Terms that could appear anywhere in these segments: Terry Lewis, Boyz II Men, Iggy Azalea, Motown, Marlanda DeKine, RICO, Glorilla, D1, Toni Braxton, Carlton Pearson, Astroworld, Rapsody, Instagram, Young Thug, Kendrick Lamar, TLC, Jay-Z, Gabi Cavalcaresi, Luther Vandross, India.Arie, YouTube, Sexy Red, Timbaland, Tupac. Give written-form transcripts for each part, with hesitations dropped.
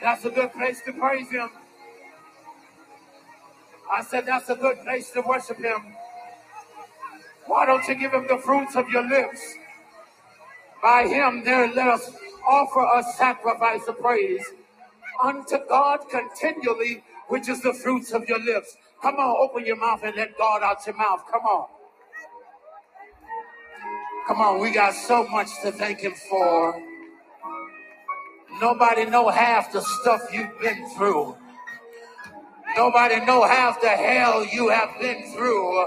That's a good place to praise him. I said that's a good place to worship him. Why don't you give him the fruits of your lips? By him then let us offer a sacrifice of praise unto God continually, which is the fruits of your lips. Come on, open your mouth and let God out your mouth. Come on. Come on, we got so much to thank him for. Nobody know half the stuff you've been through. Nobody know half the hell you have been through.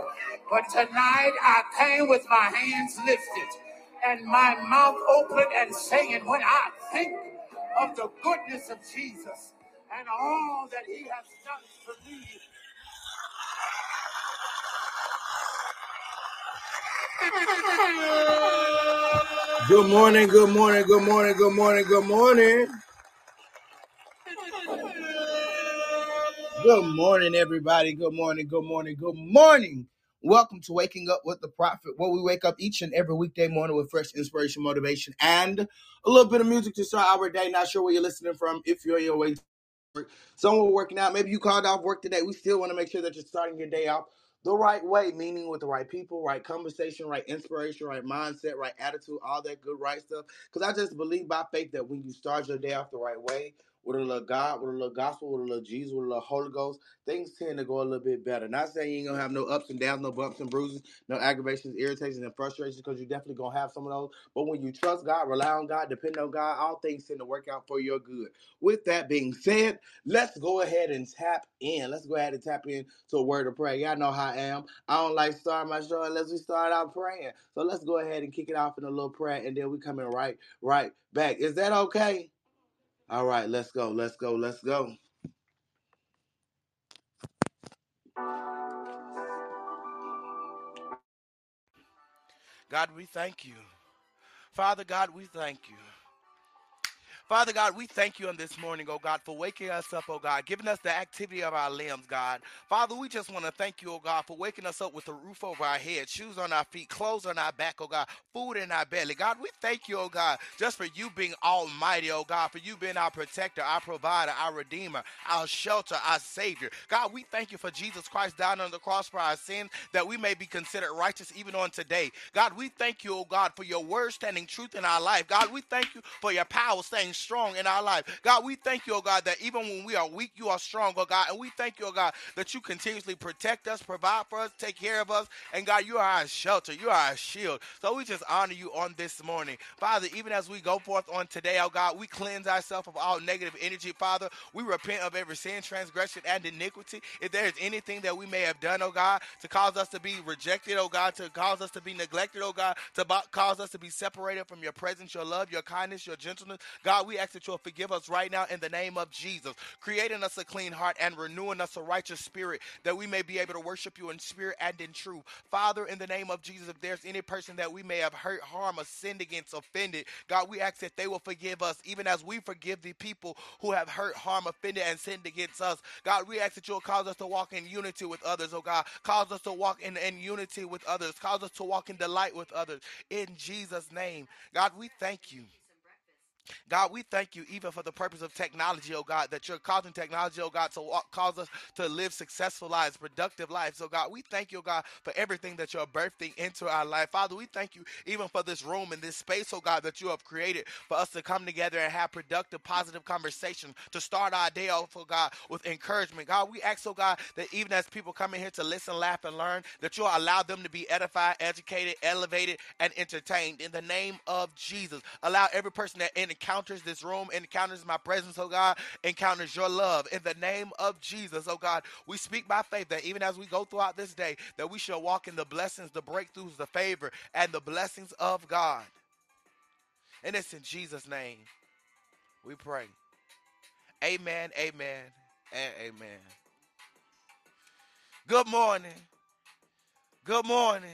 But tonight I came with my hands lifted and my mouth open and saying, when I think of the goodness of Jesus and all that he has done for me. Good morning, good morning, good morning, good morning, good morning. Good morning, everybody. Good morning, good morning, good morning. Welcome to Waking Up With The Prophet, where we wake up each and every weekday morning with fresh inspiration, motivation, and a little bit of music to start our day. Not sure where you're listening from. If you're on your way to work, someone working out, maybe you called off work today. We still want to make sure that you're starting your day off the right way, meaning with the right people, right conversation, right inspiration, right mindset, right attitude, all that good, right stuff. Because I just believe by faith that when you start your day off the right way, with a little God, with a little gospel, with a little Jesus, with a little Holy Ghost, things tend to go a little bit better. Not saying you ain't going to have no ups and downs, no bumps and bruises, no aggravations, irritations, and frustrations, because you're definitely going to have some of those. But when you trust God, rely on God, depend on God, all things tend to work out for your good. With that being said, let's go ahead and tap in. Let's go ahead and tap in to a word of prayer. Y'all know how I am. I don't like starting my show unless we start out praying. So let's go ahead and kick it off in a little prayer, and then we come in right back. Is that okay? All right, let's go, let's go, let's go. God, we thank you. Father God, we thank you. Father God, we thank you on this morning, oh God, for waking us up, oh God, giving us the activity of our limbs, God. Father, we just want to thank you, oh God, for waking us up with a roof over our head, shoes on our feet, clothes on our back, oh God, food in our belly. God, we thank you, oh God, just for you being almighty, oh God, for you being our protector, our provider, our redeemer, our shelter, our savior. God, we thank you for Jesus Christ dying on the cross for our sins, that we may be considered righteous even on today. God, we thank you, oh God, for your word standing truth in our life. God, we thank you for your power standing strong in our life. God, we thank you, oh God, that even when we are weak, you are strong, oh God. And we thank you, oh God, that you continuously protect us, provide for us, take care of us. And God, you are our shelter. You are our shield. So we just honor you on this morning. Father, even as we go forth on today, oh God, we cleanse ourselves of all negative energy, Father. We repent of every sin, transgression, and iniquity. If there is anything that we may have done, oh God, to cause us to be rejected, oh God, to cause us to be neglected, oh God, to cause us to be separated from your presence, your love, your kindness, your gentleness, God, we ask that you'll forgive us right now in the name of Jesus, creating us a clean heart and renewing us a righteous spirit, that we may be able to worship you in spirit and in truth. Father, in the name of Jesus, if there's any person that we may have hurt, harmed, or sinned against, offended, God, we ask that they will forgive us, even as we forgive the people who have hurt, harmed, offended, and sinned against us. God, we ask that you'll cause us to walk in unity with others, oh God. Cause us to walk in unity with others. Cause us to walk in delight with others. In Jesus' name, God, we thank you. God, we thank you even for the purpose of technology, oh God, that you're causing technology, oh God, to cause us to live successful lives, productive lives, oh God. We thank you, oh God, for everything that you're birthing into our life. Father, we thank you even for this room and this space, oh God, that you have created for us to come together and have productive, positive conversations, to start our day off, oh God, with encouragement. God, we ask, oh God, that even as people come in here to listen, laugh, and learn, that you'll allow them to be edified, educated, elevated, and entertained. In the name of Jesus, allow every person that encounters this room, encounters my presence, oh God, encounters your love. In the name of Jesus, oh God, we speak by faith that even as we go throughout this day, that we shall walk in the blessings, the breakthroughs, the favor, and the blessings of God. And it's in Jesus' name we pray. Amen, amen, and amen. Good morning. Good morning.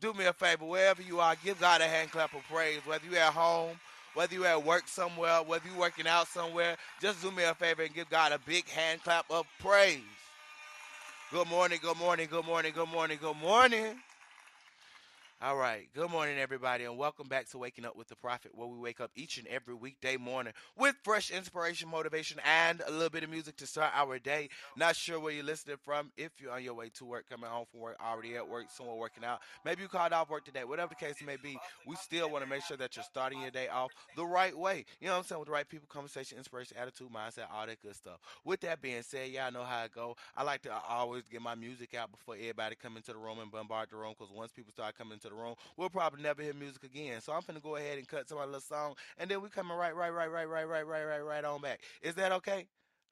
Do me a favor, wherever you are, give God a hand clap of praise, whether you're at home, whether you're at work somewhere, whether you're working out somewhere, just do me a favor and give God a big hand clap of praise. Good morning, good morning, good morning, good morning, good morning. All right, good morning, everybody, and welcome back to Waking Up With The Prophet, where we wake up each and every weekday morning with fresh inspiration, motivation, and a little bit of music to start our day. Not sure where you're listening from. If you're on your way to work, coming home from work, already at work, somewhere working out, maybe you called off work today, whatever the case may be, we still want to make sure that you're starting your day off the right way. You know what I'm saying? With the right people, conversation, inspiration, attitude, mindset, all that good stuff. With that being said, y'all know how it go. I like to always get my music out before everybody come into the room and bombard the room, because once people start coming into the room, we'll probably never hear music again. So I'm finna go ahead and cut to my little song, and then we coming right on back. Is that okay?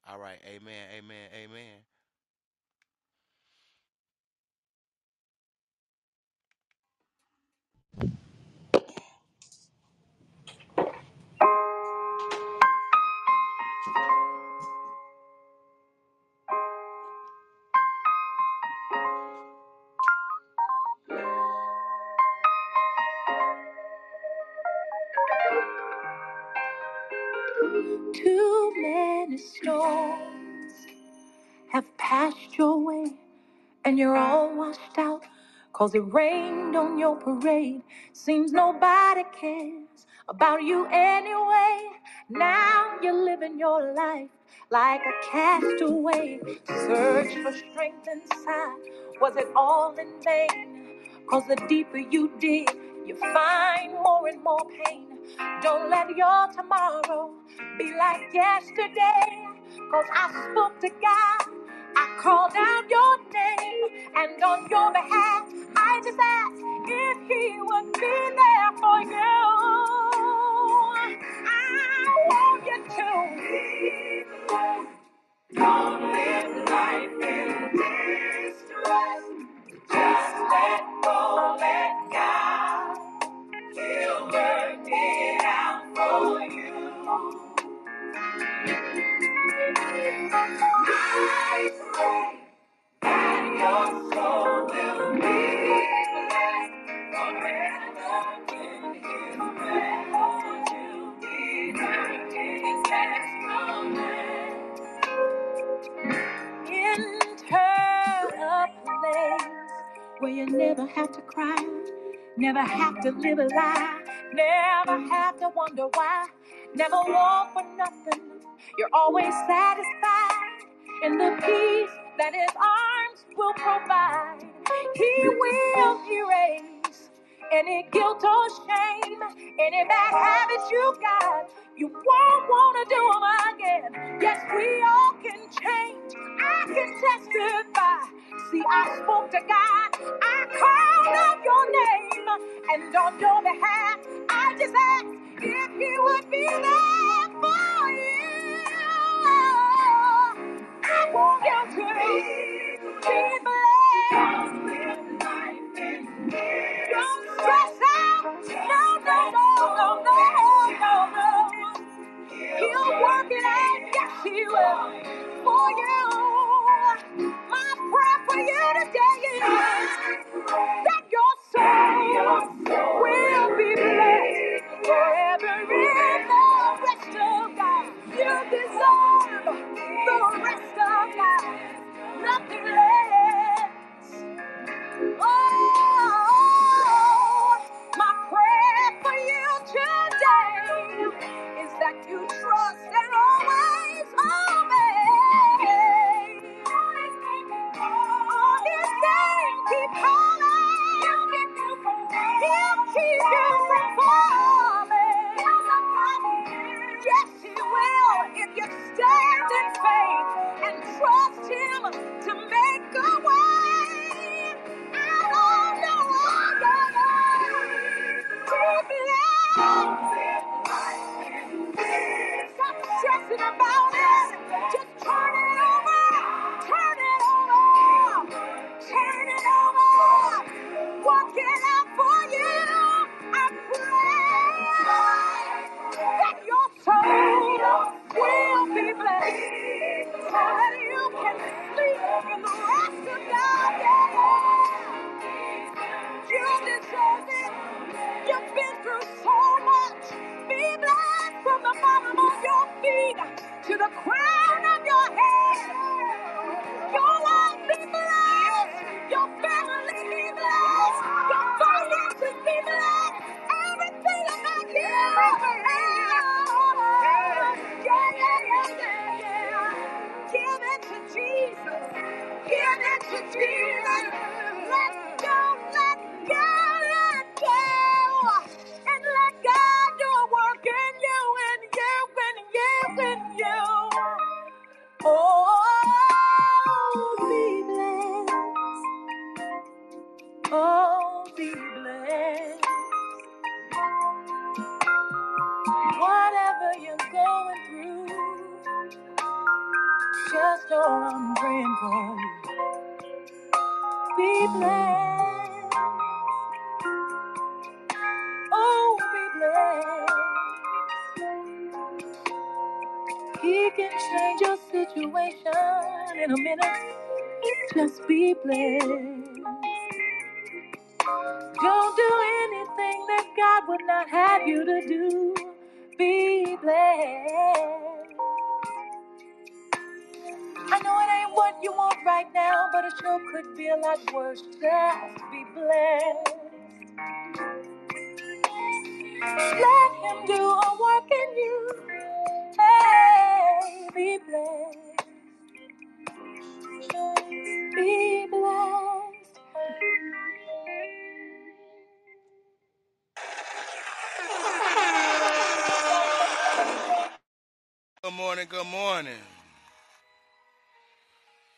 All right. Amen. Amen. Amen. Too many storms have passed your way, and you're all washed out, 'cause it rained on your parade. Seems nobody cares about you anyway. Now you're living your life like a castaway. Search for strength inside. Was it all in vain? 'Cause the deeper you dig, you find more and more pain. Don't let your tomorrow be like yesterday, 'cause I spoke to God, I called out your name, and on your behalf, I just asked if he would be there for you. I want you to live life. Don't live life in distress. Just let go, let God. He'll work it out for you. I pray that your soul will be blessed forever. Never have to cry, never have to live a lie, never have to wonder why, never want for nothing. You're always satisfied in the peace that his arms will provide. He will erase any guilt or shame, any bad habits you got. You won't want to do them again. Yes, we all can change. I can testify. See, I spoke to God. I called out your name. And on your behalf, I just asked if he would be there for you. I want you to be blessed. Don't stress out. No. He'll work it out, yes he will, for you. My prayer for you today is that your soul will be blessed forever in the rest of God. You deserve the rest of God, nothing less. Oh, my prayer for you today is that you trust and always obey. On his name, keep calling. He'll keep you from falling. Yes, he will, if you stand in faith and trust him to make a way. I don't know why stop stressing about it. Just turn it over. Turn it over. Turn it over. Work it out for you. I pray that your soul will be blessed, so that you can sleep in the rest of your day. You deserve it. You've been through so much. Be blessed from the bottom of your feet to the crown of your head. Your life be blessed. Your family be blessed. Your finances be blessed. Everything about you. Yeah. Give it to Jesus. Give it to Jesus. Let go. Let go. Let go. And let God do a work in you, and you, and you, and you. Oh, be blessed. Oh, be blessed. Whatever you're going through, just know I'm praying for you. Be blessed. He can change your situation in a minute. Just be blessed. Don't do anything that God would not have you to do. Be blessed. I know it ain't what you want right now, but it sure could be a lot worse. Just be blessed. Let him do a work in you. Hey, be blessed. Be blessed. Good morning, good morning.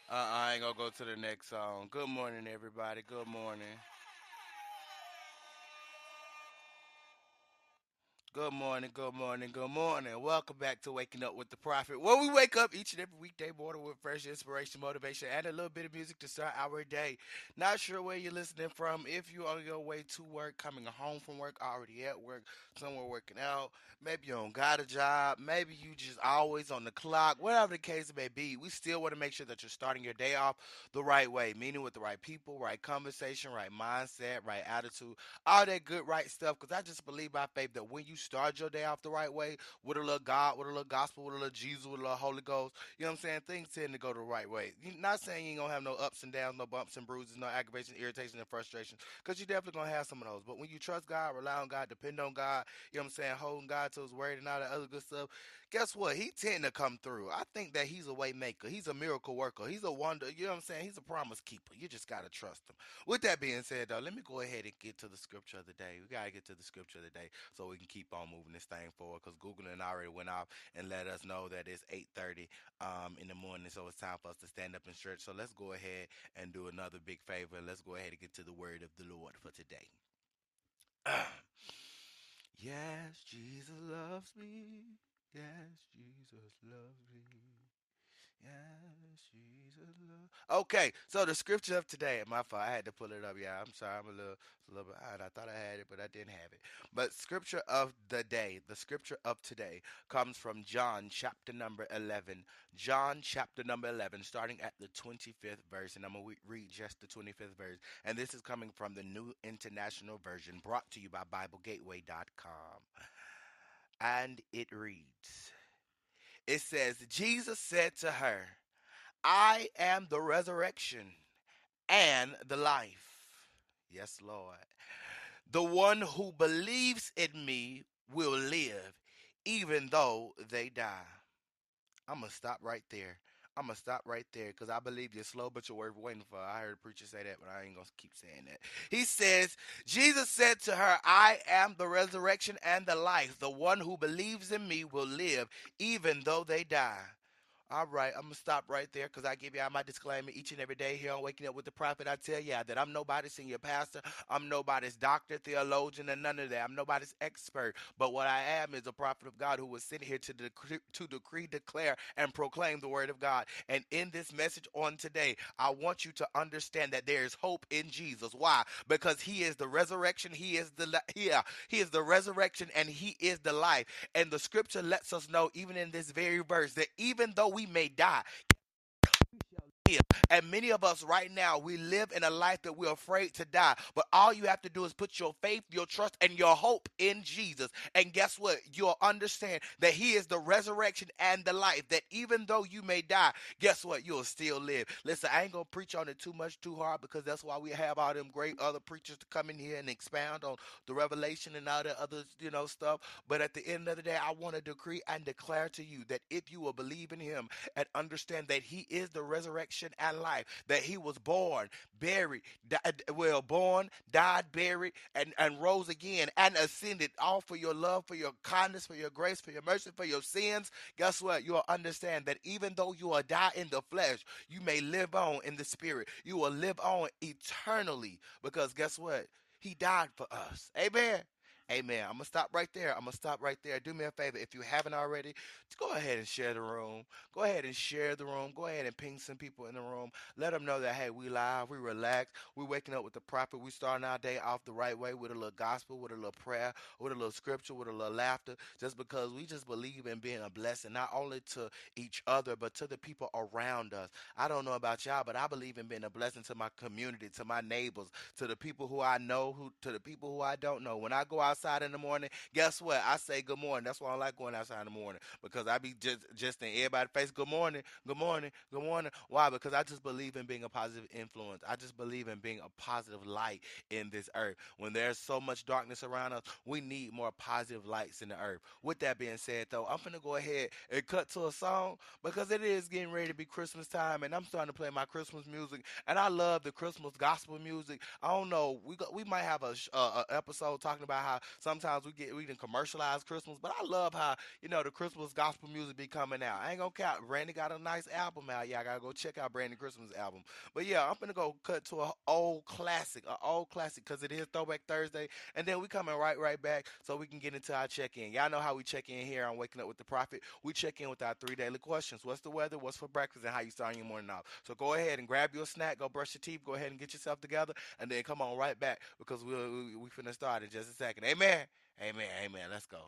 I ain't gonna go to the next song. Good morning, everybody. Good morning. Good morning, good morning, good morning. Welcome back to Waking Up With The Prophet, where we wake up each and every weekday morning with fresh inspiration, motivation, and a little bit of music to start our day. Not sure where you're listening from. If you're on your way to work, coming home from work, already at work, somewhere working out, maybe you don't got a job, maybe you just always on the clock, whatever the case may be, we still want to make sure that you're starting your day off the right way, meaning with the right people, right conversation, right mindset, right attitude, all that good, right stuff, because I just believe by faith that when you start your day off the right way with a little God, with a little gospel, with a little Jesus, with a little Holy Ghost. You know what I'm saying? Things tend to go the right way. You're not saying you ain't going to have no ups and downs, no bumps and bruises, no aggravation, irritation, and frustration, because you're definitely going to have some of those. But when you trust God, rely on God, depend on God, you know what I'm saying, holding God to his word and all that other good stuff, guess what? He tend to come through. I think that he's a way maker. He's a miracle worker. He's a wonder. You know what I'm saying? He's a promise keeper. You just got to trust him. With that being said, though, let me go ahead and get to the scripture of the day. We got to get to the scripture of the day so we can keep on moving this thing forward, because Google and I already went off and let us know that it's 8:30 in the morning, so it's time for us to stand up and stretch. So let's go ahead and do another big favor. Let's go ahead and get to the word of the Lord for today. Yes, Jesus loves me. Yes, Jesus loves me. Yes, Jesus loves. Okay, so the scripture of today, my fault, I had to pull it up. Yeah, I'm sorry, I'm a little bit out. I thought I had it, but I didn't have it. But scripture of the day, the scripture of today comes from John chapter number 11. John chapter number 11, starting at the 25th verse, and I'm going to read just the 25th verse. And this is coming from the New International Version, brought to you by BibleGateway.com. And it reads, it says, Jesus said to her, I am the resurrection and the life. Yes, Lord. The one who believes in me will live, even though they die. I'm going to stop right there. I'm going to stop right there, because I believe you're slow, but you're worth waiting for. I heard a preacher say that, but I ain't going to keep saying that. He says, Jesus said to her, I am the resurrection and the life. The one who believes in me will live, even though they die. All right, I'm going to stop right there, because I give you all my disclaimer each and every day here on Waking Up With The Prophet. I tell you that I'm nobody's senior pastor. I'm nobody's doctor, theologian, and none of that. I'm nobody's expert. But what I am is a prophet of God who was sent here to decree, declare, and proclaim the word of God. And in this message on today, I want you to understand that there is hope in Jesus. Why? Because he is the resurrection. He is the resurrection, and he is the life. And the scripture lets us know, even in this very verse, that even though we may die, we shall live. And many of us right now, we live in a life that we're afraid to die. But all you have to do is put your faith, your trust, and your hope in Jesus. And guess what? You'll understand that he is the resurrection and the life. That even though you may die, guess what? You'll still live. Listen, I ain't going to preach on it too much, too hard, because that's why we have all them great other preachers to come in here and expound on the revelation and all the other, stuff. But at the end of the day, I want to decree and declare to you that if you will believe in him and understand that he is the resurrection and life, that he was born, buried, died, buried, and rose again and ascended, all for your love, for your kindness, for your grace, for your mercy, for your sins. Guess what? You'll understand that even though you will die in the flesh, you may live on in the spirit. You will live on eternally, because guess what? He died for us. Amen. Amen. I'm going to stop right there. Do me a favor. If you haven't already, go ahead and share the room. Go ahead and ping some people in the room. Let them know that, hey, we live, we relax, we waking up with the prophet. We starting our day off the right way with a little gospel, with a little prayer, with a little scripture, with a little laughter, just because we just believe in being a blessing, not only to each other, but to the people around us. I don't know about y'all, but I believe in being a blessing to my community, to my neighbors, to the people who I know, to the people who I don't know. When I go out outside in the morning, guess what? I say good morning. That's why I like going outside in the morning, because I be just in everybody's face, good morning, good morning, good morning. Why? Because I just believe in being a positive influence. I just believe in being a positive light in this earth. When there's so much darkness around us, we need more positive lights in the earth. With that being said, though, I'm gonna go ahead and cut to a song, because it is getting ready to be Christmas time, and I'm starting to play my Christmas music, and I love the Christmas gospel music. I don't know, we might have a episode talking about how sometimes we can commercialize Christmas, but I love how, the Christmas gospel music be coming out. I ain't gonna count. Brandy got a nice album out. Yeah, I gotta go check out Brandy Christmas album. But yeah, I'm gonna go cut to an old classic, because it is Throwback Thursday, and then we coming right back so we can get into our check-in. Y'all know how we check in here on Waking Up With The Prophet. We check in with our 3 daily questions. What's the weather? What's for breakfast? And how you starting your morning off? So go ahead and grab your snack, go brush your teeth, go ahead and get yourself together, and then come on right back, because we finna start in just a second. Amen. Amen. Amen. Let's go.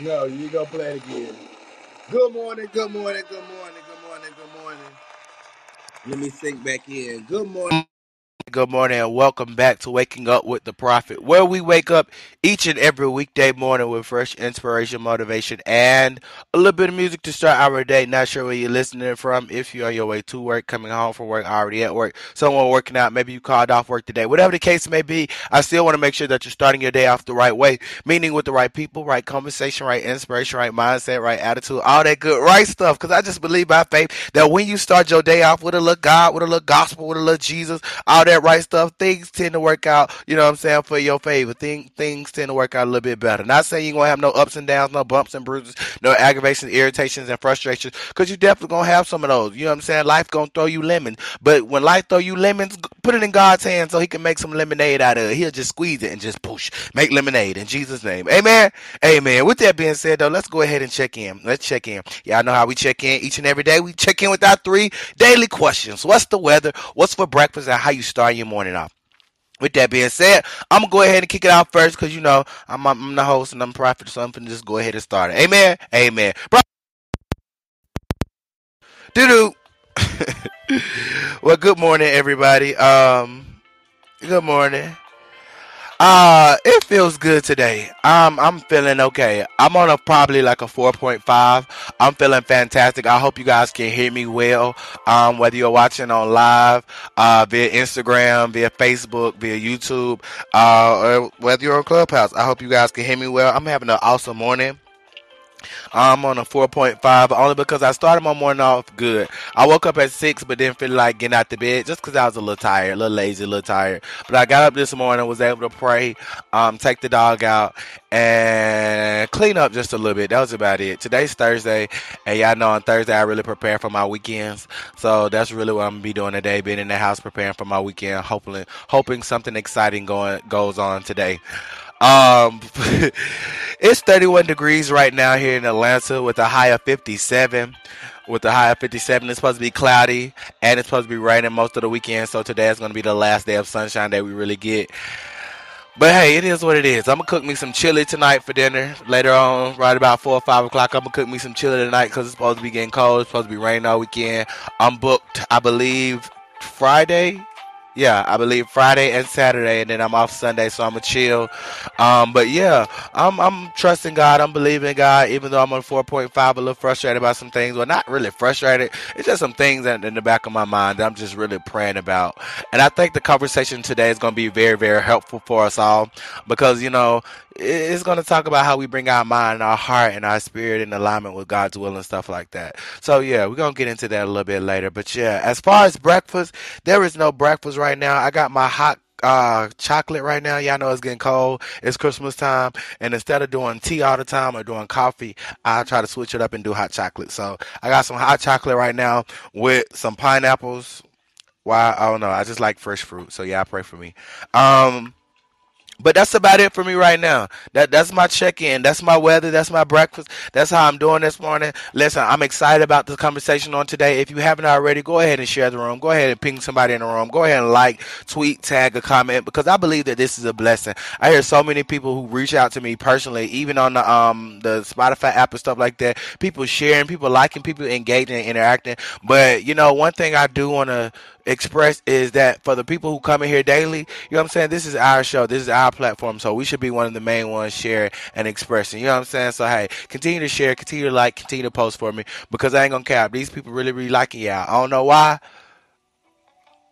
No, you gonna play it again. Good morning. Let me sink back in. Good morning, and welcome back to Waking Up with the Prophet, where we wake up each and every weekday morning with fresh inspiration, motivation, and a little bit of music to start our day. Not sure where you're listening from. If you're on your way to work, coming home from work, already at work, someone working out, maybe you called off work today. Whatever the case may be, I still want to make sure that you're starting your day off the right way, meaning with the right people, right conversation, right inspiration, right mindset, right attitude, all that good, right stuff. Because I just believe by faith that when you start your day off with a little God, with a little gospel, with a little Jesus, all that right stuff, things tend to work out, you know what I'm saying, for your favor. Things tend to work out a little bit better. Not saying you're going to have no ups and downs, no bumps and bruises, no aggravations, irritations, and frustrations, because you're definitely going to have some of those. You know what I'm saying? Life going to throw you lemons. But when life throw you lemons, put it in God's hands so he can make some lemonade out of it. He'll just squeeze it and just push, make lemonade in Jesus' name. Amen? Amen. With that being said, though, let's go ahead and check in. Y'all know how we check in each and every day. We check in with our three daily questions. What's the weather? What's for breakfast? And how you start your morning off. With that being said, I'm going to go ahead and kick it out first because, you know, I'm the host and I'm prophet, so I'm going to just go ahead and start it. Amen? Amen. Doo-doo. Well, good morning, everybody. Good morning. It feels good today. I'm feeling okay. I'm on a probably like a 4.5. I'm feeling fantastic. I hope you guys can hear me well. Whether you're watching on live, via Instagram, via Facebook, via YouTube, or whether you're on Clubhouse, I hope you guys can hear me well. I'm having an awesome morning. I'm on a 4.5 only because I started my morning off good. I woke up at 6 but didn't feel like getting out the bed just because I was a little tired, a little lazy, a little tired. But I got up this morning, was able to pray, take the dog out, and clean up just a little bit. That was about it. Today's Thursday, and y'all know on Thursday I really prepare for my weekends. So that's really what I'm going to be doing today, being in the house preparing for my weekend, hoping something exciting goes on today. It's 31 degrees right now here in Atlanta with a high of 57. It's supposed to be cloudy and it's supposed to be raining most of the weekend. So today is going to be the last day of sunshine that we really get. But hey, it is what it is. I'm going to cook me some chili tonight for dinner. Later on, right about 4 or 5 o'clock, I'm going to cook me some chili tonight because it's supposed to be getting cold. It's supposed to be raining all weekend. I'm booked, I believe, Friday. Yeah, I believe Friday and Saturday, and then I'm off Sunday, so I'm going to chill. But yeah, I'm trusting God. I'm believing God, even though I'm on 4.5, a little frustrated about some things. Well, not really frustrated. It's just some things in the back of my mind that I'm just really praying about. And I think the conversation today is going to be very, very helpful for us all because, you know, it's going to talk about how we bring our mind and our heart and our spirit in alignment with God's will and stuff like that. So, yeah, we're going to get into that a little bit later. But, yeah, as far as breakfast, there is no breakfast right now. I got my hot chocolate right now. Y'all know it's getting cold. It's Christmas time. And instead of doing tea all the time or doing coffee, I try to switch it up and do hot chocolate. So I got some hot chocolate right now with some pineapples. Why? I don't know. I just like fresh fruit. So, yeah, pray for me. But that's about it for me right now. That's my check-in. That's my weather. That's my breakfast. That's how I'm doing this morning. Listen, I'm excited about the conversation on today. If you haven't already, go ahead and share the room. Go ahead and ping somebody in the room. Go ahead and like, tweet, tag, or comment because I believe that this is a blessing. I hear so many people who reach out to me personally, even on the Spotify app and stuff like that. People sharing, people liking, people engaging and interacting. But, you know, one thing I do want to express is that for the people who come in here daily, you know what I'm saying? This is our show. This is our platform. So we should be one of the main ones sharing and expressing. You know what I'm saying? So, hey, continue to share, continue to like, continue to post for me because I ain't going to cap. These people really, really liking y'all. I don't know why,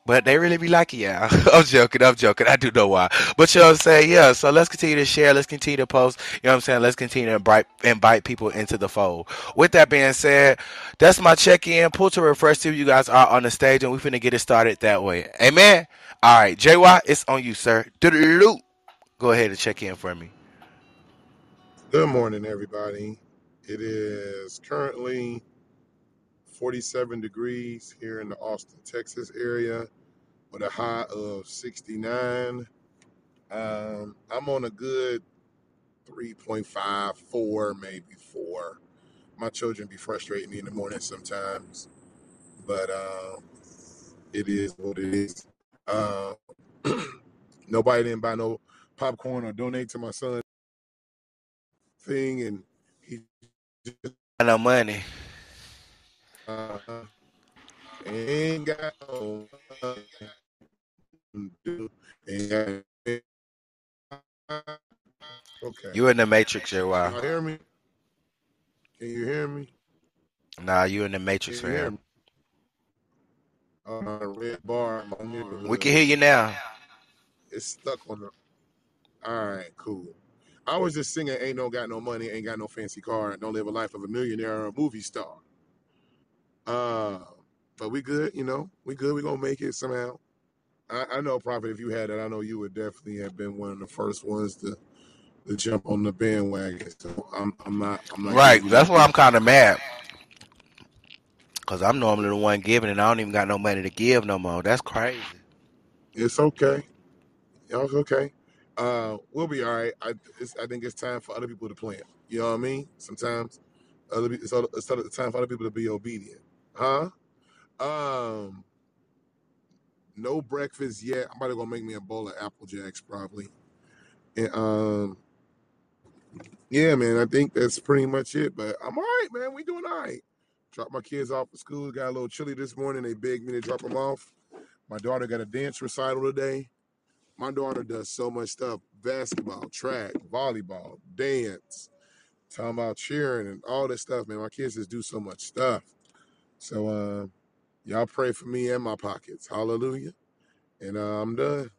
but they really be liking y'all. I'm joking. I do know why. But you know what I'm saying? Yeah. So let's continue to share. Let's continue to post. You know what I'm saying? Let's continue to invite people into the fold. With that being said, that's my check-in. Pull to refresh to you guys are on the stage, and we finna get it started that way. Amen? All right. JY, it's on you, sir. Do-do-do-do. Go ahead and check in for me. Good morning, everybody. It is currently 47 degrees here in the Austin, Texas area with a high of 69. I'm on a good 3.5, 4, maybe 4. My children be frustrating me in the morning sometimes, but it is what it is. Nobody didn't buy no popcorn or donate to my son thing, and he just got no money. Ain't got no okay. You in the matrix, Jay. Wow. Can you hear me? Nah, you in the matrix for him. Red bar. We can hear you now. It's stuck on the. All right, cool. I was just singing. Ain't no got no money. Ain't got no fancy car. And don't live a life of a millionaire or a movie star. But we good, you know, we good. We're going to make it somehow. I know, Prophet, if you had it, I know you would definitely have been one of the first ones to jump on the bandwagon. So I'm not. Right. That's why I'm kind of mad. Cause I'm normally the one giving and I don't even got no money to give no more. That's crazy. It's okay. Y'all's okay. We'll be all right. I think it's time for other people to plan. You know what I mean? Sometimes it's time for other people to be obedient. Huh? No breakfast yet. I'm about to go make me a bowl of Apple Jacks probably. And yeah, man, I think that's pretty much it. But I'm all right, man. We doing all right. Dropped my kids off at school. Got a little chilly this morning. They begged me to drop them off. My daughter got a dance recital today. My daughter does so much stuff. Basketball, track, volleyball, dance. Talking about cheering and all this stuff, man. My kids just do so much stuff. So, y'all pray for me and my pockets. Hallelujah. And I'm done.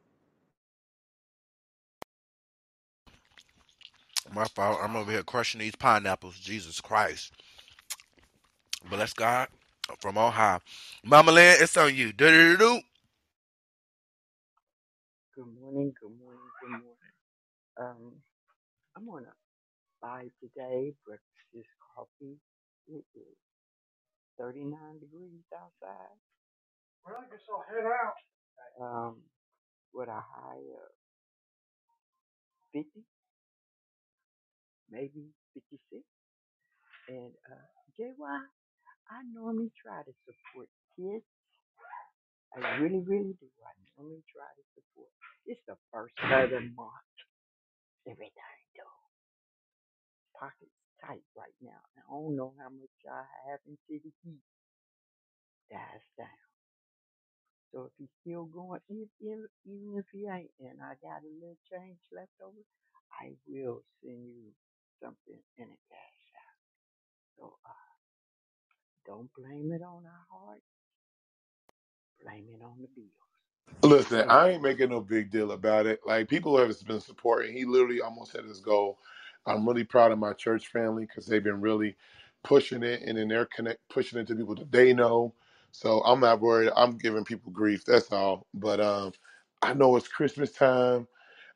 My fault. I'm over here crushing these pineapples. Jesus Christ. But that's God from on high. Mama Lynn, it's on you. Do-do-do-do. Good morning. I'm on a vibe today. Breakfast is coffee. It is 39 degrees outside. Well, I guess I'll head out. With a high of 50, maybe 56. And JY, I normally try to support kids. I really, really do. I normally try to support. It's the first of the month. Everything though. Pockets tight right now. I don't know how much I have until the heat dies down. So if he's still going, even if he ain't, and I got a little change left over, I will send you something in a cash out. So don't blame it on our heart. Blame it on the bills. Listen, I ain't making no big deal about it. Like, people have been supporting. He literally almost hit his goal. I'm really proud of my church family because they've been really pushing it, and then they're pushing it to people that they know. So I'm not worried. I'm giving people grief. That's all. But I know it's Christmas time.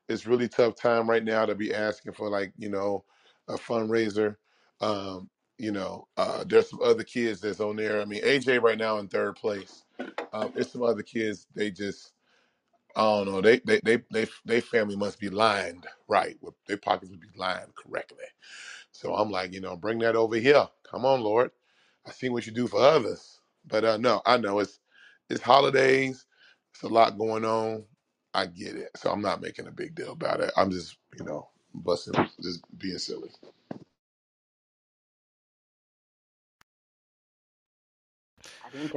It's really tough time right now to be asking for, like, you know, a fundraiser. There's some other kids that's on there. I mean, AJ right now in third place. There's some other kids. They just, I don't know. They family must be lined right. Their pockets would be lined correctly. So I'm like, you know, bring that over here. Come on, Lord. I see what you do for others. But no, I know it's holidays. It's a lot going on. I get it. So I'm not making a big deal about it. I'm just, you know, busting, just being silly.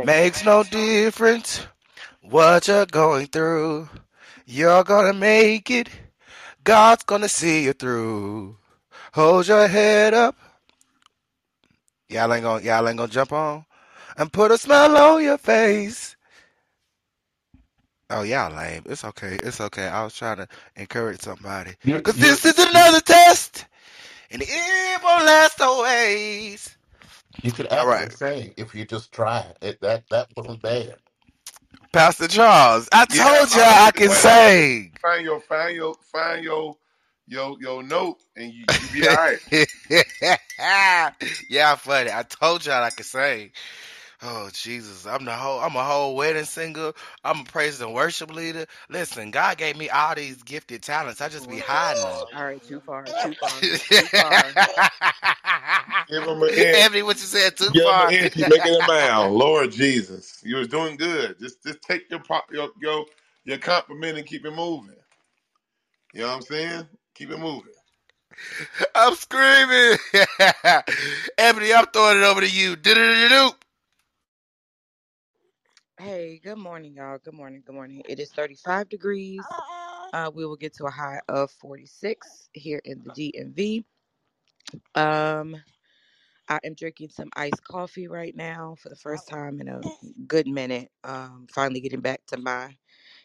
Makes no difference what you're going through. You're going to make it. God's going to see you through. Hold your head up. Y'all ain't gonna jump on. And put a smile on your face. Oh, y'all lame. It's okay. I was trying to encourage somebody. Because this is another test. And it won't last always. You could actually say, if you just try it, that wasn't bad. Pastor Charles, I told y'all I can sing. Find your note, and you be all right. Yeah, funny. I told y'all I could sing. Oh, Jesus, I'm a whole wedding singer. I'm a praise and worship leader. Listen, God gave me all these gifted talents. I just be hiding them. All right, too far. Give him an end. Anthony, what you said, too far. Give him an end. You're making a mound. Lord Jesus, you was doing good. Just take your compliment and keep it moving. You know what I'm saying? Keep it moving. I'm screaming. Anthony, I'm throwing it over to you. Do-do-do-do-do. Hey, good morning, y'all. Good morning. It is 35 degrees. We will get to a high of 46 here in the DMV. I am drinking some iced coffee right now for the first time in a good minute. Finally getting back to my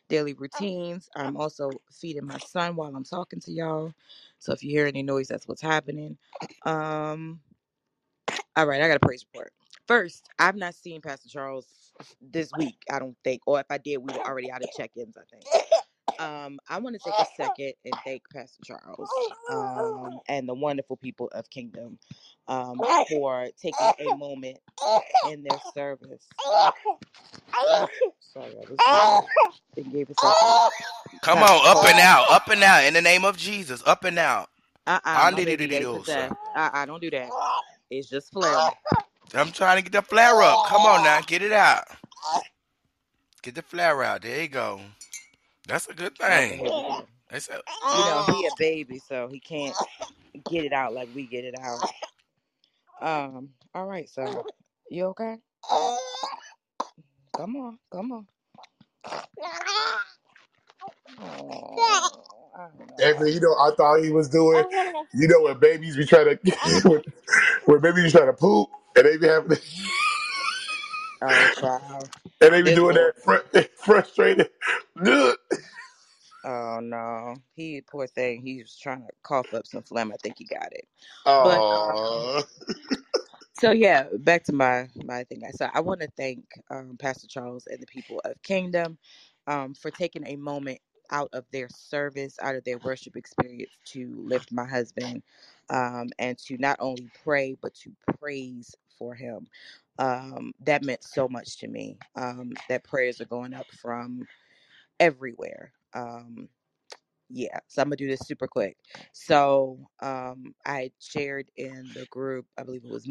daily routines. I'm also feeding my son while I'm talking to y'all. So if you hear any noise, that's what's happening. All right, I got a praise report. First, I've not seen Pastor Charles this week, I don't think. Or if I did, we were already out of check-ins, I think. I want to take a second and thank Pastor Charles and the wonderful people of Kingdom for taking a moment in their service. Sorry, I just gave a second. Come on, up and out, in the name of Jesus, up and out. Don't do that. It's just flare. I'm trying to get the flare up. Come on now. Get it out. Get the flare out. There you go. That's a good thing. He a baby, so he can't get it out like we get it out. All right, so you okay? Come on. Oh. I thought he was doing, you know, when babies be trying to, poop, and they be having, and they be doing that frustrated. Oh no, he poor thing. He was trying to cough up some phlegm. I think he got it. Oh. So yeah, back to my thing. So I want to thank Pastor Charles and the people of Kingdom for taking a moment out of their service, out of their worship experience to lift my husband and to not only pray but to praise for him. That meant so much to me. That prayers are going up from everywhere. So I'm gonna do this super quick. So I shared in the group, I believe it was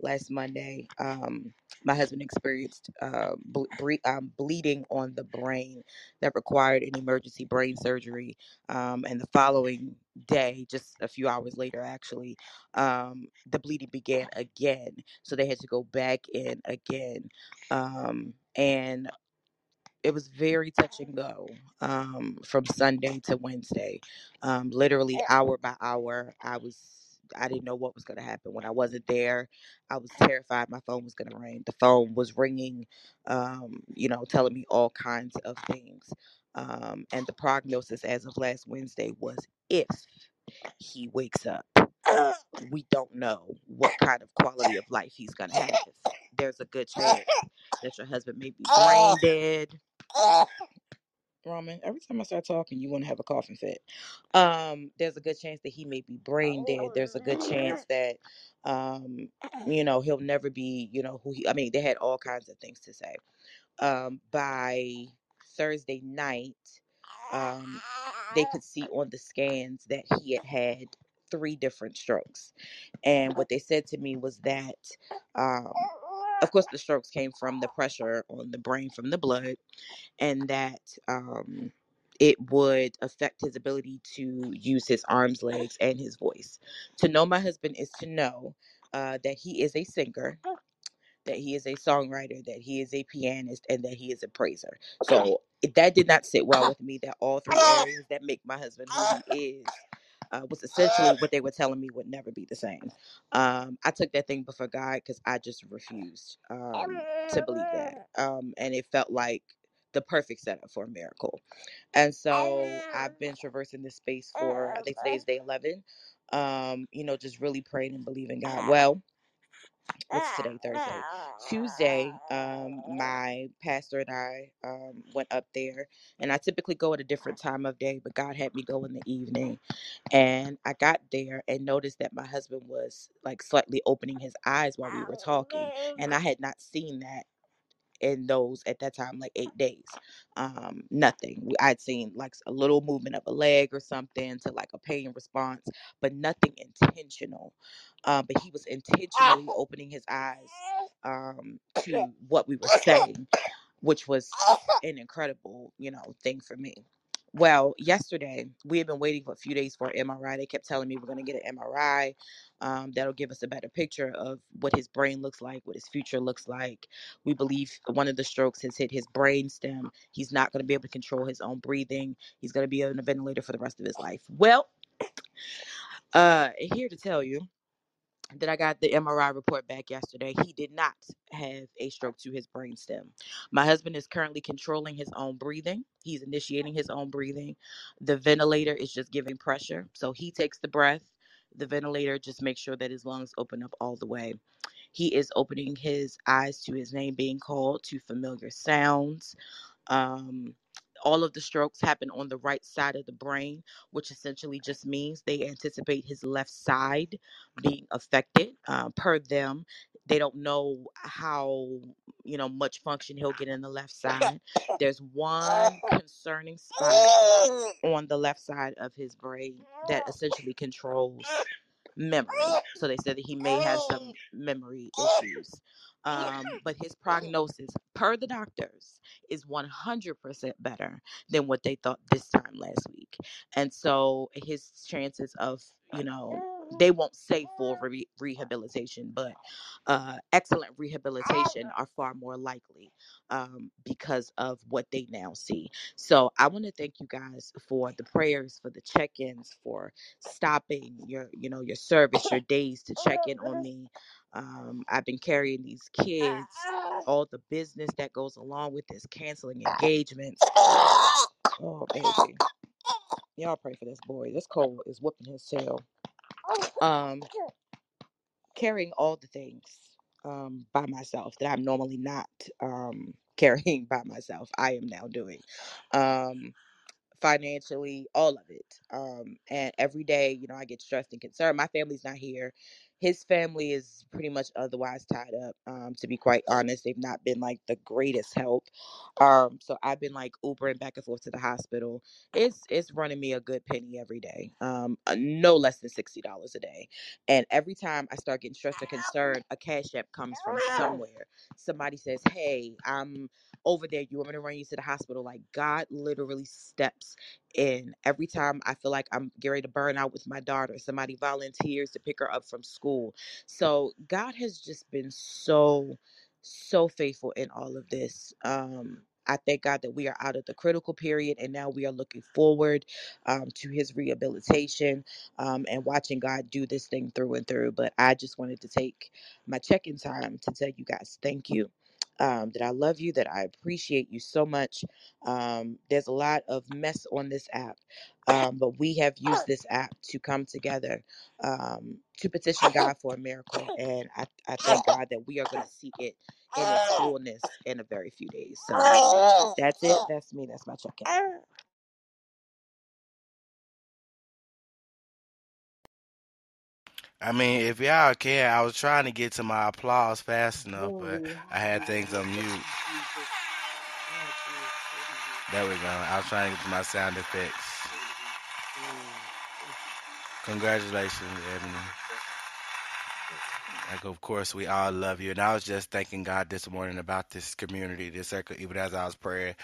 last Monday, my husband experienced bleeding on the brain that required an emergency brain surgery. And the following day, just a few hours later, actually, the bleeding began again. So they had to go back in again. And it was very touch and go from Sunday to Wednesday. Literally hour by hour, I didn't know what was going to happen. When I wasn't there, I was terrified my phone was going to ring. The phone was ringing, telling me all kinds of things. And the prognosis as of last Wednesday was, if he wakes up, we don't know what kind of quality of life he's going to have. There's a good chance that your husband may be brain dead. Roman, every time I start talking, you want to have a coughing fit. There's a good chance that he may be brain dead. There's a good chance that, he'll never be, they had all kinds of things to say. By Thursday night, they could see on the scans that he had 3 different strokes. And what they said to me was that, of course, the strokes came from the pressure on the brain from the blood, and that it would affect his ability to use his arms, legs, and his voice. To know my husband is to know that he is a singer, that he is a songwriter, that he is a pianist, and that he is a praiser. So that did not sit well with me, that all 3 areas that make my husband who he is was essentially what they were telling me would never be the same. I took that thing before God because I just refused to believe that. And it felt like the perfect setup for a miracle. And so I've been traversing this space for, I think today's day 11, just really praying and believing God. Well, what's today, Thursday? Tuesday, my pastor and I went up there, and I typically go at a different time of day, but God had me go in the evening. And I got there and noticed that my husband was like slightly opening his eyes while we were talking, and I had not seen that in those, at that time, like 8 days. Nothing. I'd seen like a little movement of a leg or something to like a pain response, but nothing intentional. But he was intentionally opening his eyes to what we were saying, which was an incredible, thing for me. Well, yesterday, we had been waiting for a few days for an MRI. They kept telling me we're going to get an MRI. That'll give us a better picture of what his brain looks like, what his future looks like. We believe one of the strokes has hit his brain stem. He's not going to be able to control his own breathing. He's going to be on a ventilator for the rest of his life. Well, here to tell you that I got the MRI report back yesterday. He did not have a stroke to his brainstem. My husband is currently controlling his own breathing. He's initiating his own breathing. The ventilator is just giving pressure. So he takes the breath. The ventilator just makes sure that his lungs open up all the way. He is opening his eyes to his name being called, to familiar sounds. All of the strokes happen on the right side of the brain, which essentially just means they anticipate his left side being affected. Per them, they don't know how much function he'll get in the left side. There's one concerning spot on the left side of his brain that essentially controls memory. So they said that he may have some memory issues. But his prognosis, per the doctors, is 100% better than what they thought this time last week. And so his chances of, they won't say full rehabilitation, but excellent rehabilitation are far more likely because of what they now see. So I want to thank you guys for the prayers, for the check-ins, for stopping your service, your days to check in on me. I've been carrying these kids, all the business that goes along with this, canceling engagements. Oh, baby. Y'all pray for this boy. This cold is whooping his tail. Carrying all the things by myself that I'm normally not carrying by myself, I am now doing. Financially, all of it. And every day, you know, I get stressed and concerned. My family's not here. His family is pretty much otherwise tied up. To be quite honest, they've not been like the greatest help. So I've been like Ubering back and forth to the hospital. It's running me a good penny every day. No less than $60 a day. And every time I start getting stressed or concerned, a Cash App comes from somewhere. Somebody says, "Hey, I'm over there. You want me to run you to the hospital?" Like, God literally steps in. Every time I feel like I'm getting ready to burn out with my daughter, somebody volunteers to pick her up from school. So God has just been so faithful in all of this. I thank God that we are out of the critical period, and now we are looking forward to his rehabilitation and watching God do this thing through and through. But I just wanted to take my check-in time to tell you guys thank you. That I love you, that I appreciate you so much. There's a lot of mess on this app, but we have used this app to come together to petition God for a miracle. And I thank God that we are going to see it in its fullness in a very few days. So that's it. That's me. That's my check-in. I mean, if y'all care, I was trying to get to my applause fast enough, but I had things on mute. There we go. I was trying to get to my sound effects. Congratulations, Ebony. Like, of course, we all love you. And I was just thanking God this morning about this community, this circle, even as I was praying.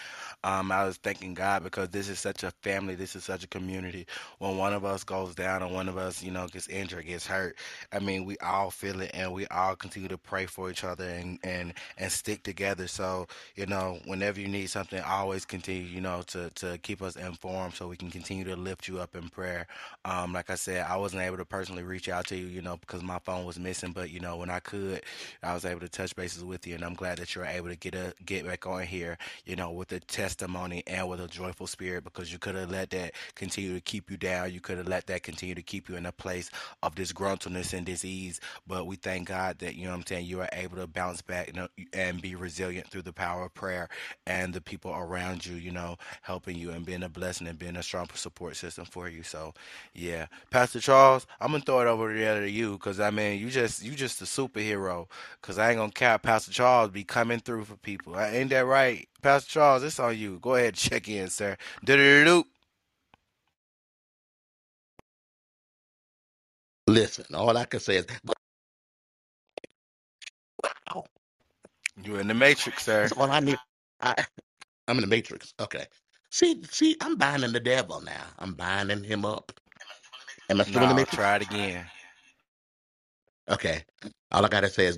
I was thanking God because this is such a family. This is such a community. When one of us goes down and one of us, you know, gets injured, gets hurt, I mean, we all feel it, and we all continue to pray for each other and stick together. So, you know, whenever you need something, always continue, you know, to keep us informed so we can continue to lift you up in prayer. Like I said, I wasn't able to personally reach out to you, you know, because my phone was missing, but you know, when I could, I was able to touch bases with you, and I'm glad that you're able to get back on here, you know, with a testimony and with a joyful spirit, because you could have let that continue to keep you down. You could have let that continue to keep you in a place of disgruntledness and disease. But we thank God that, you know what I'm saying, you are able to bounce back and be resilient through the power of prayer and the people around you, you know, helping you and being a blessing and being a strong support system for you. So, yeah. Pastor Charles, I'm going to throw it over there to you, because, I mean, you just a superhero, because I ain't gonna cap, Pastor Charles be coming through for people. Ain't that right, Pastor Charles? It's on you. Go ahead, check in, sir. Listen, all I can say is, wow. You're in the Matrix, sir. That's all I need. I'm in the Matrix. Okay. See, I'm binding the devil now. I'm binding him up. Am I still in the Matrix? Try it again. Okay, all I gotta say is,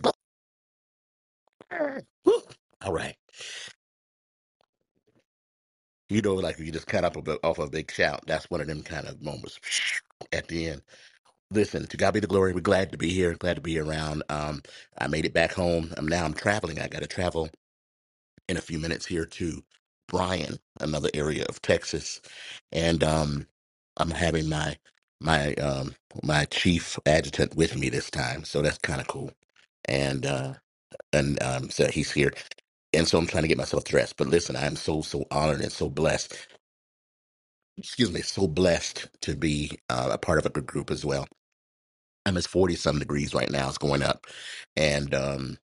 all right. You know, like you just cut up off a big shout. That's one of them kind of moments at the end. Listen, to God be the glory. We're glad to be here. Glad to be around. I made it back home. I'm traveling. I gotta travel in a few minutes here to Bryan, another area of Texas, and I'm having my chief adjutant with me this time, so that's kind of cool, and so he's here, and so I'm trying to get myself dressed. But listen, I'm so honored and so blessed. Excuse me, so blessed to be a part of a good group as well. I'm at 40 some degrees right now. It's going up, and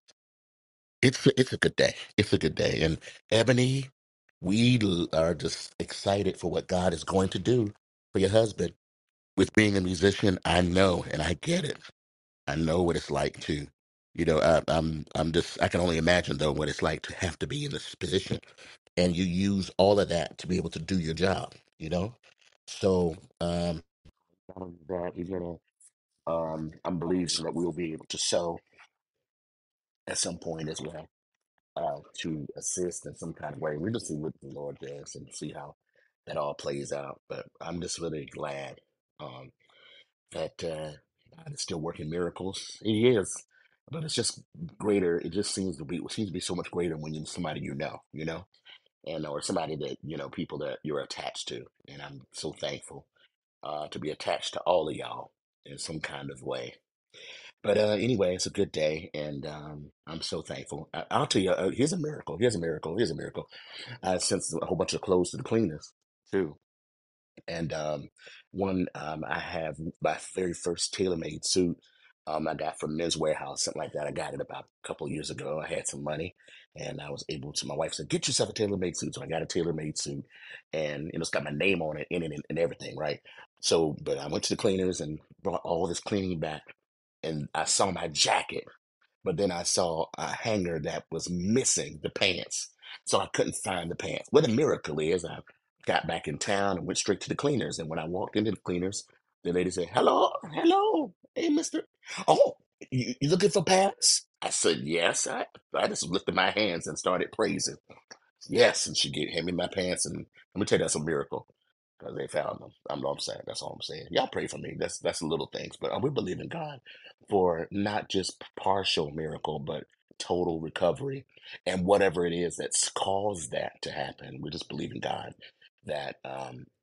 it's a good day. It's a good day, and Ebony, we are just excited for what God is going to do for your husband. With being a musician, I know, and I get it. I know what it's like to, you know, I can only imagine though what it's like to have to be in this position, and you use all of that to be able to do your job, you know. So, we're gonna, I'm believing that we'll be able to sew at some point as well, to assist in some kind of way. We're just see what the Lord does and see how that all plays out. But I'm just really glad. That God is still working miracles. He is, but it's just greater. It just seems to be so much greater when you somebody you know. and or somebody that, you know, people that you're attached to. And I'm so thankful to be attached to all of y'all in some kind of way. But anyway, it's a good day, and I'm so thankful. I'll tell you, here's a miracle. I sent a whole bunch of clothes to the cleaners, too. And I have my very first tailor-made suit I got from Men's Warehouse, something like that. I got it about a couple of years ago. I had some money, and I was able to, my wife said, get yourself a tailor-made suit. So I got a tailor-made suit, and it's got my name on it, in it, and everything, right? So, but I went to the cleaners and brought all this cleaning back. And I saw my jacket, but then I saw a hanger that was missing the pants. So I couldn't find the pants. What a miracle is, I got back in town and went straight to the cleaners. And when I walked into the cleaners, the lady said, hello, hey, mister. Oh, you looking for pants? I said, yes. I just lifted my hands and started praising. Yes, and she handed me my pants. And let me tell you, that's a miracle. Because they found them. I'm saying. That's all I'm saying. Y'all pray for me. That's little things. But we believe in God for not just partial miracle, but total recovery. And whatever it is that's caused that to happen, we just believe in God that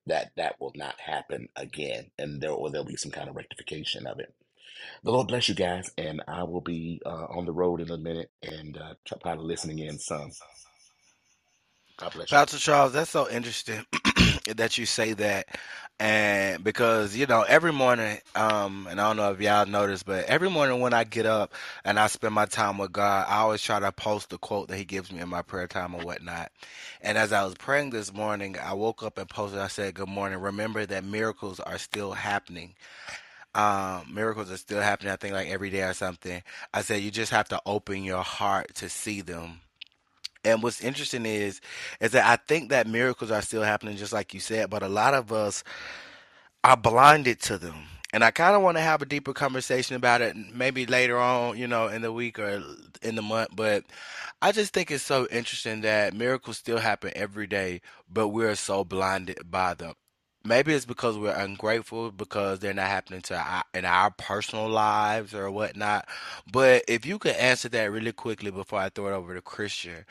that will not happen again. And there'll be some kind of rectification of it. The Lord bless you guys. And I will be on the road in a minute and probably listening in some. God bless you. Pastor Charles, that's so interesting. That you say that, and because, you know, every morning, and I don't know if y'all notice, but every morning when I get up and I spend my time with God, I always try to post the quote that he gives me in my prayer time or whatnot. And as I was praying this morning, I woke up and posted, I said, good morning. Remember that miracles are still happening. Miracles are still happening. I think like every day or something. I said, you just have to open your heart to see them. And what's interesting is that I think that miracles are still happening, just like you said, but a lot of us are blinded to them. And I kind of want to have a deeper conversation about it maybe later on, you know, in the week or in the month. But I just think it's so interesting that miracles still happen every day, but we're so blinded by them. Maybe it's because we're ungrateful, because they're not happening in our personal lives or whatnot. But if you could answer that really quickly before I throw it over to Christian,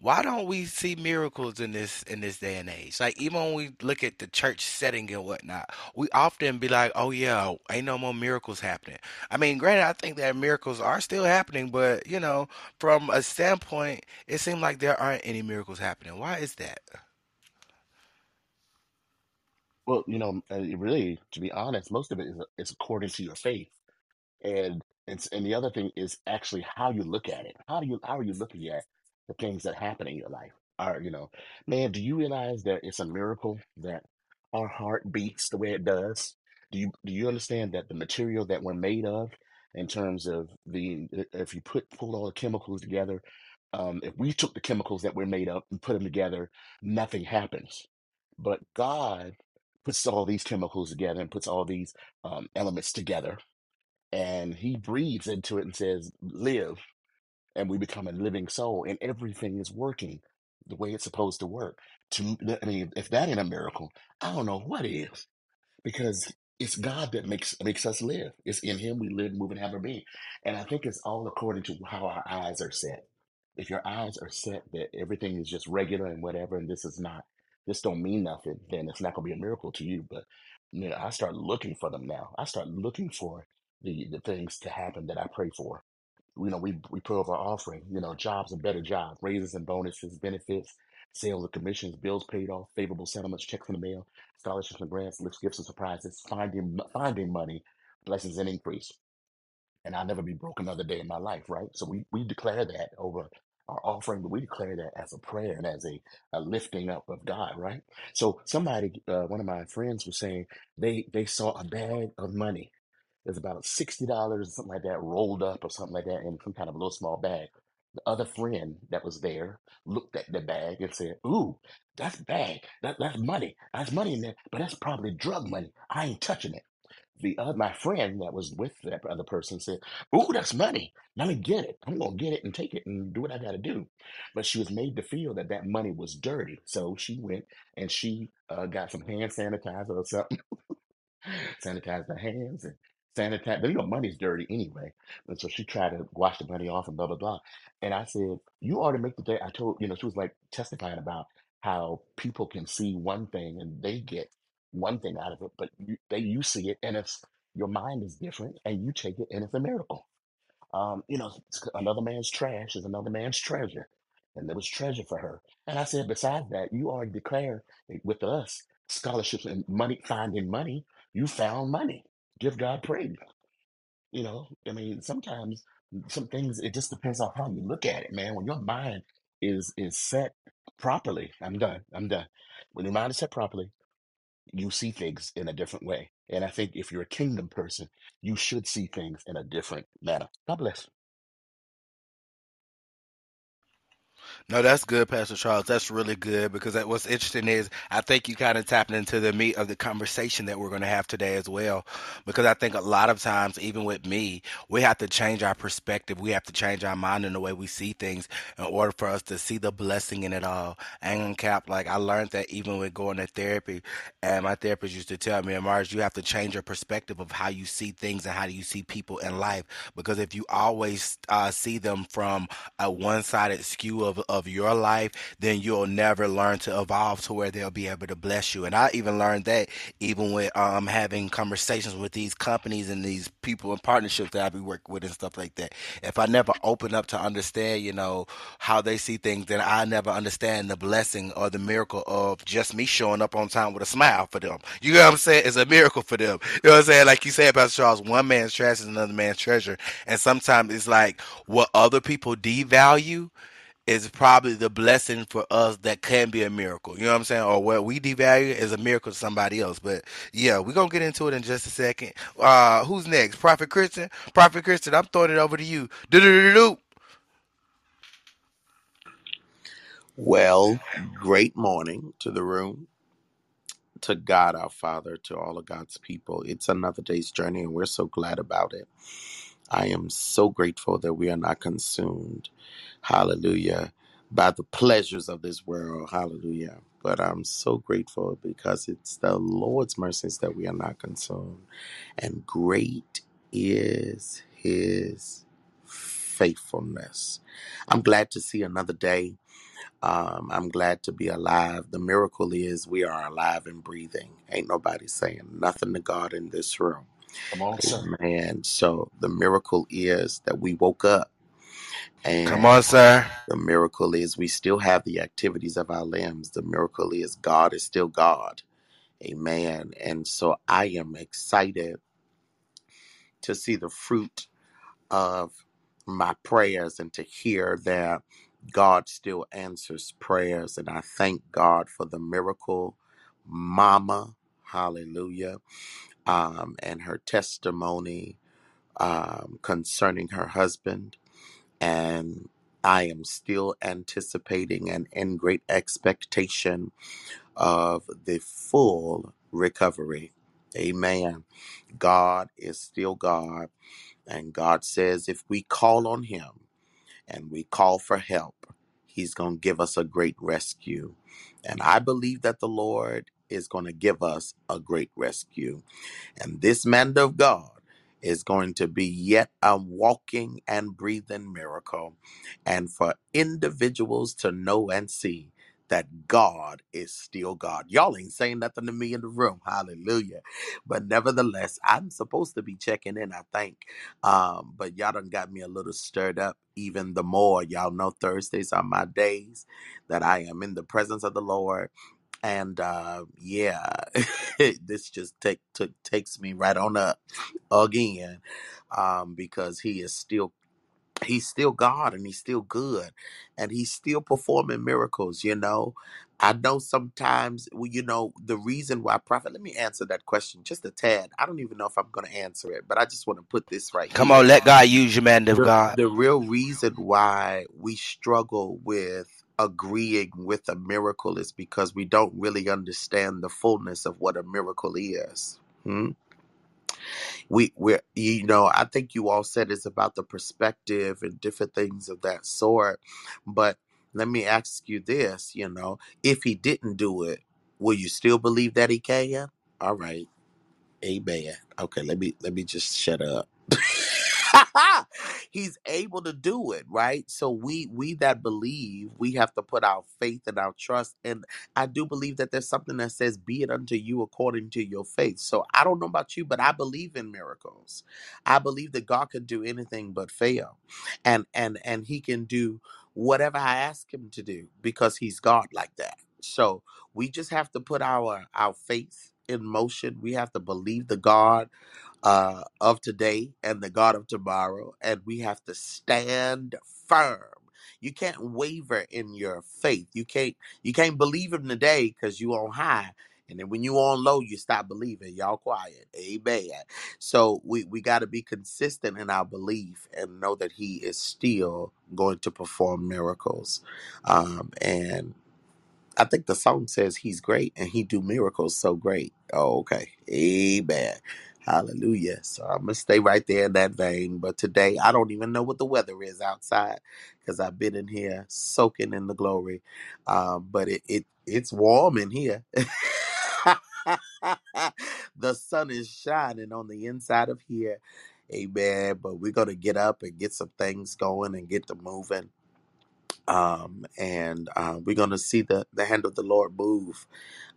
why don't we see miracles in this day and age? Like, even when we look at the church setting and whatnot, we often be like, oh, yeah, ain't no more miracles happening. I mean, granted, I think that miracles are still happening, but, you know, from a standpoint, it seems like there aren't any miracles happening. Why is that? Well, you know, really, to be honest, most of it is according to your faith, and the other thing is actually how you look at it. How are you looking at the things that happen in your life? Are you know, man? Do you realize that it's a miracle that our heart beats the way it does? Do you understand that the material that we're made of, in terms of if you pull all the chemicals together, if we took the chemicals that we're made of and put them together, nothing happens. But God puts all these chemicals together and puts all these elements together, and he breathes into it and says, live, and we become a living soul, and everything is working the way it's supposed to work. I mean, if that ain't a miracle, I don't know what is, because it's God that makes us live. It's in him we live, move, and have our being. And I think it's all according to how our eyes are set. If your eyes are set that everything is just regular and whatever, and this is not, this don't mean nothing, then it's not going to be a miracle to you. But, you know, I start looking for them now. I start looking for the things to happen that I pray for. You know, we put over our offering, you know, jobs and better jobs, raises and bonuses, benefits, sales and commissions, bills paid off, favorable settlements, checks in the mail, scholarships and grants, gifts and surprises, finding money, blessings and increase. And I'll never be broke another day in my life, right? So we declare that over our offering, but we declare that as a prayer and as a lifting up of God, right? So somebody, one of my friends was saying they saw a bag of money. It's about $60 or something like that, rolled up or something like that in some kind of a little small bag. The other friend that was there looked at the bag and said, ooh, that's bag. That's money. That's money in there, but that's probably drug money. I ain't touching it. My friend that was with that other person said, ooh, that's money. Let me get it. I'm going to get it and take it and do what I got to do. But she was made to feel that money was dirty. So she went and she got some hand sanitizer or something, sanitized her hands and sanitized. You know, money's dirty anyway. And so she tried to wash the money off and blah, blah, blah. And I said, you ought to make the day. I told, you know, she was like testifying about how people can see one thing and they get one thing out of it, but you see it, and it's, your mind is different, and you take it, and it's a miracle. Another man's trash is another man's treasure, and there was treasure for her. And I said, besides that, you already declared with us scholarships and money, finding money. You found money. Give God praise. Sometimes some things, it just depends on how you look at it, man. When your mind is set properly, I'm done. When your mind is set properly, you see things in a different way. And I think if you're a kingdom person, you should see things in a different manner. God bless. No, that's good, Pastor Charles. That's really good, because what's interesting is I think you kind of tapped into the meat of the conversation that we're going to have today as well, because I think a lot of times, even with me, we have to change our perspective. We have to change our mind in the way we see things in order for us to see the blessing in it all. And Cap, like I learned that even with going to therapy, and my therapist used to tell me, Amars, you have to change your perspective of how you see things and how do you see people in life, because if you always see them from a one-sided skew of your life, then you'll never learn to evolve to where they'll be able to bless you. And I even learned that even with having conversations with these companies and these people and partnerships that I be working with and stuff like that. If I never open up to understand, how they see things, then I never understand the blessing or the miracle of just me showing up on time with a smile for them. You know what I'm saying? It's a miracle for them. You know what I'm saying? Like you said, Pastor Charles, one man's trash is another man's treasure. And sometimes it's like what other people devalue is probably the blessing for us that can be a miracle. You know what I'm saying? Or what we devalue is a miracle to somebody else. But yeah, we're going to get into it in just a second. Who's next? Prophet Christian? Prophet Christian, I'm throwing it over to you. Do-do-do-do-do. Well, great morning to the room, to God our Father, to all of God's people. It's another day's journey, and we're so glad about it. I am so grateful that we are not consumed, hallelujah, by the pleasures of this world, hallelujah. But I'm so grateful because it's the Lord's mercies that we are not consumed. And great is his faithfulness. I'm glad to see another day. I'm glad to be alive. The miracle is we are alive and breathing. Ain't nobody saying nothing to God in this room. Come on, sir. Man, so the miracle is that we woke up. And come on, sir. The miracle is we still have the activities of our limbs. The miracle is God is still God. Amen. And so I am excited to see the fruit of my prayers and to hear that God still answers prayers. And I thank God for the miracle mama. Hallelujah. And her testimony concerning her husband. And I am still anticipating and in great expectation of the full recovery. Amen. God is still God. And God says if we call on him and we call for help, he's going to give us a great rescue. And I believe that the Lord is going to give us a great rescue. And this man of God is going to be yet a walking and breathing miracle. And for individuals to know and see that God is still God. Y'all ain't saying nothing to me in the room. Hallelujah. But nevertheless, I'm supposed to be checking in, I think. But y'all done got me a little stirred up even the more. Y'all know Thursdays are my days that I am in the presence of the Lord. And this just takes me right on up again, because he's still God, and he's still good, and he's still performing miracles. I know sometimes, the reason why, Prophet, let me answer that question just a tad. I don't even know if I'm going to answer it, but I just want to put this right. Come here. On, let God use you, man of God. The real reason why we struggle with agreeing with a miracle is because we don't really understand the fullness of what a miracle is. I think you all said it's about the perspective and different things of that sort. But let me ask you this, if he didn't do it, will you still believe that he can? All right. Amen. Okay, let me just shut up. He's able to do it, right? So we that believe, we have to put our faith and our trust. And I do believe that there's something that says, be it unto you according to your faith. So I don't know about you, but I believe in miracles. I believe that God can do anything but fail. And he can do whatever I ask him to do because he's God like that. So we just have to put our faith in motion. We have to believe the God of today and the God of tomorrow, and we have to stand firm. You can't waver in your faith. You can't believe him today because you on high, and then when you on low, you stop believing. Y'all quiet. Amen. So we got to be consistent in our belief and know that he is still going to perform miracles. And I think the song says he's great and he do miracles so great. Oh, okay. Amen. Hallelujah. So I'm going to stay right there in that vein. But today, I don't even know what the weather is outside because I've been in here soaking in the glory. But it's warm in here. The sun is shining on the inside of here. Amen. But we're going to get up and get some things going and get to moving. And we're going to see the hand of the Lord move,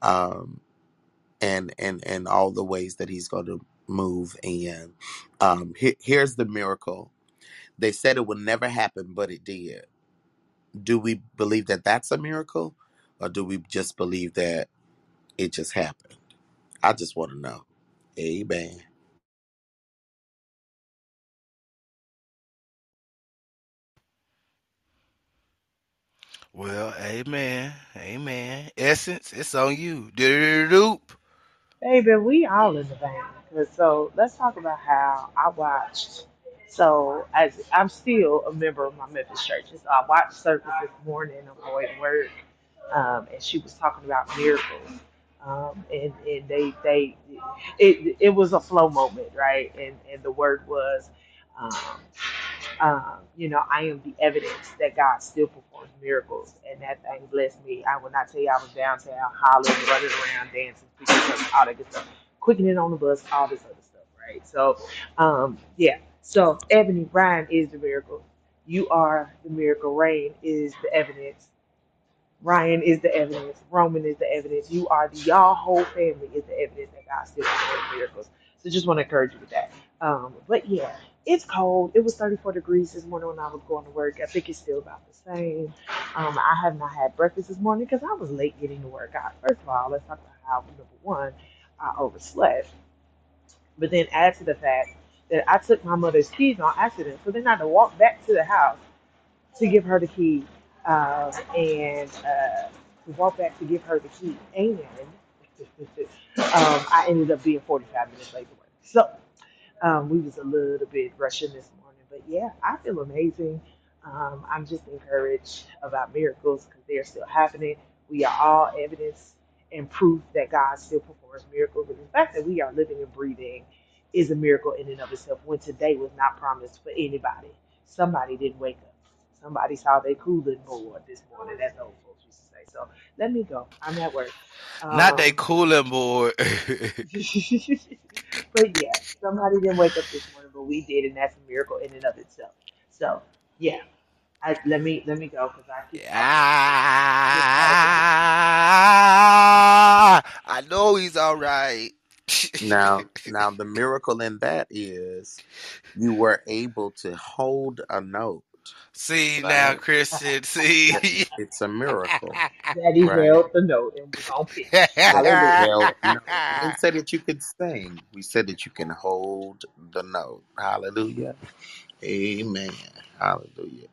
and all the ways that he's going to move. And, here's the miracle. They said it would never happen, but it did. Do we believe that that's a miracle, or do we just believe that it just happened? I just want to know. Amen. Well, amen, amen. Essence, it's on you. Do-do-do-do-doop. Baby, we all in the vein. So let's talk about how I watched. So I'm still a member of my Memphis church. So I watched service this morning on my way to work, and she was talking about miracles. And it was a flow moment, right? And the word was, I am the evidence that God still performs miracles, and that thing blessed me. I will not tell you I was downtown hollering, running around, dancing, speaking, all that good stuff, quickening on the bus, all this other stuff, right? So, yeah. So, Ebony Ryan is the miracle. You are the miracle. Rain is the evidence. Ryan is the evidence. Roman is the evidence. You are y'all whole family is the evidence that God still performs miracles. So, just want to encourage you with that. But yeah. It's cold. It was 34 degrees this morning when I was going to work. I think it's still about the same. I have not had breakfast this morning because I was late getting to work. First of all, let's talk about how, number one, I overslept. But then add to the fact that I took my mother's keys on accident. So then I had to walk back to the house to give her the key. And I ended up being 45 minutes late to work. So. We was a little bit rushing this morning, but yeah, I feel amazing. I'm just encouraged about miracles because they're still happening. We are all evidence and proof that God still performs miracles. And the fact that we are living and breathing is a miracle in and of itself, when today was not promised for anybody. Somebody didn't wake up. Somebody saw their cooling board this morning. That's old folks used to say. So let me go. I'm at work. Not their cooling board. But yeah, somebody didn't wake up this morning, but we did, and that's a miracle in and of itself. So yeah, let me go because I keep. I know he's all right. Now the miracle in that is you were able to hold a note. See, like, now, Christian, see. It's a miracle. Daddy held the note and was on pitch. Hallelujah. We said that you could sing. We said that you can hold the note. Hallelujah. Amen. Hallelujah.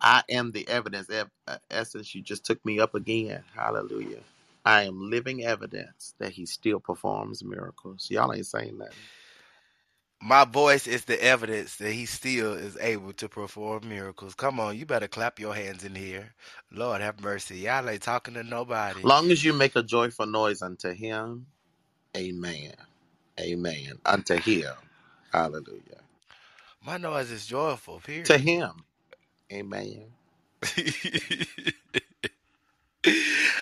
I am the evidence. Essence, you just took me up again. Hallelujah. I am living evidence that he still performs miracles. Y'all ain't saying nothing. My voice is the evidence that he still is able to perform miracles. Come on, you better clap your hands in here. Lord have mercy. Y'all ain't talking to nobody. Long as you make a joyful noise unto him. Amen. Amen. Unto him. Hallelujah. My noise is joyful, period. To him. Amen.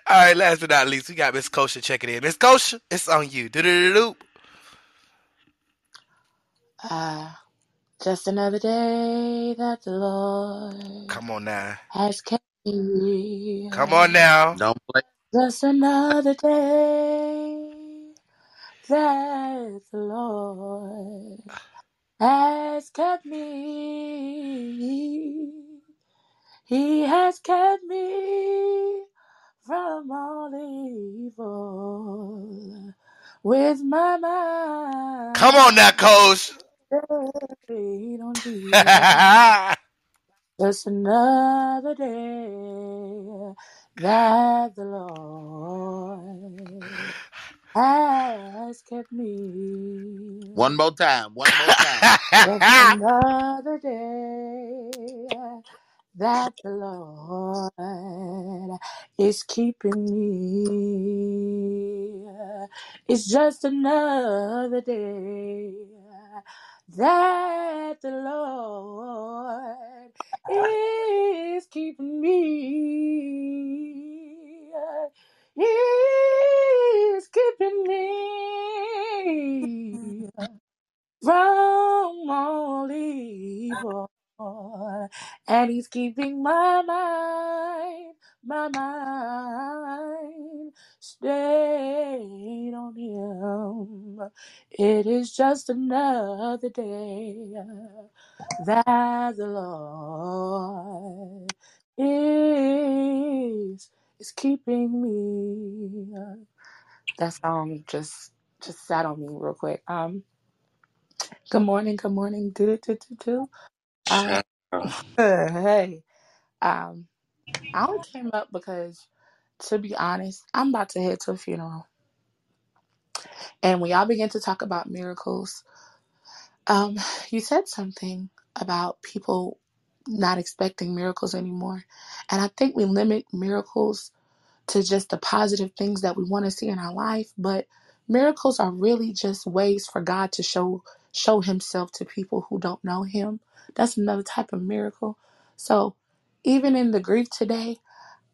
All right, last but not least, we got Miss Kosha checking in. Miss Kosha, it's on you. Do-do-do-do. Just another day that the Lord. Come on now. Has kept me. Come on now. Don't play. Just another day that the Lord has kept me. He has kept me from all evil with my mind. Come on now, Coach. Just another day that the Lord has kept me. One more time. One more time. Just another day that the Lord is keeping me. It's just another day that the Lord is keeping me. He's keeping me from all evil. And he's keeping my mind stayed on him. It is just another day that the Lord is keeping me. That song just sat on me real quick. Good morning, do. Hey, I only came up because, to be honest, I'm about to head to a funeral, and when y'all begin to talk about miracles, you said something about people not expecting miracles anymore, and I think we limit miracles to just the positive things that we want to see in our life, but miracles are really just ways for God to show himself to people who don't know him. That's another type of miracle. So even in the grief today,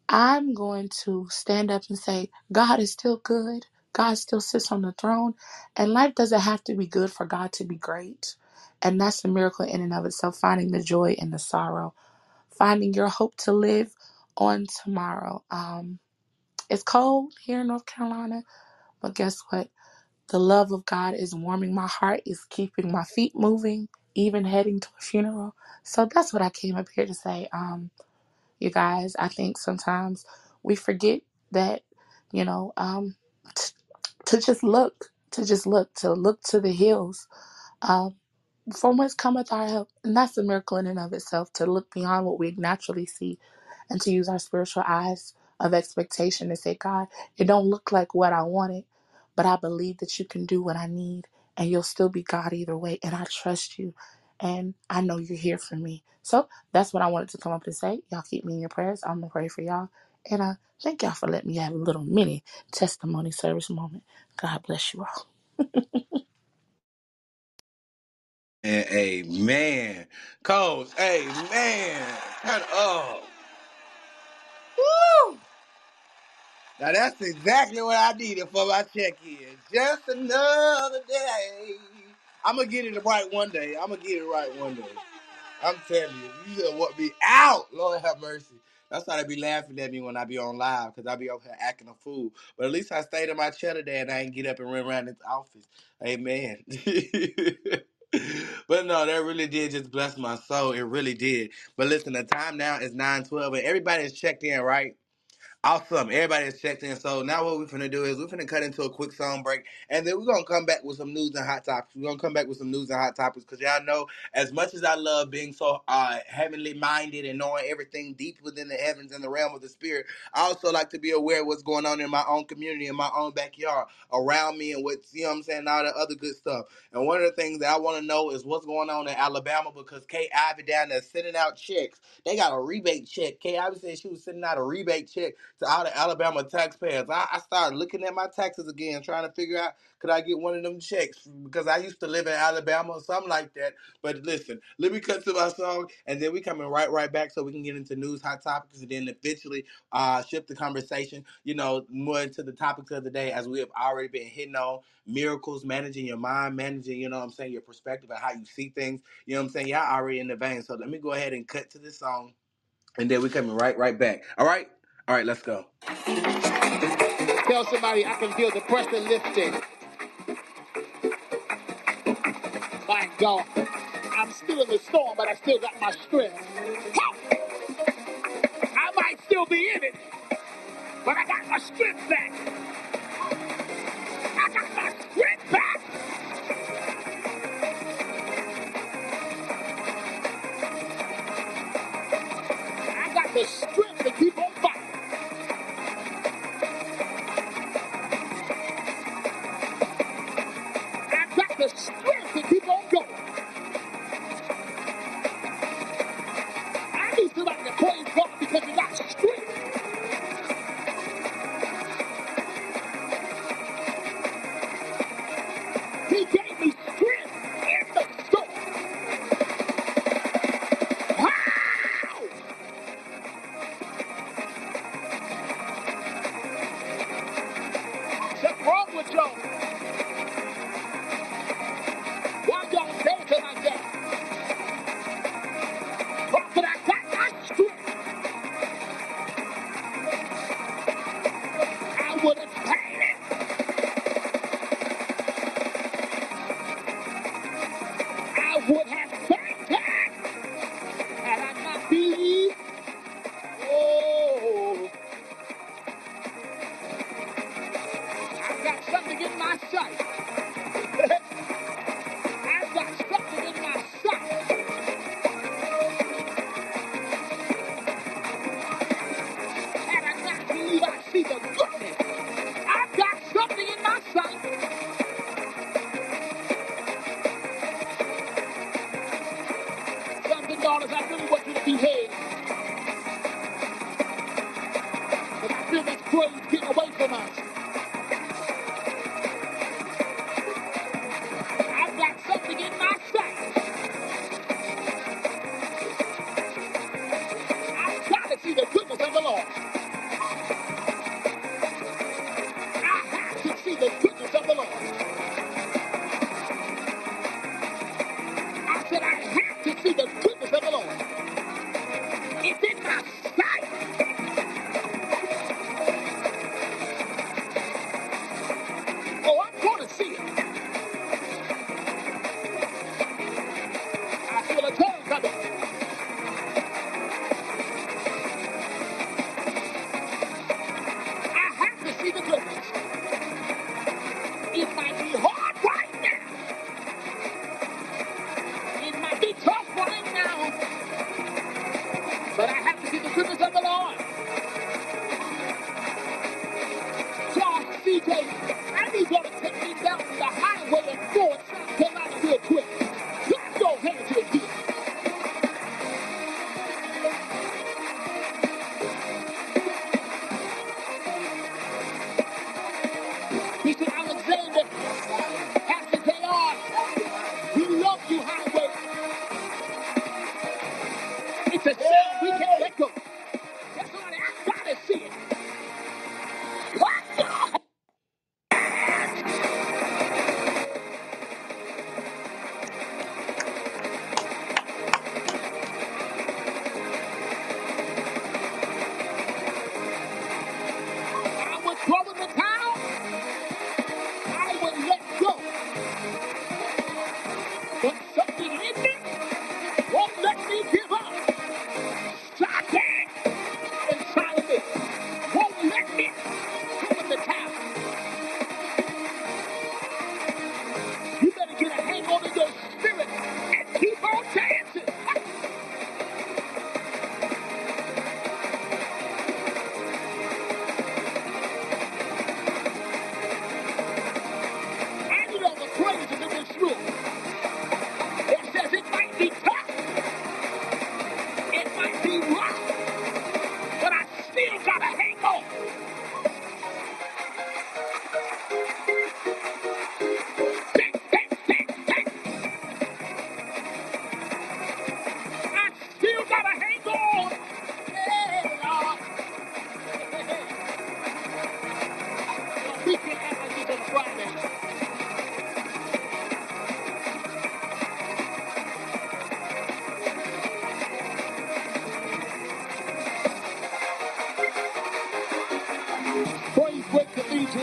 I'm going to stand up and say, God is still good. God still sits on the throne. And life doesn't have to be good for God to be great. And that's a miracle in and of itself, finding the joy in the sorrow, finding your hope to live on tomorrow. It's cold here in North Carolina, but guess what? The love of God is warming my heart, is keeping my feet moving, even heading to a funeral. So that's what I came up here to say. You guys, I think sometimes we forget that, to look to the hills from whence cometh our help. And that's a miracle in and of itself, to look beyond what we naturally see and to use our spiritual eyes of expectation and say, God, it don't look like what I wanted, but I believe that you can do what I need, and you'll still be God either way. And I trust you, and I know you're here for me. So that's what I wanted to come up and say. Y'all keep me in your prayers. I'm going to pray for y'all. And thank y'all for letting me have a little mini testimony service moment. God bless you all. And amen. Coach, amen. Turn up. Woo! Now, that's exactly what I needed for my check-in. Just another day. I'm going to get it right one day. I'm telling you. You just want me out. Lord have mercy. That's why they be laughing at me when I be on live, because I be up here acting a fool. But at least I stayed in my chair today and I ain't get up and run around this office. Amen. But no, that really did just bless my soul. It really did. But listen, the time now is 9:12, and everybody's checked in, right? Awesome. Everybody has checked in. So now what we're going to do is we're going to cut into a quick song break, and then we're going to come back with some news and hot topics. Because y'all know, as much as I love being so heavenly minded and knowing everything deep within the heavens and the realm of the spirit, I also like to be aware of what's going on in my own community, in my own backyard, around me, and what's, and all the other good stuff. And one of the things that I want to know is what's going on in Alabama, because Kay Ivey down there sending out checks. They got a rebate check. Kay Ivey said she was sending out a rebate check to all the Alabama taxpayers. I started looking at my taxes again, trying to figure out could I get one of them checks because I used to live in Alabama or something like that. But listen, let me cut to our song, and then we coming right back so we can get into news, hot topics, and then eventually shift the conversation, you know, more into the topics of the day as we have already been hitting on miracles, managing your mind, managing, you know what I'm saying, your perspective and how you see things. You know what I'm saying? Y'all already in the vein. So let me go ahead and cut to this song, and then we're coming right back. All right? All right, let's go. Tell somebody I can feel the pressure lifting. My God, I'm still in the storm, but I still got my strength. Ha! I might still be in it, but I got my strength back. I got my strength back. I got the strength to keep on fighting. I got the strength to keep on going. I need somebody to praise God because you got strength. He gave me strength in the storm. Wow! What's wrong with y'all? Why y'all dancing like that? Why could I got my strength? I would have paid it. I would have thanked him had I not been. Oh, I've got something in my sight. I've got something in my sight. Had I not believed, I see the goodness. I've got something in my sight. Sons and daughters, I really want you to be heard. But I feel this praise getting away from us. I've got something in my sight. I've got to see the goodness of the Lord. I have to see the goodness of the Lord. I said, I have to see the goodness of the Lord. It's in my sight.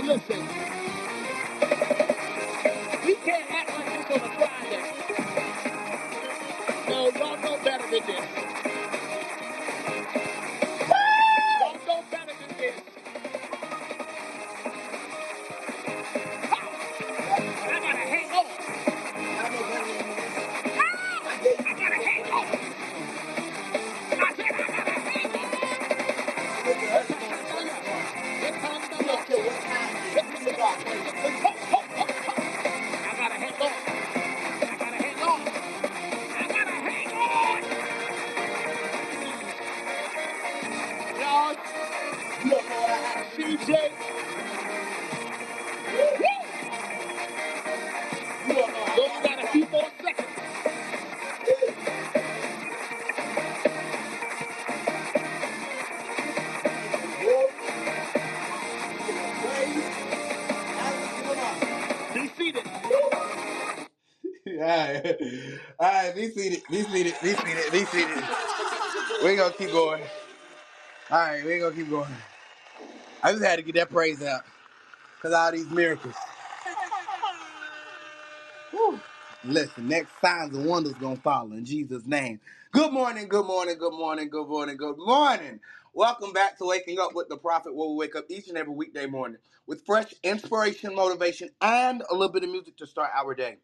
Hey, listen. We can't act like this on a Friday. No, y'all know better than this. Y'all know better than this. I got a hangover. I got a hangover. I said I got a hangover. Be seated. We're going to keep going. All right, we're going to keep going. I just had to get that praise out because all these miracles. Whew. Listen, next signs and wonders going to follow in Jesus' name. Good morning. Welcome back to Waking Up With The Prophet, where we wake up each and every weekday morning with fresh inspiration, motivation, and a little bit of music to start our day.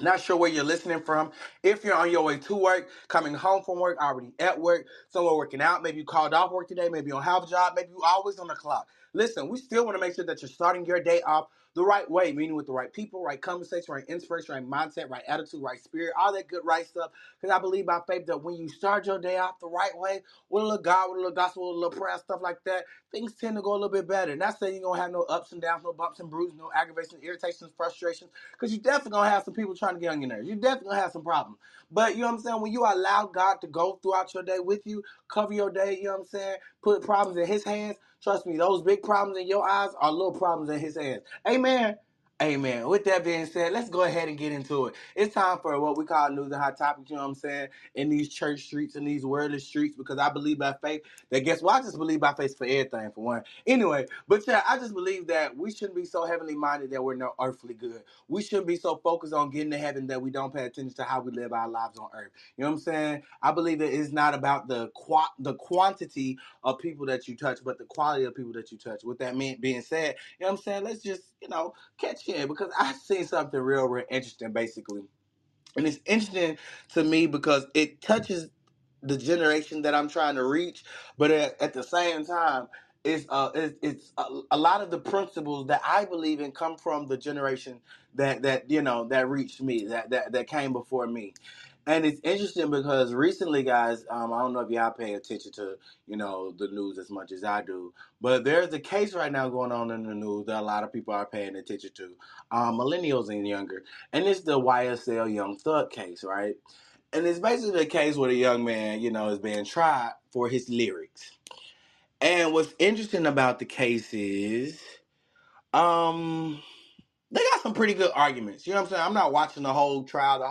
Not sure where you're listening from. If you're on your way to work, coming home from work, already at work, somewhere working out, maybe you called off work today, maybe you don't have a job, maybe you always on the clock. Listen, we still want to make sure that you're starting your day off the right way, meaning with the right people, right conversation, right inspiration, right mindset, right attitude, right spirit, all that good right stuff. Because I believe by faith that when you start your day off the right way, with a little God, with a little gospel, with a little prayer, stuff like that, things tend to go a little bit better. Not saying you're going to have no ups and downs, no bumps and bruises, no aggravations, irritations, frustrations, because you're definitely going to have some people trying to get on your nerves. You're definitely going to have some problems. But, you know what I'm saying, when you allow God to go throughout your day with you, cover your day, you know what I'm saying, put problems in his hands, trust me, those big problems in your eyes are little problems in his hands. Amen. Amen. With that being said, let's go ahead and get into it. It's time for what we call news and hot topics, you know what I'm saying, in these church streets, in these worldly streets, because I believe by faith that, guess what, I just believe by faith for everything, for one. Anyway, but yeah, I just believe that we shouldn't be so heavenly minded that we're no earthly good. We shouldn't be so focused on getting to heaven that we don't pay attention to how we live our lives on earth. You know what I'm saying? I believe that it's not about the quantity of people that you touch, but the quality of people that you touch. With that being said, you know what I'm saying, let's just, you know, catch in, because I seen something real, real interesting, basically. And it's interesting to me because it touches the generation that I'm trying to reach, but at the same time, it's a lot of the principles that I believe in come from the generation that you know, that reached me, that came before me. And it's interesting because recently, guys, I don't know if y'all pay attention to, you know, the news as much as I do, but there's a case right now going on in the news that a lot of people are paying attention to, millennials and younger, and it's the YSL Young Thug case, right? And it's basically a case where the young man, you know, is being tried for his lyrics. And what's interesting about the case is, they got some pretty good arguments. You know what I'm saying? I'm not watching the whole trial, the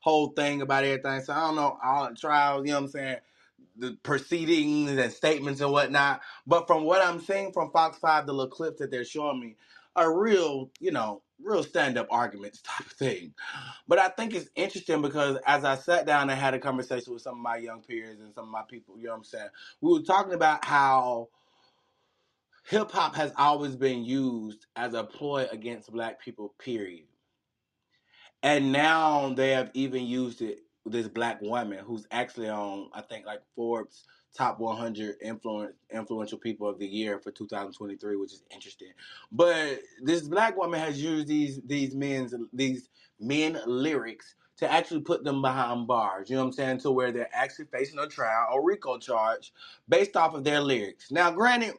whole thing about everything. So I don't know all the trials, you know what I'm saying, the proceedings and statements and whatnot. But from what I'm seeing from Fox 5, the little clips that they're showing me, are real, you know, real stand-up arguments type of thing. But I think it's interesting because as I sat down and had a conversation with some of my young peers and some of my people, you know what I'm saying, we were talking about how hip-hop has always been used as a ploy against black people, period. And now they have even used it, this black woman who's actually on, I think, like Forbes' top 100 influential people of the year for 2023, which is interesting. But this black woman has used these men lyrics to actually put them behind bars, you know what I'm saying, to where they're actually facing a trial or RICO charge based off of their lyrics. Now, granted,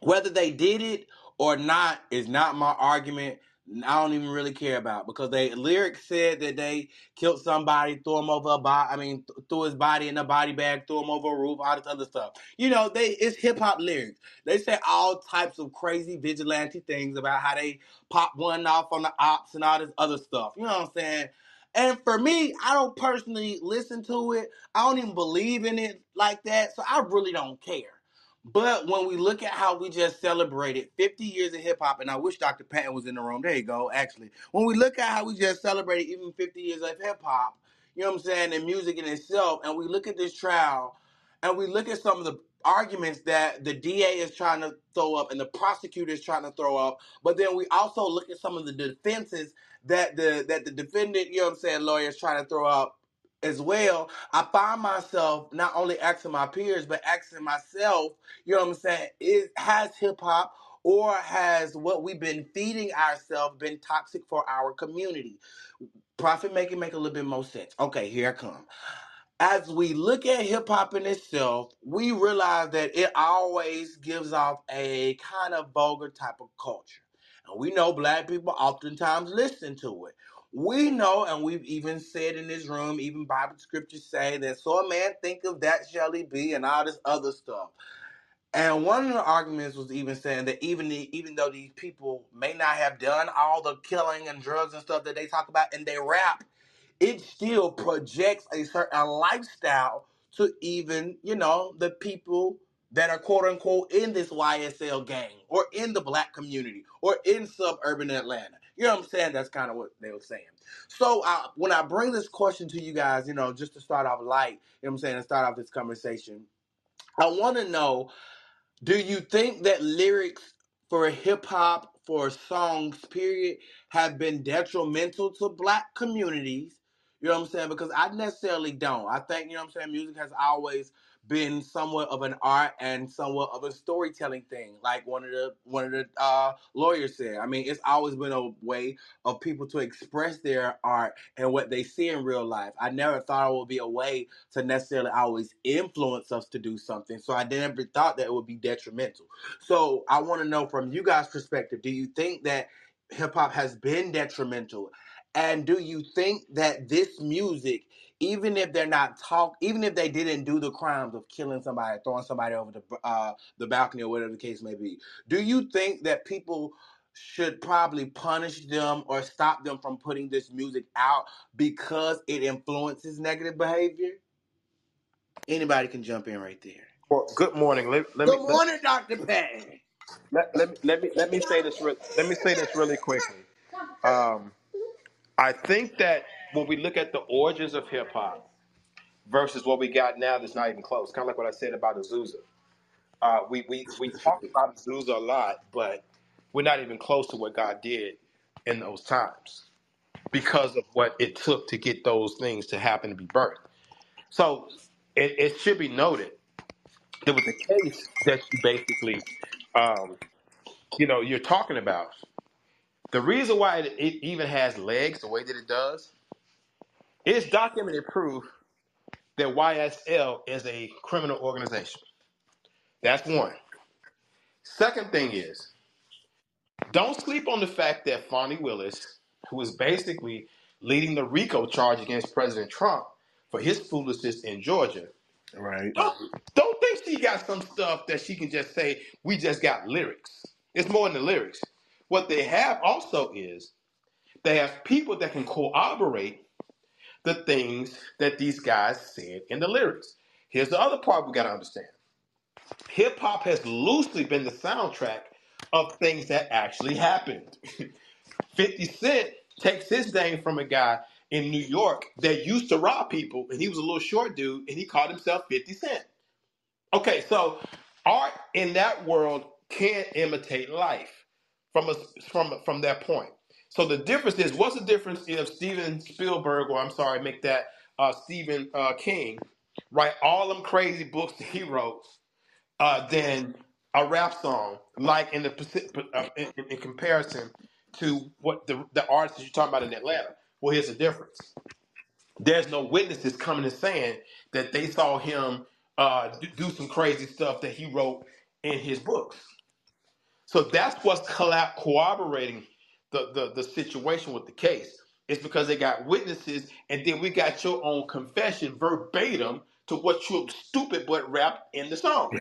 whether they did it or not is not my argument. I don't even really care about, because the lyrics said that they killed somebody, threw him over a body. I mean, threw his body in a body bag, threw him over a roof, all this other stuff. You know, it's hip hop lyrics. They say all types of crazy vigilante things about how they pop one off on the ops and all this other stuff. You know what I'm saying? And for me, I don't personally listen to it. I don't even believe in it like that, so I really don't care. But when we look at how we just celebrated 50 years of hip-hop, and I wish Dr. Patton was in the room. There you go, actually. When we look at how we just celebrated even 50 years of hip-hop, you know what I'm saying, and music in itself, and we look at this trial, and we look at some of the arguments that the DA is trying to throw up and the prosecutor is trying to throw up, but then we also look at some of the defenses that the defendant, you know what I'm saying, lawyer is trying to throw up as well. I find myself not only asking my peers, but asking myself, you know what I'm saying, has hip-hop or has what we've been feeding ourselves been toxic for our community? Profit-making make a little bit more sense. Okay, here I come. As we look at hip-hop in itself, we realize that it always gives off a kind of vulgar type of culture. And we know black people oftentimes listen to it. We know, and we've even said in this room, even Bible scriptures say that so a man think of that shall he be, and all this other stuff. And one of the arguments was even saying that even though these people may not have done all the killing and drugs and stuff that they talk about in their rap, it still projects a certain lifestyle to even, you know, the people that are quote-unquote in this YSL gang or in the black community or in suburban Atlanta. You know what I'm saying? That's kind of what they were saying. So when I bring this question to you guys, you know, just to start off light, you know what I'm saying, and start off this conversation, I want to know, do you think that lyrics for hip-hop, for songs, period, have been detrimental to black communities? You know what I'm saying? Because I necessarily don't. I think, you know what I'm saying, music has always been somewhat of an art and somewhat of a storytelling thing, like one of the lawyers said. I mean, it's always been a way of people to express their art and what they see in real life. I never thought it would be a way to necessarily always influence us to do something, so I never thought that it would be detrimental. So I want to know from you guys' perspective, do you think that hip-hop has been detrimental? And do you think that this music, even if they're not even if they didn't do the crimes of killing somebody, throwing somebody over the balcony or whatever the case may be, do you think that people should probably punish them or stop them from putting this music out because it influences negative behavior? Anybody can jump in right there. Well, good morning. Good morning, Dr. Patton. Let me say this really quickly. I think that when we look at the origins of hip-hop versus what we got now, that's not even close. Kind of like what I said about Azusa. We talk about Azusa a lot, but we're not even close to what God did in those times because of what it took to get those things to happen to be birthed. So it should be noted there was a case that you basically, you're talking about. The reason why it even has legs the way that it does is documented proof that YSL is a criminal organization. That's one. Second thing is, don't sleep on the fact that Fani Willis, who is basically leading the RICO charge against President Trump for his foolishness in Georgia, right? Don't think she got some stuff that she can just say, we just got lyrics. It's more than the lyrics. What they have also is they have people that can corroborate the things that these guys said in the lyrics. Here's the other part we got to understand. Hip-hop has loosely been the soundtrack of things that actually happened. 50 Cent takes his name from a guy in New York that used to rob people, and he was a little short dude, and he called himself 50 Cent. Okay, so art in that world can't imitate life. From that point. So the difference is, what's the difference if Steven Spielberg, or I'm sorry, make that Stephen King, write all them crazy books that he wrote, than a rap song, like in comparison to what the artists you're talking about in Atlanta? Well, here's the difference. There's no witnesses coming and saying that they saw him do some crazy stuff that he wrote in his books. So that's what's corroborating the situation with the case. It's because they got witnesses, and then we got your own confession verbatim to what you stupid but rapped in the song.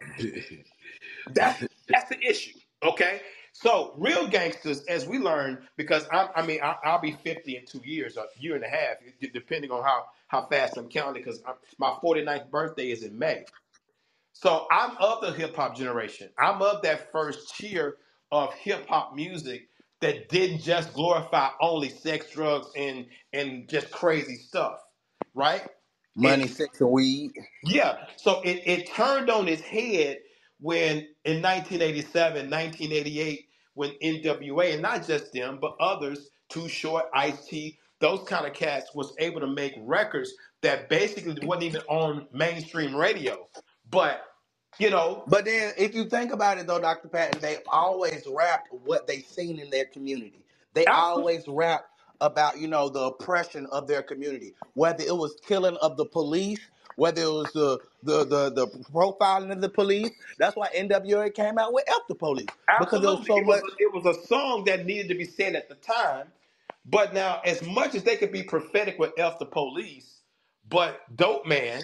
That's the issue, okay? So real gangsters, as we learn, because I'll be 50 in 2 years, or a year and a half, depending on how fast I'm counting, because my 49th birthday is in May. So I'm of the hip hop generation. I'm of that first tier of hip hop music that didn't just glorify only sex, drugs, and just crazy stuff, right? Money, sex, and weed. Yeah. So it turned on its head when in 1987, 1988, when NWA, and not just them, but others, Too Short, Ice-T, those kind of cats was able to make records that basically wasn't even on mainstream radio. But, you know. But then if you think about it, though, Dr. Patton, they always rapped what they seen in their community. They always rapped about, you know, the oppression of their community, whether it was killing of the police, whether it was the profiling of the police. That's why NWA came out with F the Police. Absolutely. Because it was a song that needed to be said at the time. But now, as much as they could be prophetic with F the Police, but Dope Man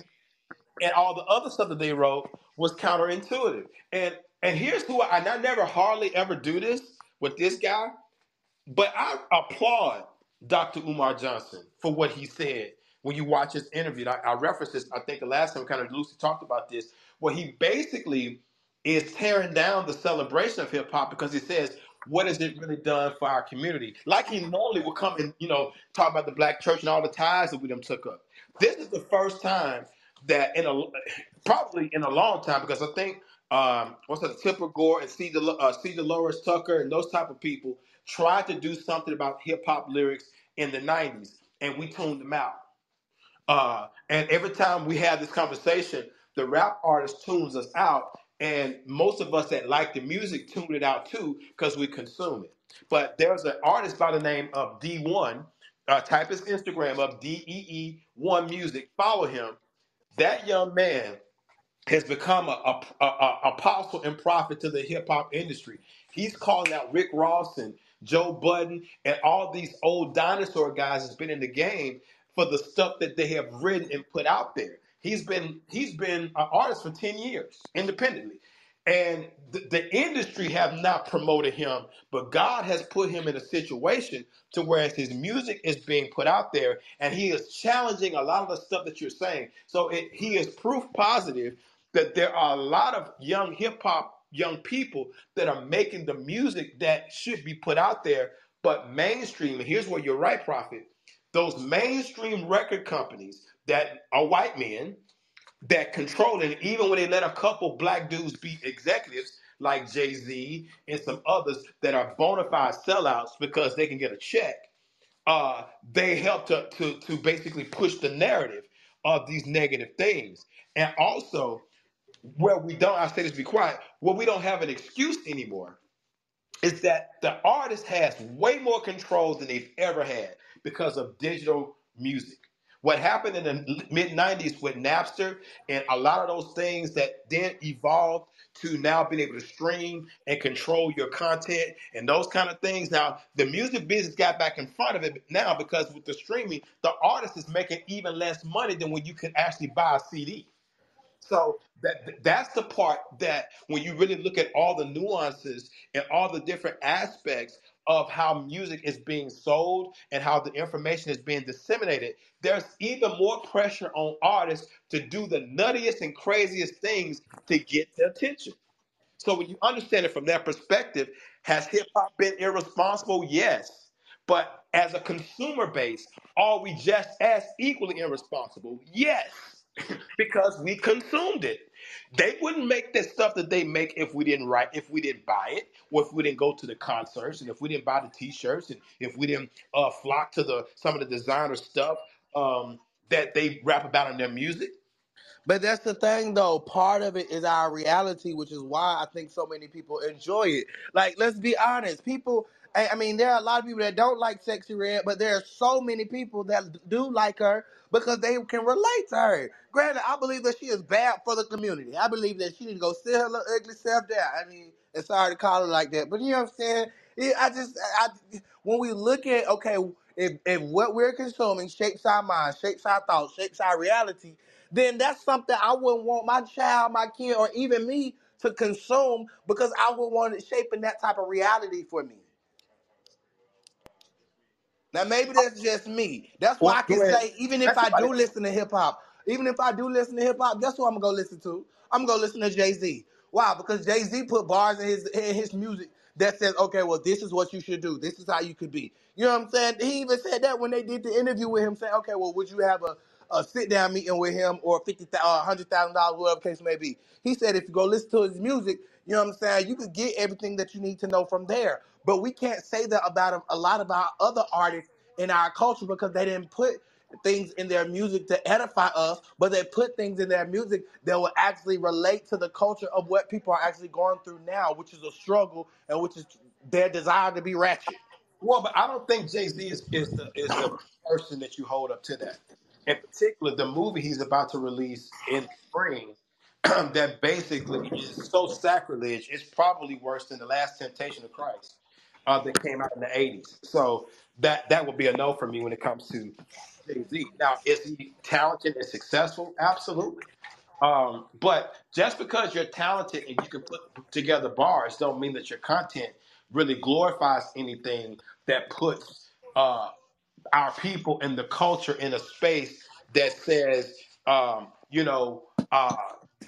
and all the other stuff that they wrote was counterintuitive. And here's who I never hardly ever do this with this guy, but I applaud Dr. Umar Johnson for what he said. When you watch his interview, I referenced this, I think the last time we kind of loosely talked about this, where he basically is tearing down the celebration of hip-hop because he says, what has it really done for our community? Like he normally would come and, you know, talk about the black church and all the ties that we them took up. This is the first time that probably in a long time, because I think Tipper Gore and C. Delores Tucker and those type of people tried to do something about hip-hop lyrics in the 90s, and we tuned them out. And every time we have this conversation, the rap artist tunes us out, and most of us that like the music tune it out too because we consume it. But there's an artist by the name of D1. Type his Instagram up, DEE1 Music. Follow him. That young man has become a apostle and prophet to the hip-hop industry. He's calling out Rick Ross and Joe Budden and all these old dinosaur guys that's been in the game for the stuff that they have written and put out there. He's been an artist for 10 years independently, and the industry have not promoted him, but God has put him in a situation to where his music is being put out there, and he is challenging a lot of the stuff that you're saying. So he is proof positive that there are a lot of young hip-hop, young people that are making the music that should be put out there, but mainstream, and here's where you're right, Prophet, those mainstream record companies that are white men that control it, even when they let a couple black dudes be executives like Jay-Z and some others that are bona fide sellouts because they can get a check, they help to basically push the narrative of these negative things. And also, we don't have an excuse anymore is that the artist has way more controls than they've ever had because of digital music. What happened in the mid-90s with Napster and a lot of those things that then evolved to now being able to stream and control your content and those kind of things. Now, the music business got back in front of it now because with the streaming, the artist is making even less money than when you could actually buy a CD. So that's the part that when you really look at all the nuances and all the different aspects of how music is being sold and how the information is being disseminated, there's even more pressure on artists to do the nuttiest and craziest things to get their attention. So when you understand it from that perspective, has hip-hop been irresponsible? Yes. But as a consumer base, are we just as equally irresponsible? Yes. Because we consumed it. They wouldn't make the stuff that they make if we didn't buy it, or if we didn't go to the concerts, and if we didn't buy the T-shirts, and if we didn't flock to some of the designer stuff that they rap about in their music. But that's the thing, though. Part of it is our reality, which is why I think so many people enjoy it. Like, let's be honest, people. I mean, there are a lot of people that don't like Sexy Red, but there are so many people that do like her because they can relate to her. Granted, I believe that she is bad for the community. I believe that she need to go sit her little ugly self down. I mean, it's sorry to call her like that, but you know what I'm saying? When we look at, okay, if what we're consuming shapes our mind, shapes our thoughts, shapes our reality, then that's something I wouldn't want my child, my kid, or even me to consume because I would want it shaping that type of reality for me. Now, maybe that's just me. That's why I can say, even if I do listen to hip-hop, guess who I'm going to go listen to? I'm going to listen to Jay-Z. Why? Because Jay-Z put bars in his music that says, okay, well, this is what you should do. This is how you could be. You know what I'm saying? He even said that when they did the interview with him, saying, okay, well, would you have a sit-down meeting with him or $50,000 or $100,000, whatever the case may be. He said if you go listen to his music, you know what I'm saying, you could get everything that you need to know from there. But we can't say that about a lot of our other artists in our culture because they didn't put things in their music to edify us, but they put things in their music that will actually relate to the culture of what people are actually going through now, which is a struggle and which is their desire to be ratchet. Well, but I don't think Jay-Z is the person that you hold up to that. In particular, the movie he's about to release in spring that basically is so sacrilege, it's probably worse than The Last Temptation of Christ that came out in the 80s. So that would be a no for me when it comes to Jay-Z. Now, is he talented and successful? Absolutely. But just because you're talented and you can put together bars don't mean that your content really glorifies anything that puts our people and the culture in a space that says,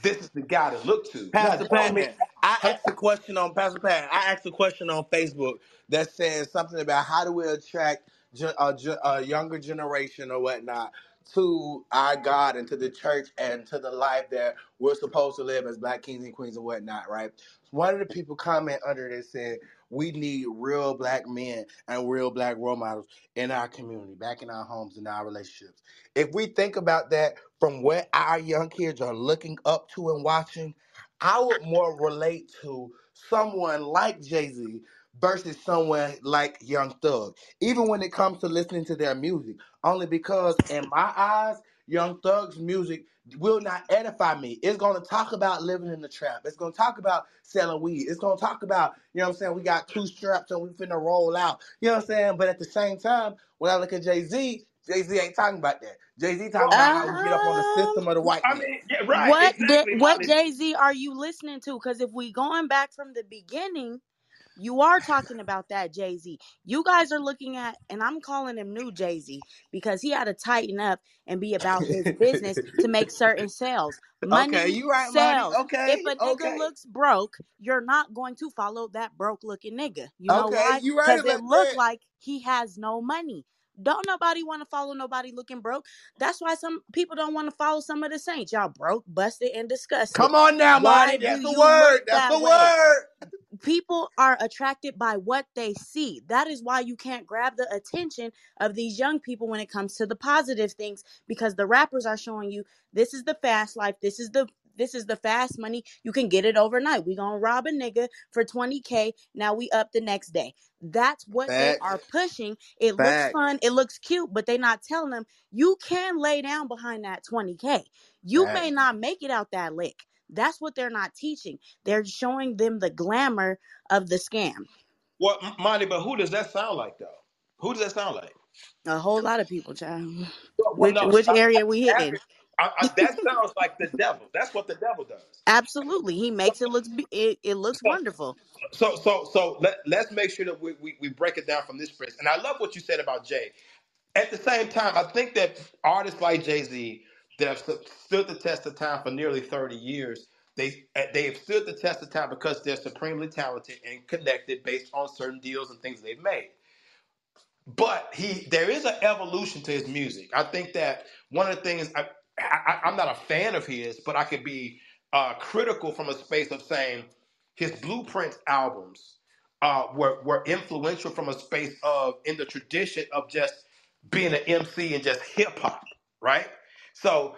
this is the guy to look to. Pastor Pat, I asked a question on Facebook that says something about how do we attract a younger generation or whatnot to our God and to the church and to the life that we're supposed to live as Black kings and queens and whatnot, right? One of the people comment under it said, we need real Black men and real Black role models in our community, back in our homes, in our relationships. If we think about that from where our young kids are looking up to and watching, I would more relate to someone like Jay-Z versus someone like Young Thug, even when it comes to listening to their music, only because in my eyes, Young Thug's music will not edify me. It's going to talk about living in the trap. It's going to talk about selling weed. It's going to talk about, you know what I'm saying, we got two straps and we finna roll out. You know what I'm saying? But at the same time, when I look at Jay-Z, Jay-Z ain't talking about that. Jay-Z talking about how we get up on the system of the white man. I mean, yeah, right. What Jay-Z are you listening to? Because if we going back from the beginning, you are talking about that Jay-Z. You guys are looking at, and I'm calling him new Jay-Z because he had to tighten up and be about his business to make certain sales. Money, okay, you right, sales. Money. Okay, if a nigga looks broke, you're not going to follow that broke-looking nigga. You know why? You right about that. Because it looks like he has no money. Don't nobody want to follow nobody looking broke. That's why some people don't want to follow some of the saints. Y'all broke, busted, and disgusted. Come on now, Marty. That's the word. That's the word. People are attracted by what they see. That is why you can't grab the attention of these young people when it comes to the positive things, because the rappers are showing you this is the fast life. This is the fast money. You can get it overnight. We gonna rob a nigga for $20K. Now we up the next day. That's what Fact. They are pushing. It Fact. Looks fun. It looks cute, but they not telling them you can lay down behind that $20K. You Fact. May not make it out that lick. That's what they're not teaching. They're showing them the glamour of the scam. Well, Monty, but who does that sound like, though? Who does that sound like? A whole lot of people, child. Well, which area we hitting? That sounds like the devil. That's what the devil does. Absolutely, he makes it look it looks wonderful. So let's make sure that we break it down from this place. And I love what you said about Jay. At the same time, I think that artists like Jay-Z that have stood the test of time for nearly 30 years, they have stood the test of time because they're supremely talented and connected based on certain deals and things they've made. But there is an evolution to his music. I think that one of the things I'm not a fan of his, but I could be critical from a space of saying his Blueprint albums were influential from a space of in the tradition of just being an MC and just hip hop, right? So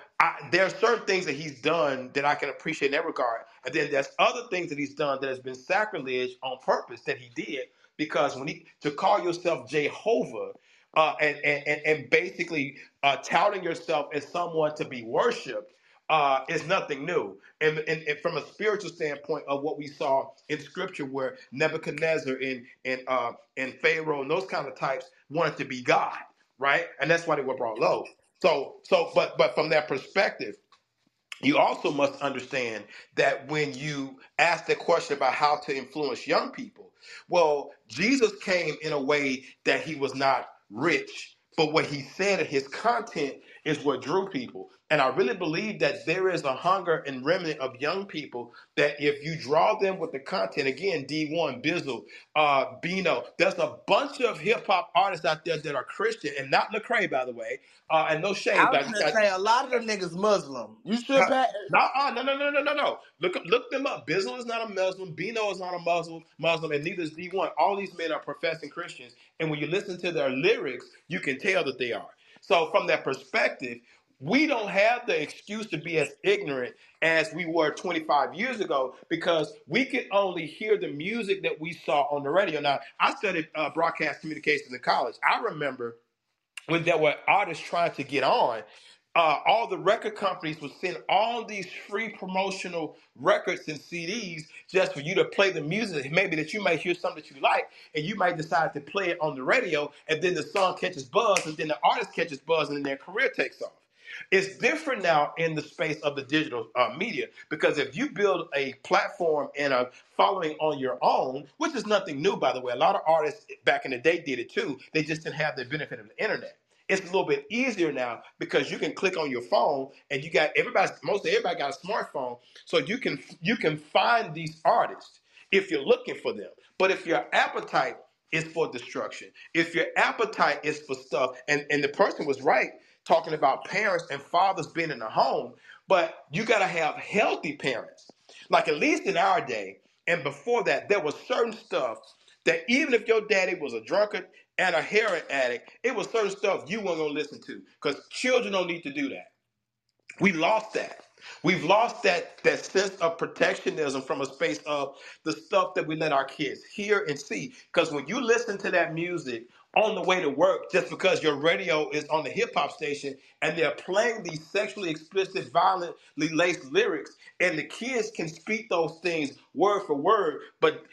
there are certain things that he's done that I can appreciate in that regard, and then there's other things that he's done that has been sacrilege on purpose that he did because when to call yourself Jehovah. And basically touting yourself as someone to be worshipped is nothing new. And from a spiritual standpoint of what we saw in Scripture where Nebuchadnezzar and Pharaoh and those kind of types wanted to be God, right? And that's why they were brought low. But from that perspective, you also must understand that when you ask the question about how to influence young people, well, Jesus came in a way that he was not rich, but what he said in his content is what drew people. And I really believe that there is a hunger and remnant of young people that if you draw them with the content, again, D1, Bizzle, Bino, there's a bunch of hip-hop artists out there that are Christian, and not Lecrae, by the way, and no shade. I was going to say, a lot of them niggas Muslim. You should have No. Look them up. Bizzle is not a Muslim. Bino is not a Muslim, and neither is D1. All these men are professing Christians, and when you listen to their lyrics, you can tell that they are. So from that perspective, we don't have the excuse to be as ignorant as we were 25 years ago, because we could only hear the music that we saw on the radio. Now, I studied broadcast communications in college. I remember when there were artists trying to get on, all the record companies would send all these free promotional records and CDs just for you to play the music. Maybe that you might hear something that you like, and you might decide to play it on the radio, and then the song catches buzz, and then the artist catches buzz, and then their career takes off. It's different now in the space of the digital media, because if you build a platform and a following on your own, which is nothing new, by the way, a lot of artists back in the day did it too. They just didn't have the benefit of the internet. It's a little bit easier now because you can click on your phone, and you got everybody got a smartphone, so you can find these artists if you're looking for them. But if your appetite is for destruction, if your appetite is for stuff, and the person was right, talking about parents and fathers being in the home, but you got to have healthy parents. Like, at least in our day, and before that, there was certain stuff that even if your daddy was a drunkard and a heroin addict, it was certain stuff you weren't going to listen to, because children don't need to do that. We lost that. We've lost that sense of protectionism from a space of the stuff that we let our kids hear and see, because when you listen to that music on the way to work, just because your radio is on the hip-hop station and they're playing these sexually explicit, violently laced lyrics, and the kids can speak those things word for word, but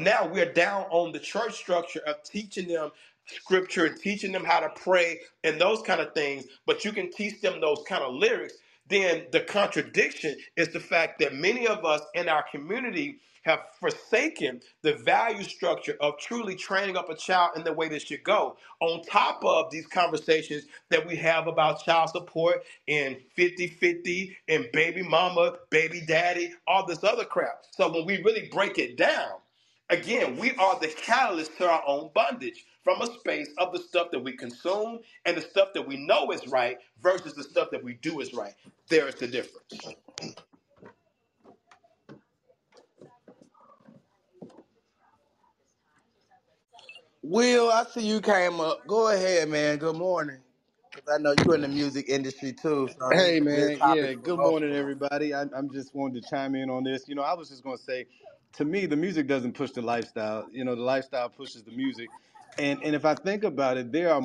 now we're down on the church structure of teaching them scripture and teaching them how to pray and those kind of things, but you can teach them those kind of lyrics. Then the contradiction is the fact that many of us in our community have forsaken the value structure of truly training up a child in the way that should go, on top of these conversations that we have about child support and 50-50 and baby mama, baby daddy, all this other crap. So when we really break it down, again, we are the catalyst to our own bondage from a space of the stuff that we consume and the stuff that we know is right versus the stuff that we do is right. There is the difference. Will, I see you came up. Go ahead, man. Good morning. I know you're in the music industry too. So hey, man. Yeah, good morning, everybody. I'm just wanted to chime in on this. You know, I was just going to say, to me, the music doesn't push the lifestyle. You know, the lifestyle pushes the music. And if I think about it, there are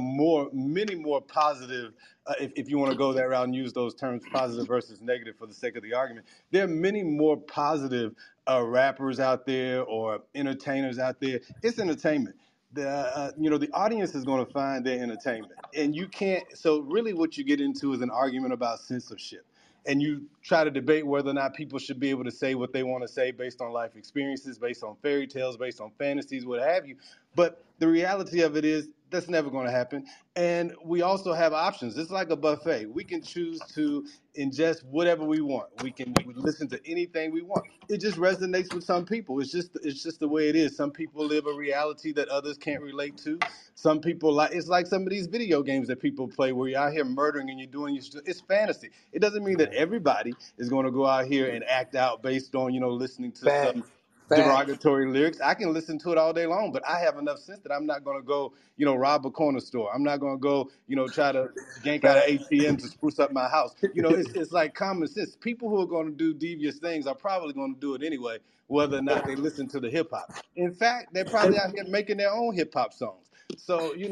many more positive, if you want to go that route and use those terms, positive versus negative for the sake of the argument. There are many more positive rappers out there or entertainers out there. It's entertainment. The audience is going to find their entertainment. And you can't, so really what you get into is an argument about censorship. And you try to debate whether or not people should be able to say what they want to say based on life experiences, based on fairy tales, based on fantasies, what have you. But the reality of it is that's never going to happen. And we also have options. It's like a buffet. We can choose to ingest whatever we want. We listen to anything we want. It just resonates with some people. It's just the way it is. Some people live a reality that others can't relate to. Some people it's like some of these video games that people play where you're out here murdering and you're doing it's fantasy. It doesn't mean that everybody is going to go out here and act out based on, listening to some derogatory lyrics. I can listen to it all day long, but I have enough sense that I'm not going to go, rob a corner store. I'm not going to go, try to gank out an ATM to spruce up my house. It's like common sense. People who are going to do devious things are probably going to do it anyway, whether or not they listen to the hip-hop. In fact, they're probably out here making their own hip-hop songs. So, it's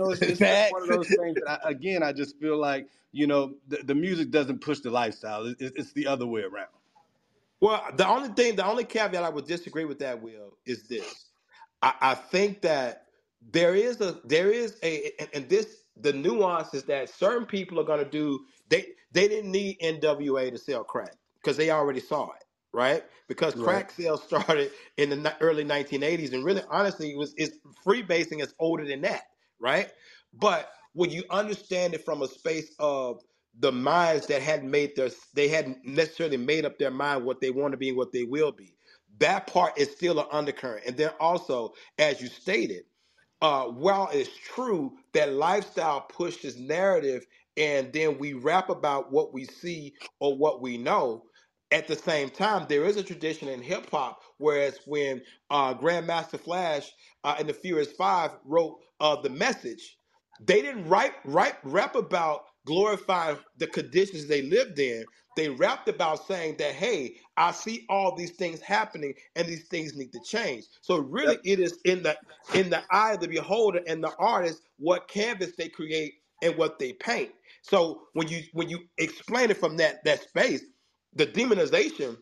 one of those things that, I just feel like, the music doesn't push the lifestyle. It's the other way around. Well, the only caveat I would disagree with that, Will, is this. I think that the nuance is that certain people are going to they didn't need NWA to sell crack because they already saw it, right? Because crack sales started in the early 1980s, and really, honestly, it's freebasing is older than that, right? But when you understand it from a space of the minds that hadn't made their, they hadn't necessarily made up their mind what they want to be and what they will be. That part is still an undercurrent. And then also, as you stated, while it's true that lifestyle pushes narrative and then we rap about what we see or what we know, at the same time, there is a tradition in hip hop, whereas when Grandmaster Flash and the Furious Five wrote The Message, they didn't rap about glorifying the conditions they lived in. They rapped about saying that, hey, I see all these things happening and these things need to change. So really it is in the eye of the beholder and the artist what canvas they create and what they paint. So when you explain it from that space, the demonization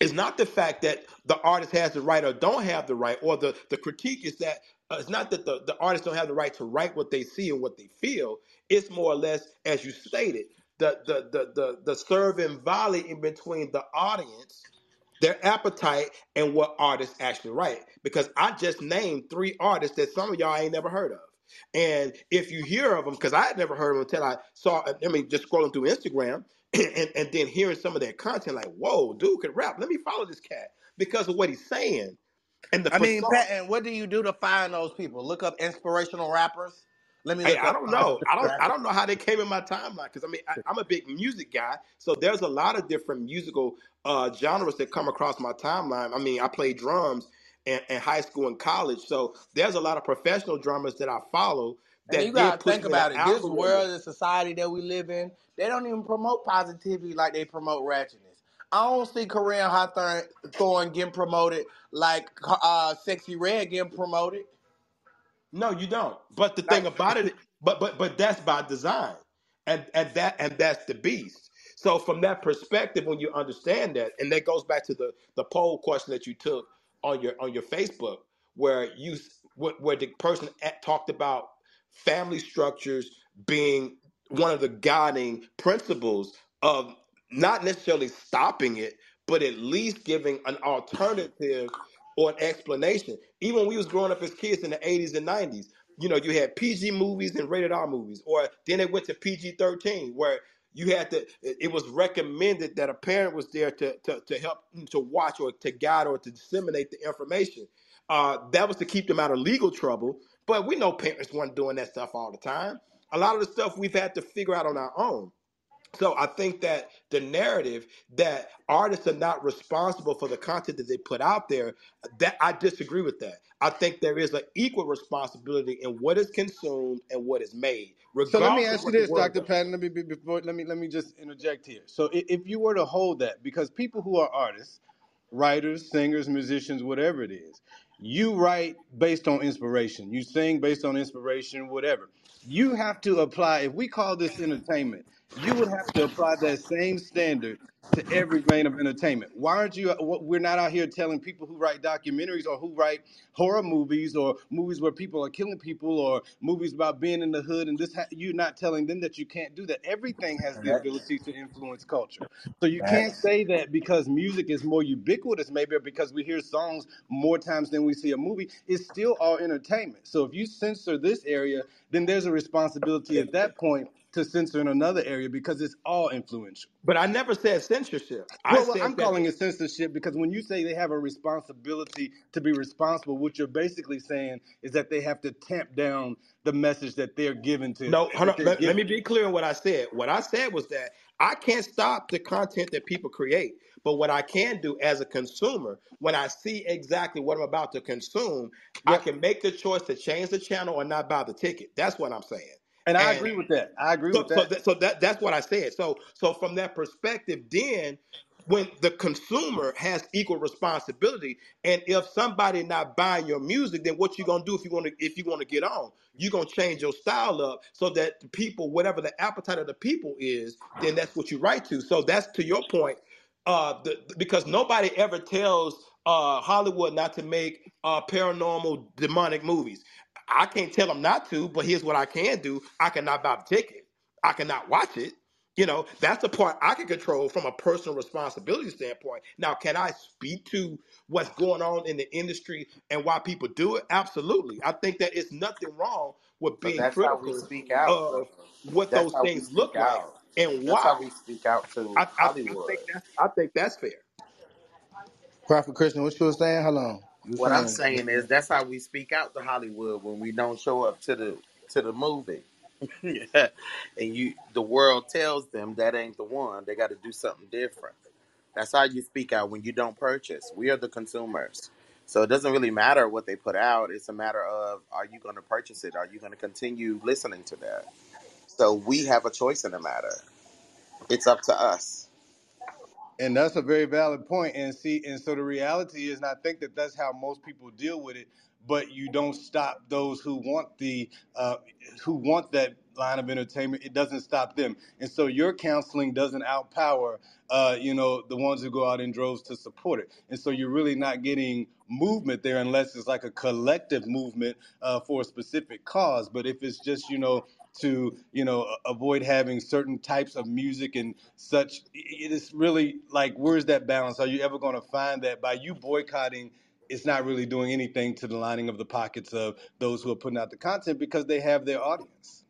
is not the fact that the artist has the right or don't have the right, or the critique is that it's not that the artists don't have the right to write what they see and what they feel. It's more or less, as you stated, the serve and volley in between the audience, their appetite, and what artists actually write. Because I just named three artists that some of y'all ain't never heard of. And if you hear of them, because I had never heard of them until I saw, just scrolling through Instagram and then hearing some of their content, like, whoa, dude can rap. Let me follow this cat because of what he's saying. And Patton, what do you do to find those people? Look up inspirational rappers. I don't know. I don't know how they came in my timeline because I'm a big music guy. So there's a lot of different musical genres that come across my timeline. I mean, I played drums in high school and college. So there's a lot of professional drummers that I follow. That and you gotta think about it. This world and society that we live in, they don't even promote positivity like they promote ratchetness. I don't see Kareem Hawthorne getting promoted like Sexy Red getting promoted. No, you don't. But the thing about it, but that's by design, and that's the beast. So from that perspective, when you understand that, and that goes back to the poll question that you took on your Facebook, where the person talked about family structures being one of the guiding principles of not necessarily stopping it, but at least giving an alternative or an explanation. Even when we was growing up as kids in the 80s and 90s, you know, you had PG movies and rated R movies, or then it went to PG-13 where you had to, it was recommended that a parent was there to help, to watch or to guide or to disseminate the information. That was to keep them out of legal trouble, but we know parents weren't doing that stuff all the time. A lot of the stuff we've had to figure out on our own. So I think that the narrative that artists are not responsible for the content that they put out there, that I disagree with that. I think there is an equal responsibility in what is consumed and what is made. So let me ask you this, Dr. Patton. Let me just interject here. So if you were to hold that, because people who are artists, writers, singers, musicians, whatever it is, you write based on inspiration. You sing based on inspiration, whatever. You have to apply, if we call this entertainment, you would have to apply that same standard to every vein of entertainment. Why aren't you, we're not out here telling people who write documentaries or who write horror movies or movies where people are killing people or movies about being in the hood and this, you're not telling them that you can't do that. Everything has the ability to influence culture. So you can't say that because music is more ubiquitous maybe or because we hear songs more times than we see a movie. It's still all entertainment. So if you censor this area, then there's a responsibility at that point to censor in another area because it's all influential. But I never said censorship. I'm calling it censorship because when you say they have a responsibility to be responsible, what you're basically saying is that they have to tamp down the message that they're giving to. No, hold on. Let me be clear on what I said. What I said was that I can't stop the content that people create, but what I can do as a consumer, when I see exactly what I'm about to consume, I can make the choice to change the channel or not buy the ticket. That's what I'm saying. And I agree with that. So that's what I said. So from that perspective, then when the consumer has equal responsibility, and if somebody not buying your music, then what you gonna do if you wanna get on? You gonna change your style up so that the people, whatever the appetite of the people is, then that's what you write to. So that's to your point, because nobody ever tells Hollywood not to make paranormal, demonic movies. I can't tell them not to, but here's what I can do. I cannot buy the ticket. I cannot watch it. You know, that's the part I can control from a personal responsibility standpoint. Now, can I speak to what's going on in the industry and why people do it? Absolutely. I think that it's nothing wrong with being critical of what those things look like. and why. That's how we speak out to Hollywood. I think that's fair. Prophet Christian, what you were saying? Hold on. What I'm saying is that's how we speak out to Hollywood when we don't show up to the movie. Yeah. And the world tells them that ain't the one. They got to do something different. That's how you speak out when you don't purchase. We are the consumers. So it doesn't really matter what they put out. It's a matter of, are you going to purchase it? Are you going to continue listening to that? So we have a choice in the matter. It's up to us. And that's a very valid point. And so the reality is, and I think that that's how most people deal with it, but you don't stop those who want that line of entertainment. It doesn't stop them. And so your counseling doesn't outpower, the ones who go out in droves to support it. And so you're really not getting movement there unless it's like a collective movement for a specific cause. But if it's just, to avoid having certain types of music and such, it is really like, where's that balance? Are you ever going to find that? By you boycotting, it's not really doing anything to the lining of the pockets of those who are putting out the content because they have their audience.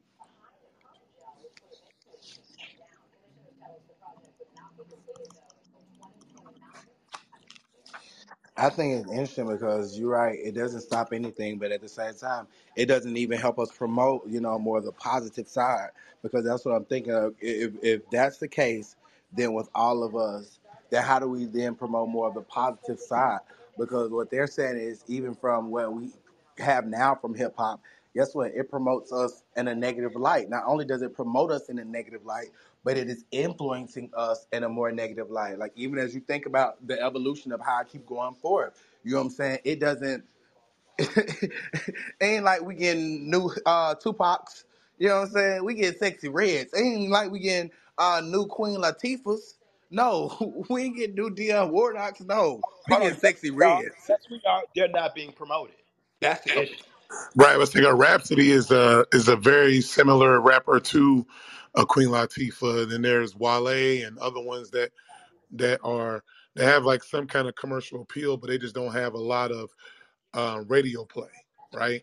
I think it's interesting because you're right. It doesn't stop anything, but at the same time, it doesn't even help us promote, more of the positive side, because that's what I'm thinking of. If that's the case, then with all of us, then how do we then promote more of the positive side? Because what they're saying is, even from what we have now from hip hop, guess what? It promotes us in a negative light. Not only does it promote us in a negative light, but it is influencing us in a more negative light. Like, even as you think about the evolution of how I keep going forward, you know what I'm saying? It doesn't, it ain't like we getting new Tupacs, you know what I'm saying? We get Sexy Reds. It ain't like we getting new Queen Latifahs. No, we ain't getting new Dionne Warnocks. No, we get Sexy Reds. They're not being promoted. That's the issue. Right, I was thinking Rapsody is a very similar rapper to Queen Latifah. Then there's Wale and other ones that have like some kind of commercial appeal, but they just don't have a lot of radio play, right?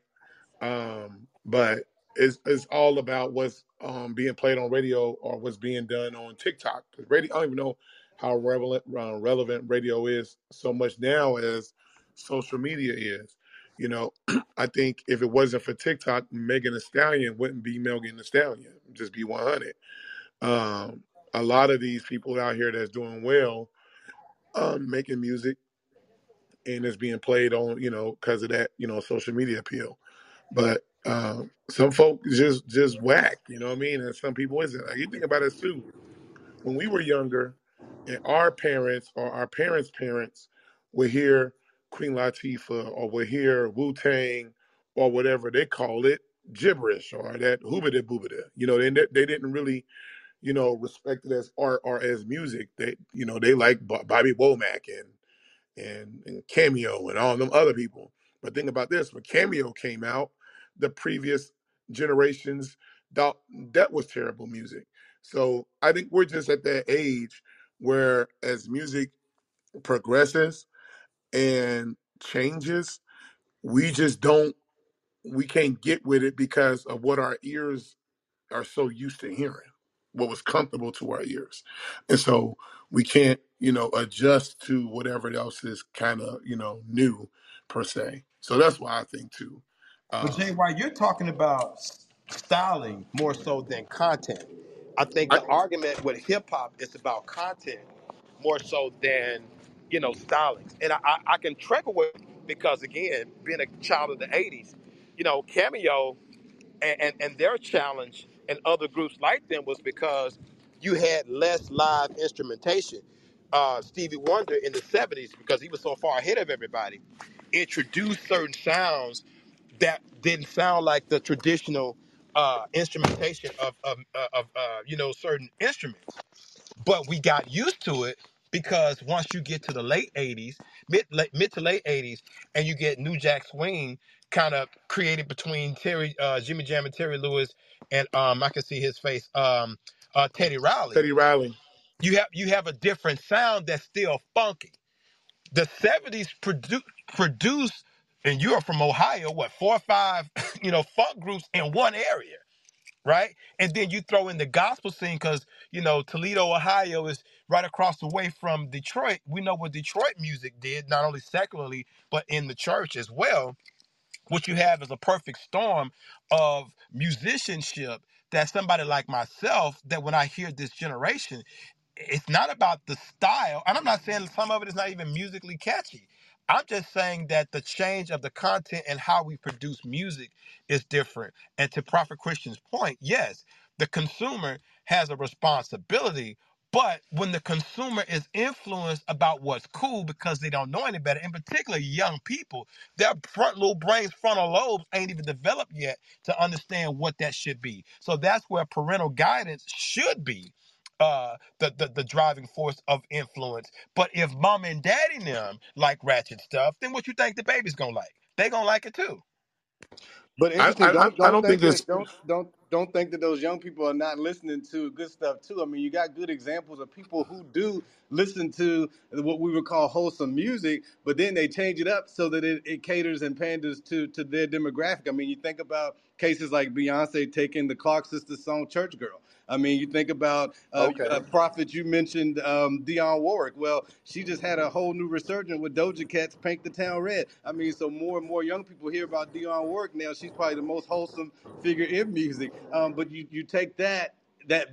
But it's all about what's being played on radio or what's being done on TikTok. Radio, I don't even know how relevant radio is so much now as social media is. I think if it wasn't for TikTok, Megan Thee Stallion wouldn't be Megan Thee Stallion. Just be 100. A lot of these people out here that's doing well, making music, and it's being played on, because of that, social media appeal. But some folk just whack, you know what I mean? And some people isn't. Like, you think about us too. When we were younger, and our parents or our parents' parents were here. Queen Latifah, or we're here, Wu-Tang, or whatever they call it, gibberish, or that hoobada boobada. They didn't really, respect it as art or as music. They like Bobby Womack and Cameo and all them other people. But think about this: when Cameo came out, the previous generations thought that was terrible music. So I think we're just at that age where, as music progresses and changes, we can't get with it because of what our ears are so used to hearing, what was comfortable to our ears. And so we can't, adjust to whatever else is kind of, new per se. So that's why I think too. But Jay, while you're talking about styling more so than content, I think the argument with hip hop is about content more so than stylings. And I can track away because, again, being a child of the 80s, Cameo and their challenge and other groups like them was because you had less live instrumentation. Stevie Wonder in the 70s, because he was so far ahead of everybody, introduced certain sounds that didn't sound like the traditional instrumentation of certain instruments. But we got used to it, because once you get to the late 80s, mid to late 80s, and you get New Jack Swing kind of created between Jimmy Jam and Terry Lewis and I can see his face, Teddy Riley. Teddy Riley. You have a different sound that's still funky. The 70s produced, and you're from Ohio, what, 4 or 5, funk groups in one area. right? And then you throw in the gospel scene because, you know, Toledo, Ohio is right across the way from Detroit. We know what Detroit music did, not only secularly, but in the church as well. What you have is a perfect storm of musicianship that somebody like myself, that when I hear this generation, it's not about the style. And I'm not saying some of it is not even musically catchy. I'm just saying that the change of the content and how we produce music is different. And to Prophet Christian's point, yes, the consumer has a responsibility, but when the consumer is influenced about what's cool because they don't know any better, in particular young people, their frontal lobes ain't even developed yet to understand what that should be. So that's where parental guidance should be. The driving force of influence. But if mom and daddy and them like ratchet stuff, then what you think the baby's gonna like? They gonna like it too. But I don't think that those young people are not listening to good stuff too. I mean, you got good examples of people who do listen to what we would call wholesome music, but then they change it up so that it caters and panders to their demographic. I mean, you think about cases like Beyonce taking the Clark Sisters song "Church Girl." I mean, you think about Prophet, you mentioned Dionne Warwick. Well, she just had a whole new resurgence with Doja Cat's Paint the Town Red. I mean, so more and more young people hear about Dionne Warwick now. She's probably the most wholesome figure in music. But you take that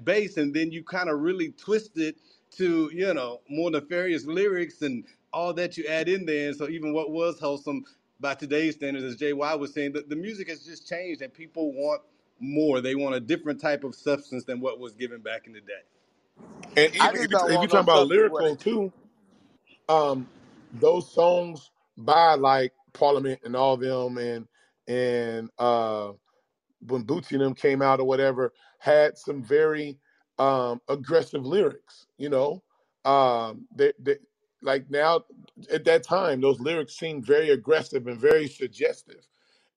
bass and then you kind of really twist it to, you know, more nefarious lyrics and all that you add in there. And so even what was wholesome by today's standards, as JY was saying, the music has just changed and people want more. They want a different type of substance than what was given back in the day. And even if you're talking about lyrical too, those songs by like Parliament and all them and when Bootsy and them came out or whatever, had some very aggressive lyrics, you know. They like now at that time, those lyrics seemed very aggressive and very suggestive.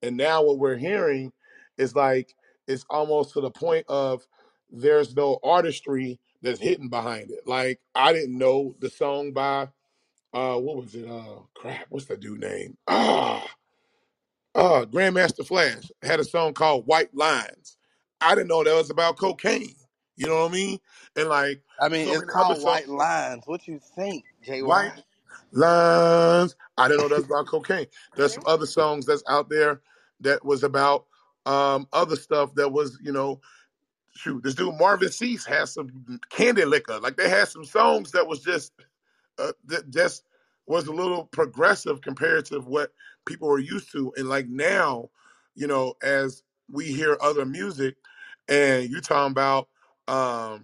And now what we're hearing is like, it's almost to the point of there's no artistry that's hidden behind it. Like, I didn't know the song by, what was it? What's that dude's name? Grandmaster Flash had a song called White Lines. I didn't know that was about cocaine. You know what I mean? And like, I mean, so it's called White Lines. What you think, Jay? White Lines. I didn't know that was about cocaine. There's some other songs that's out there that was about other stuff that was, you know, shoot, this dude Marvin Cease has some Candy Liquor. Like, they had some songs that was just was a little progressive compared to what people were used to. And like now, you know, as we hear other music and you're talking about, I'm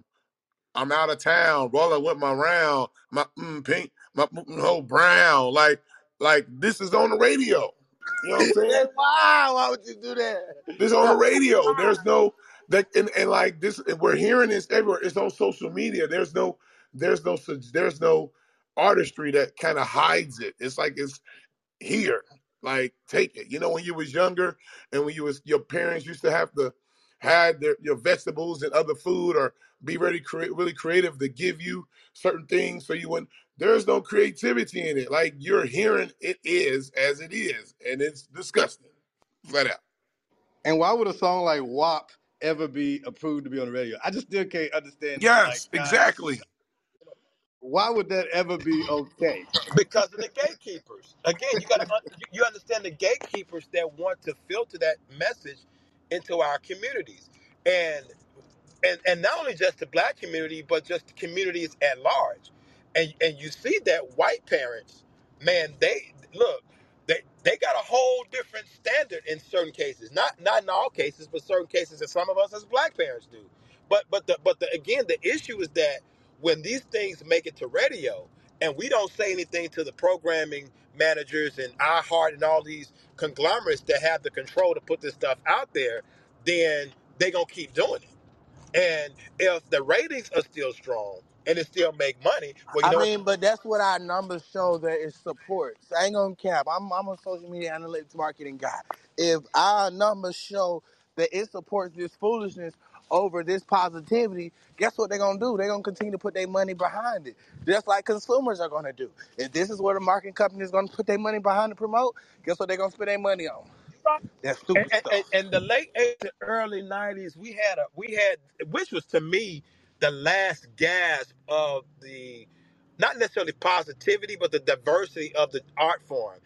out of town, rolling with my round, my pink, my whole brown. Like this is on the radio. You know what I'm saying? Wow, why would you do that? This on the radio. There's no that and like this. We're hearing this everywhere. It's on social media. There's no artistry that kind of hides it. It's like it's here. Like, take it. You know, when you was younger and when you was your parents used to have to hide your vegetables and other food or be really creative to give you certain things so you wouldn't. There's no creativity in it. Like, you're hearing it is as it is, and it's disgusting, flat out. And why would a song like WAP ever be approved to be on the radio? I just still can't understand. Yes, like, exactly. Why would that ever be okay? Because of the gatekeepers. Again, you understand the gatekeepers that want to filter that message into our communities, and not only just the black community, but just the communities at large. And you see that white parents, man, they got a whole different standard in certain cases. Not in all cases, but certain cases that some of us as black parents do. But again, the issue is that when these things make it to radio and we don't say anything to the programming managers and iHeart and all these conglomerates that have the control to put this stuff out there, then they're going to keep doing it. And if the ratings are still strong, and it still make money. Well, but that's what our numbers show that it supports. I ain't gonna cap. I'm a social media analytics marketing guy. If our numbers show that it supports this foolishness over this positivity, guess what they're gonna do? They're gonna continue to put their money behind it. Just like consumers are gonna do. If this is where the marketing company is gonna put their money behind to promote, guess what they're gonna spend their money on? That stupid stuff. In the late 80s and early 90s, we had, which was to me the last gasp of the, not necessarily positivity, but the diversity of the art form.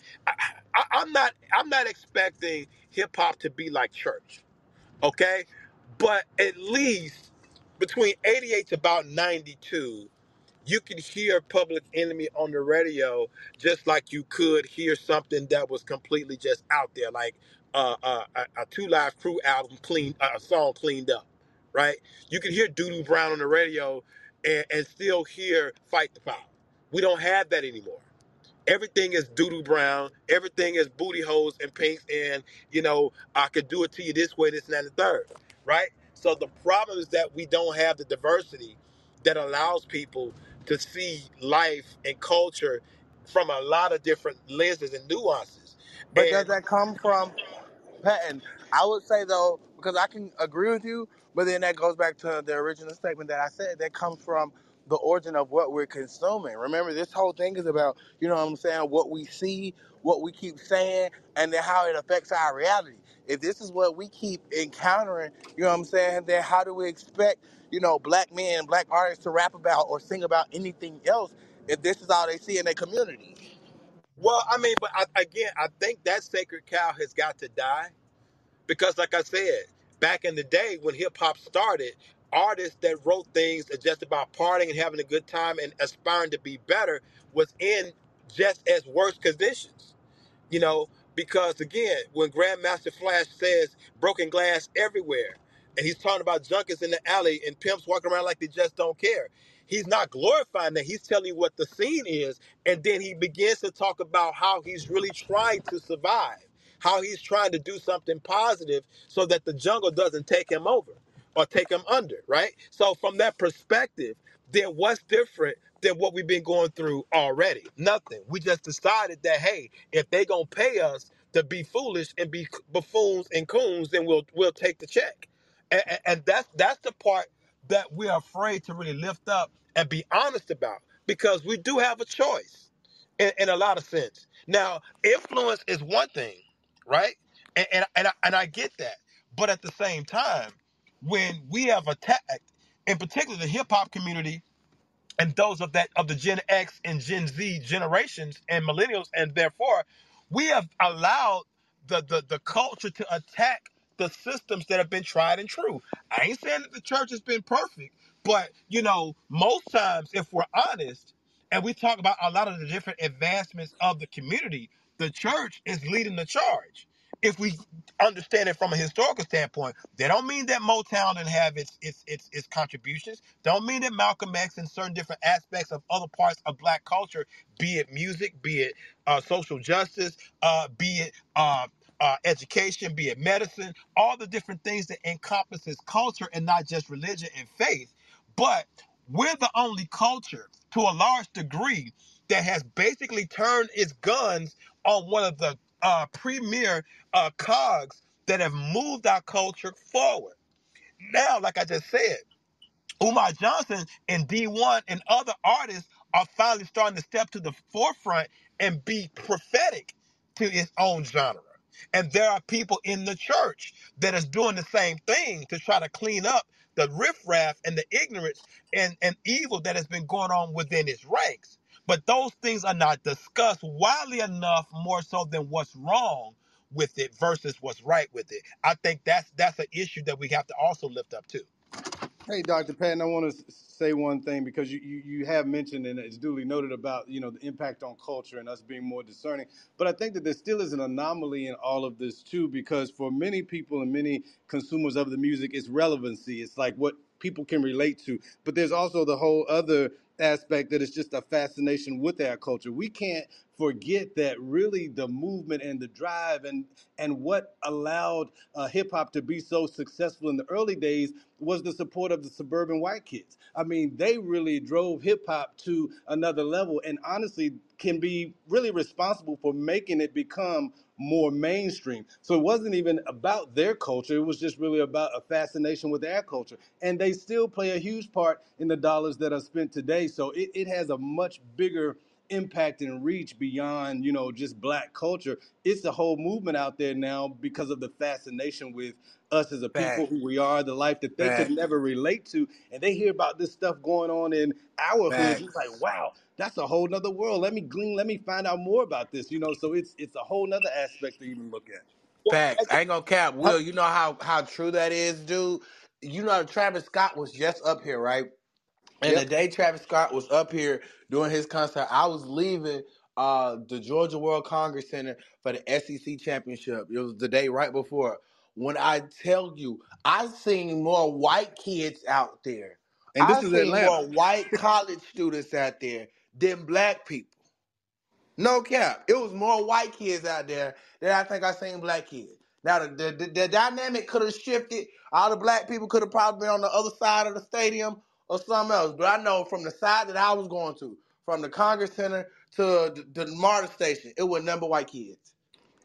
I'm not expecting hip hop to be like church, okay? But at least between 88 to about 92, you could hear Public Enemy on the radio just like you could hear something that was completely just out there, like a Two Live Crew album, a song cleaned up, right? You could hear Doodoo Brown on the radio and still hear Fight the Power. We don't have that anymore. Everything is Doodoo Brown. Everything is booty holes and pinks and, you know, I could do it to you this way, this and that and the third, right? So the problem is that we don't have the diversity that allows people to see life and culture from a lot of different lenses and nuances. But does that come from Patton? I would say, though, because I can agree with you, but then that goes back to the original statement that I said. That comes from the origin of what we're consuming. Remember, this whole thing is about, you know what I'm saying, what we see, what we keep saying, and then how it affects our reality. If this is what we keep encountering, you know what I'm saying, then how do we expect, you know, black men, black artists to rap about or sing about anything else if this is all they see in their community? Well, I mean, but I think that sacred cow has got to die because, like I said, back in the day when hip-hop started, artists that wrote things just about partying and having a good time and aspiring to be better was in just as worse conditions, you know, because, again, when Grandmaster Flash says broken glass everywhere, and he's talking about junkies in the alley and pimps walking around like they just don't care, he's not glorifying that. He's telling you what the scene is, and then he begins to talk about how he's really trying to survive, how he's trying to do something positive so that the jungle doesn't take him over or take him under, right? So from that perspective, then what's different than what we've been going through already? Nothing. We just decided that, hey, if they're going to pay us to be foolish and be buffoons and coons, then we'll take the check. And that's the part that we're afraid to really lift up and be honest about, because we do have a choice in a lot of sense. Now, influence is one thing, right? And I get that. But at the same time, when we have attacked, in particular the hip-hop community and those of the Gen X and Gen Z generations and millennials, and therefore we have allowed the culture to attack the systems that have been tried and true. I ain't saying that the church has been perfect, but, you know, most times, if we're honest, and we talk about a lot of the different advancements of the community, the church is leading the charge. If we understand it from a historical standpoint, that don't mean that Motown didn't have its contributions. Don't mean that Malcolm X and certain different aspects of other parts of black culture, be it music, be it social justice, be it education, be it medicine, all the different things that encompasses culture and not just religion and faith. But we're the only culture, to a large degree, that has basically turned its guns on one of the premier cogs that have moved our culture forward. Now, like I just said, Umar Johnson and D1 and other artists are finally starting to step to the forefront and be prophetic to its own genre. And there are people in the church that is doing the same thing to try to clean up the riffraff and the ignorance and evil that has been going on within its ranks. But those things are not discussed widely enough, more so than what's wrong with it versus what's right with it. I think that's an issue that we have to also lift up too. Hey, Dr. Patton, I want to say one thing, because you have mentioned, and it's duly noted, about, you know, the impact on culture and us being more discerning. But I think that there still is an anomaly in all of this too, because for many people and many consumers of the music, it's relevancy. It's like what people can relate to. But there's also the whole other aspect that is just a fascination with our culture. We can't forget that really the movement and the drive and what allowed hip-hop to be so successful in the early days was the support of the suburban white kids. I mean, they really drove hip-hop to another level, and honestly can be really responsible for making it become more mainstream. So it wasn't even about their culture. It was just really about a fascination with our culture. And they still play a huge part in the dollars that are spent today. So it has a much bigger impact and reach beyond, you know, just black culture. It's the whole movement out there now because of the fascination with us as a people, who we are, the life that they could never relate to. And they hear about this stuff going on in our hood. It's like, wow, that's a whole nother world. Let me glean, let me find out more about this, you know? So it's a whole nother aspect to even look at. Facts. I ain't gonna cap. Will, you know how true that is, dude? You know, Travis Scott was just up here, right? And the day Travis Scott was up here doing his concert, I was leaving the Georgia World Congress Center for the SEC Championship. It was the day right before. When I tell you, I've seen more white kids out there. And this is Atlanta. More white college students out there than black people. No cap. It was more white kids out there than I think I seen black kids. Now, the dynamic could have shifted. All the black people could have probably been on the other side of the stadium or something else. But I know from the side that I was going to, from the Congress Center to the MARTA station, it was number white kids.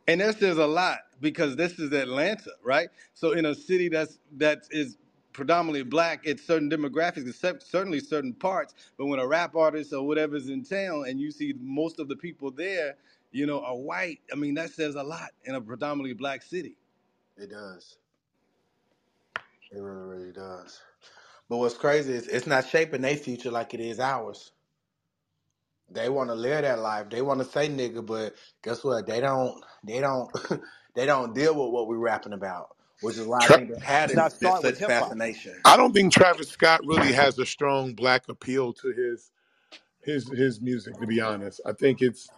And this is a lot because this is Atlanta, right? So in a city that is predominantly black, it's certain demographics, except certainly certain parts. But when a rap artist or whatever's in town and you see most of the people there, you know, are white, I mean, that says a lot in a predominantly black city. It does. It really, really does. But what's crazy is it's not shaping their future like it is ours. They want to live that life. They want to say nigga, but guess what? They don't they don't deal with what we're rapping about, which is why I think they had such fascination. I don't think Travis Scott really has a strong black appeal to his music, to be honest. I think it's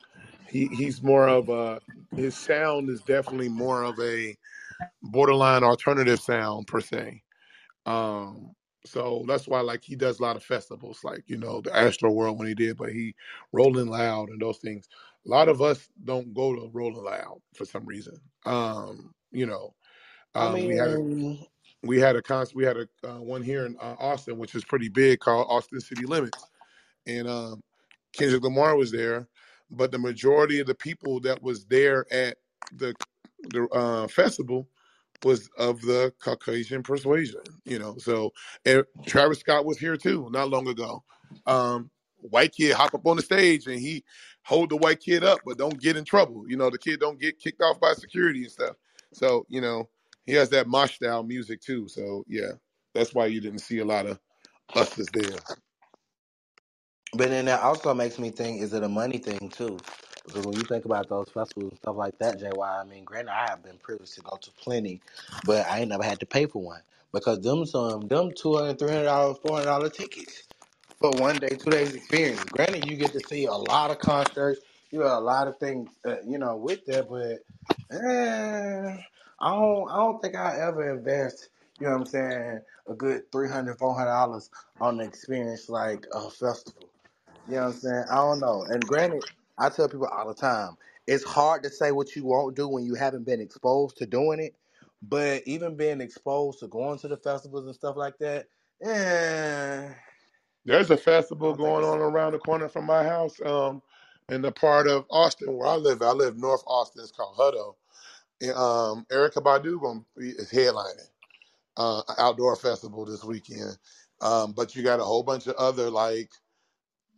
he's more of a, his sound is definitely more of a borderline alternative sound per se. So that's why, like, he does a lot of festivals, like, you know, the Astroworld when he did, but he Rolling Loud and those things. A lot of us don't go to Rolling Loud for some reason. You know, I mean, we had one here in Austin, which is pretty big, called Austin City Limits, and Kendrick Lamar was there, but the majority of the people that was there at the festival was of the Caucasian persuasion, you know. So Travis Scott was here too, not long ago. White kid hop up on the stage and he hold the white kid up, but don't get in trouble. You know, the kid don't get kicked off by security and stuff. So, you know, he has that mosh style music too. So yeah, that's why you didn't see a lot of us is there. But then that also makes me think, is it a money thing too? Because when you think about those festivals and stuff like that, JY, I mean, granted, I have been privileged to go to plenty, but I ain't never had to pay for one. Because them $200, $300, $400 tickets for 1 day, 2 days experience. Granted, you get to see a lot of concerts, you know, a lot of things, you know, with that, but I don't think I ever invest, you know what I'm saying, a good $300, $400 on an experience like a festival. You know what I'm saying? I don't know. And granted, I tell people all the time, it's hard to say what you won't do when you haven't been exposed to doing it. But even being exposed to going to the festivals and stuff like that, There's a festival going on around the corner from my house in the part of Austin where I live. I live North Austin. It's called Hutto. And, Erykah Badu is headlining an outdoor festival this weekend. But you got a whole bunch of other, like,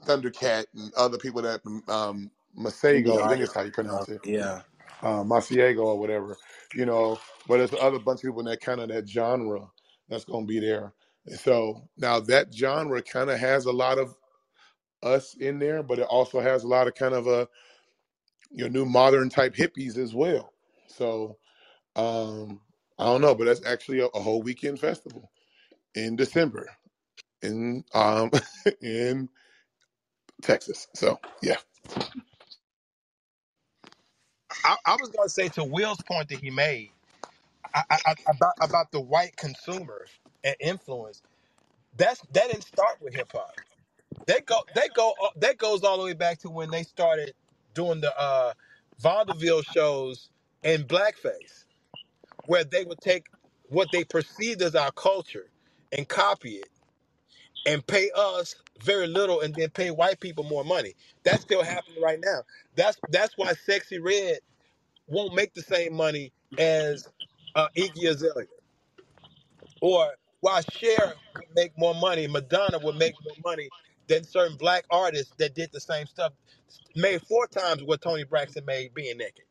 Thundercat and other people that Masego, I think is how you pronounce it. Yeah. Masiego or whatever, you know. But there's other bunch of people in that kind of that genre that's going to be there. And so now that genre kind of has a lot of us in there, but it also has a lot of kind of a, you know, new modern type hippies as well. So I don't know, but that's actually a whole weekend festival in December in Texas. So yeah, I was gonna say, to Will's point that he made about the white consumer and influence, that didn't start with hip hop. That goes all the way back to when they started doing the vaudeville shows in blackface, where they would take what they perceived as our culture and copy it and pay us very little and then pay white people more money. That's still happening right now. That's why Sexy Red won't make the same money as Iggy Azalea, or why Cher would make more money, Madonna would make more money that certain black artists that did the same stuff made four times what Toni Braxton made being naked.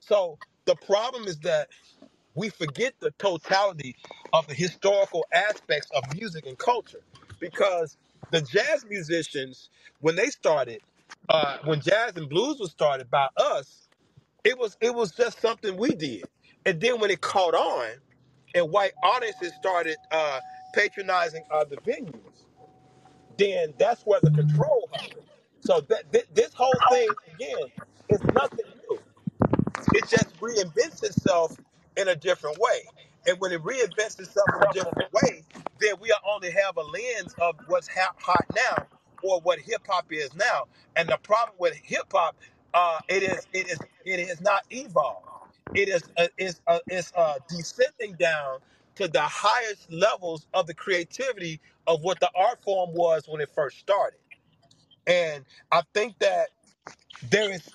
So the problem is that we forget the totality of the historical aspects of music and culture, because the jazz musicians, when they started, when jazz and blues was started by us, it was just something we did. And then when it caught on and white audiences started patronizing the venues, then that's where the control happened. So this whole thing, again, is nothing new. It just reinvents itself in a different way. And when it reinvents itself in a different way, then we only have a lens of what's hot now or what hip-hop is now. And the problem with hip-hop, it is not evolved. It's descending down to the highest levels of the creativity of what the art form was when it first started. And I think that there is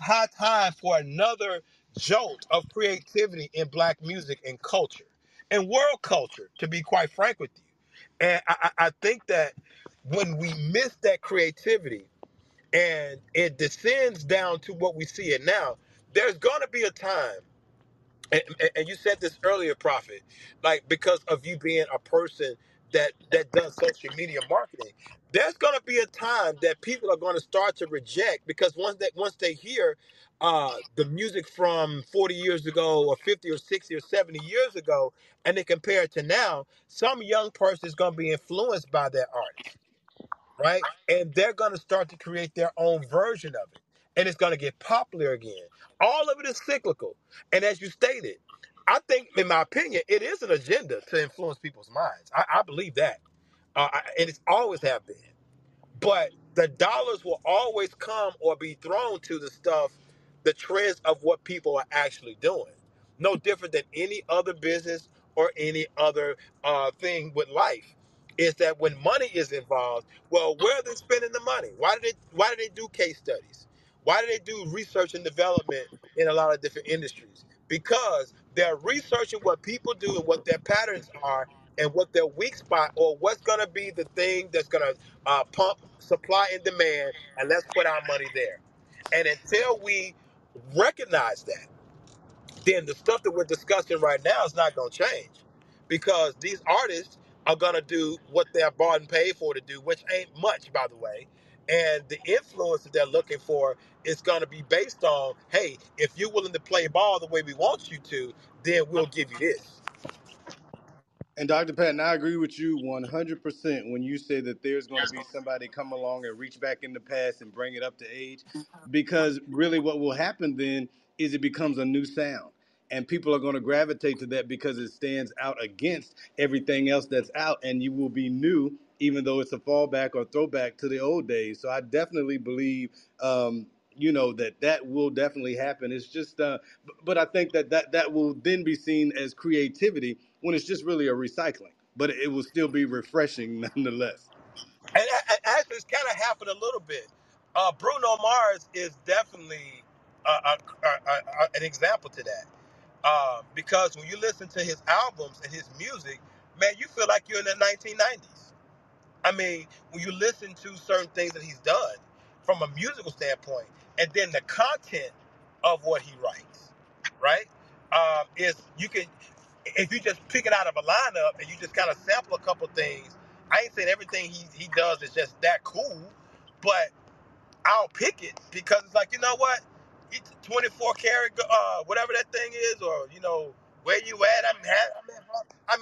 high time for another jolt of creativity in black music and culture and world culture, to be quite frank with you. And I think that when we miss that creativity and it descends down to what we see it now, there's going to be a time, and you said this earlier, Prophet, like because of you being a person that does social media marketing, there's going to be a time that people are going to start to reject, because once they hear the music from 40 years ago or 50 or 60 or 70 years ago and they compare it to now, some young person is going to be influenced by that artist, right? And they're going to start to create their own version of it, and it's going to get popular again. All of it is cyclical. And as you stated, I think, in my opinion, it is an agenda to influence people's minds. I believe that. And it's always have been. But the dollars will always come or be thrown to the stuff, the trends of what people are actually doing. No different than any other business or any other thing with life, is that when money is involved, well, where are they spending the money? Why do they do case studies? Why do they do research and development in a lot of different industries? Because they're researching what people do and what their patterns are and what their weak spot, or what's going to be the thing that's going to pump supply and demand, and let's put our money there. And until we recognize that, then the stuff that we're discussing right now is not going to change, because these artists are going to do what they're bought and paid for to do, which ain't much, by the way. And the influence that they're looking for is going to be based on, hey, if you're willing to play ball the way we want you to, then we'll give you this. And Dr. Patton, I agree with you 100% when you say that there's going to be somebody come along and reach back in the past and bring it up to age, because really what will happen then is it becomes a new sound. And people are going to gravitate to that because it stands out against everything else that's out, and you will be new, even though it's a fallback or throwback to the old days. So I definitely believe, that will definitely happen. It's just, but I think that will then be seen as creativity when it's just really a recycling, but it will still be refreshing nonetheless. And actually, it's kind of happened a little bit. Bruno Mars is definitely an example to that. Because when you listen to his albums and his music, man, you feel like you're in the 1990s. I mean, when you listen to certain things that he's done from a musical standpoint, and then the content of what he writes, right? If you just pick it out of a lineup and you just kind of sample a couple things, I ain't saying everything he does is just that cool, but I'll pick it because it's like, you know what? 24 karat, whatever that thing is, or, you know, where you at? I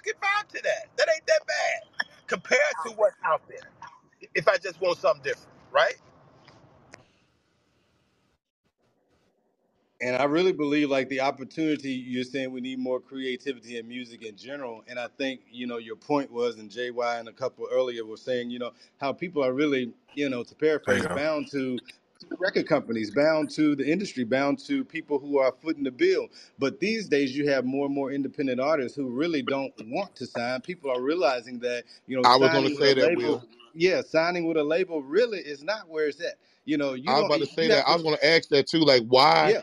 could vibe to that. That ain't that bad compared to what's out there, if I just want something different, right? And I really believe, like, the opportunity, you're saying we need more creativity in music in general. And I think, your point was, and JY and a couple earlier were saying, how people are really, to paraphrase, bound to record companies, bound to the industry, bound to people who are footing the bill. But these days you have more and more independent artists who really don't want to sign. People are realizing that, I was going to say that, Will. Yeah, signing with a label really is not where it's at. I was about to say that. I was going to ask that too. Like, why? Yeah.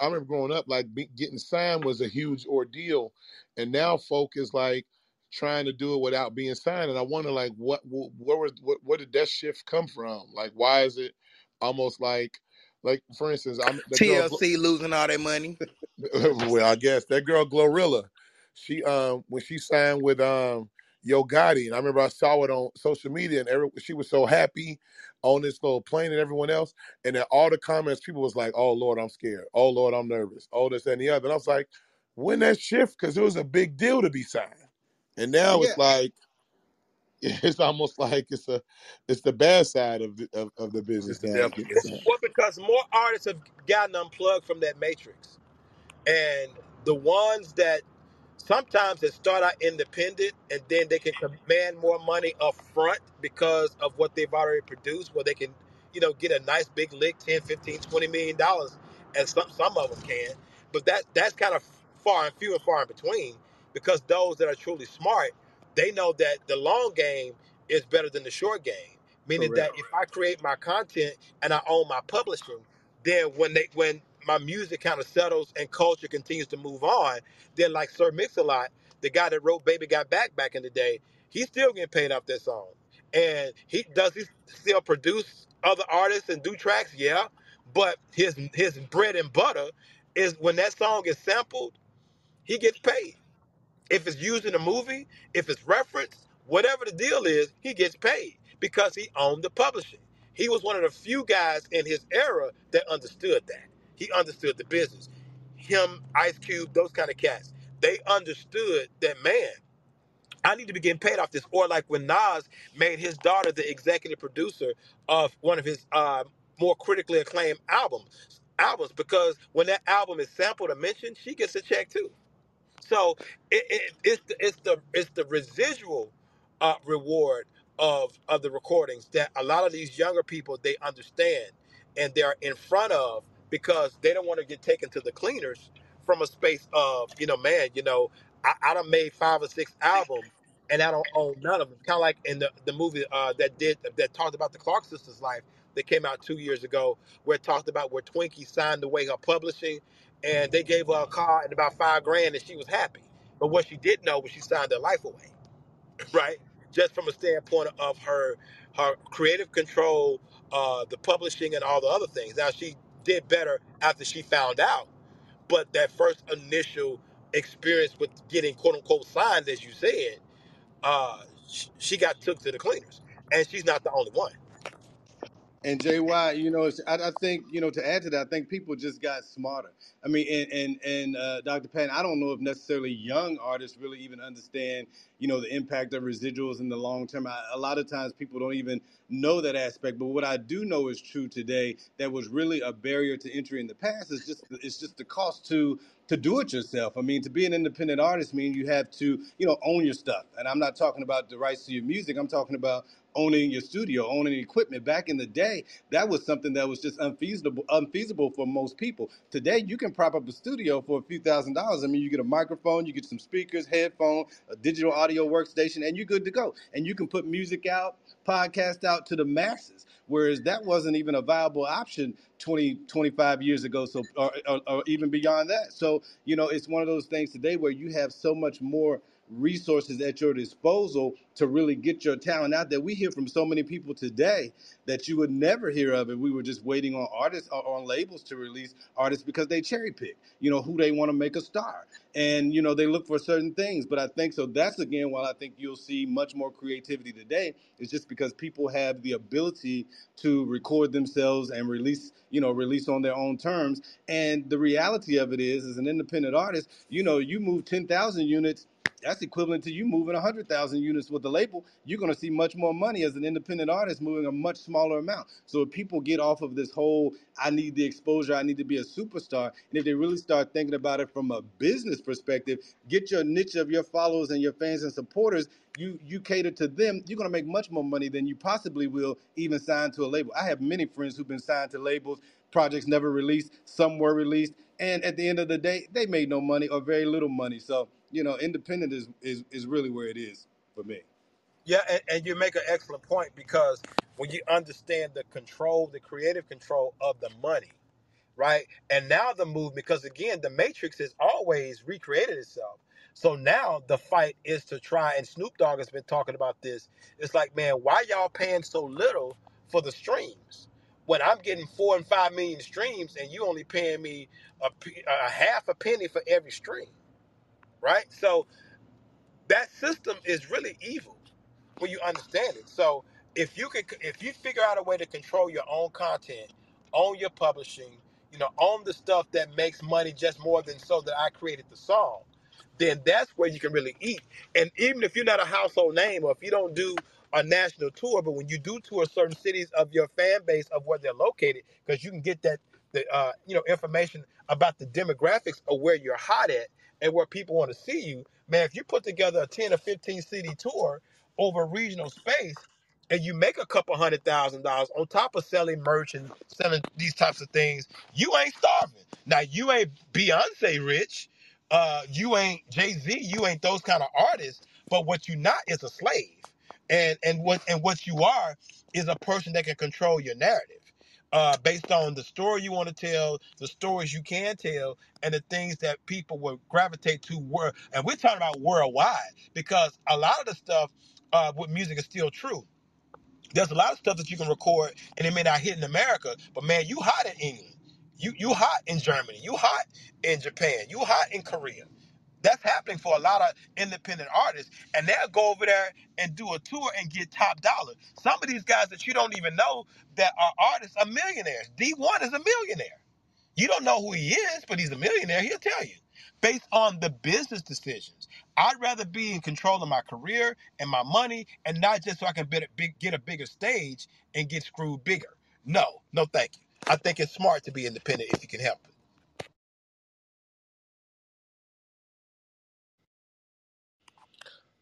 I remember growing up, like, getting signed was a huge ordeal. And now folk is like, trying to do it without being signed. And I wonder, like, where did that shift come from? Like, why is it almost like for instance, TLC losing all their money? Well, I guess that girl Glorilla, she when she signed with Yo Gotti, and I remember I saw it on social media, and she was so happy on this little plane and everyone else, and then all the comments, people was like, "Oh Lord, I'm scared. Oh Lord, I'm nervous. Oh this and the other." And I was like, when that shift, because it was a big deal to be signed, and now it's like it's almost like it's the bad side of the business now. Well, because more artists have gotten unplugged from that matrix, and the ones that sometimes they start out independent and then they can command more money up front because of what they've already produced, where they can, you know, get a nice big lick, $10, $15, $20 million, and some of them can. But that's kind of few and far in between, because those that are truly smart, they know that the long game is better than the short game, meaning that if I create my content and I own my publishing, then when my music kind of settles and culture continues to move on, then like Sir Mix-a-Lot, the guy that wrote Baby Got Back back in the day, he's still getting paid off that song. And he still produce other artists and do tracks, but his bread and butter is when that song is sampled, he gets paid. If it's used in a movie, if it's referenced, whatever the deal is, he gets paid because he owned the publishing. He was one of the few guys in his era that understood that. He understood the business. Him, Ice Cube, those kind of cats. They understood that, man, I need to be getting paid off this. Or like when Nas made his daughter the executive producer of one of his more critically acclaimed albums, because when that album is sampled or mentioned, she gets a check too. So it's the residual reward of the recordings that a lot of these younger people, they understand and they're in front of, because they don't want to get taken to the cleaners from a space of, I done made 5 or 6 albums and I don't own none of them. Kind of like in the movie that talked about the Clark sisters' life that came out 2 years ago, where it talked about where Twinkie signed away her publishing and they gave her a car and about $5,000 and she was happy. But what she didn't know was she signed her life away, right? Just from a standpoint of her creative control, the publishing and all the other things. Now she did better after she found out, but that first initial experience with getting quote unquote signed, as you said, she got took to the cleaners, and she's not the only one. And JY, I think, to add to that, I think people just got smarter. I mean, and Dr. Patton, I don't know if necessarily young artists really even understand, the impact of residuals in the long term. A lot of times people don't even know that aspect. But what I do know is true today that was really a barrier to entry in the past is just the cost to do it yourself. I mean, to be an independent artist means you have to, own your stuff. And I'm not talking about the rights to your music. I'm talking about owning your studio, owning equipment. Back in the day, that was something that was just unfeasible for most people. Today, you can prop up a studio for a few $1,000s. I mean, you get a microphone, you get some speakers, headphone, a digital audio workstation, and you're good to go. And you can put music out, podcast out to the masses, whereas that wasn't even a viable option 20, 25 years ago, so or even beyond that. So, it's one of those things today where you have so much more resources at your disposal to really get your talent out there. We hear from so many people today that you would never hear of if we were just waiting on artists or on labels to release artists, because they cherry pick, who they want to make a star. And, they look for certain things. But I think so that's, again, while I think you'll see much more creativity today, it's just because people have the ability to record themselves and release on their own terms. And the reality of it is, as an independent artist, you move 10,000 units, that's equivalent to you moving 100,000 units with the label. You're going to see much more money as an independent artist moving a much smaller amount. So if people get off of this whole, I need the exposure, I need to be a superstar, and if they really start thinking about it from a business perspective, get your niche of your followers and your fans and supporters, you cater to them, you're going to make much more money than you possibly will even signed to a label. I have many friends who've been signed to labels, projects never released, some were released, and at the end of the day, they made no money or very little money. So, independent is really where it is for me. Yeah, and you make an excellent point, because when you understand the control, the creative control of the money, right? And now the move, because again, the matrix has always recreated itself. So now the fight is to try, and Snoop Dogg has been talking about this. It's like, man, why y'all paying so little for the streams? When I'm getting 4 and 5 million streams and you only paying me a half a penny for every stream, right? So that system is really evil when you understand it. So if you figure out a way to control your own content, own your publishing, you know, own the stuff that makes money just more than so that I created the song, then that's where you can really eat. And even if you're not a household name or if you don't do a national tour, but when you do tour certain cities of your fan base of where they're located, because you can get that information about the demographics of where you're hot at and where people want to see you. Man, if you put together a 10 or 15 city tour over regional space and you make a couple $100,000 on top of selling merch and selling these types of things, you ain't starving. Now, you ain't Beyonce rich. You ain't Jay-Z. You ain't those kind of artists. But what you not is a slave. And what you are is a person that can control your narrative based on the story you want to tell, the stories you can tell, and the things that people will gravitate to. And we're talking about worldwide, because a lot of the stuff with music is still true. There's a lot of stuff that you can record, and it may not hit in America, but, man, you hot in England. You hot in Germany. You hot in Japan. You hot in Korea. That's happening for a lot of independent artists, and they'll go over there and do a tour and get top dollar. Some of these guys that you don't even know that are artists are millionaires. D1 is a millionaire. You don't know who he is, but he's a millionaire. He'll tell you. Based on the business decisions. I'd rather be in control of my career and my money, and not just so I can get a bigger stage and get screwed bigger. No, thank you. I think it's smart to be independent if you can help it.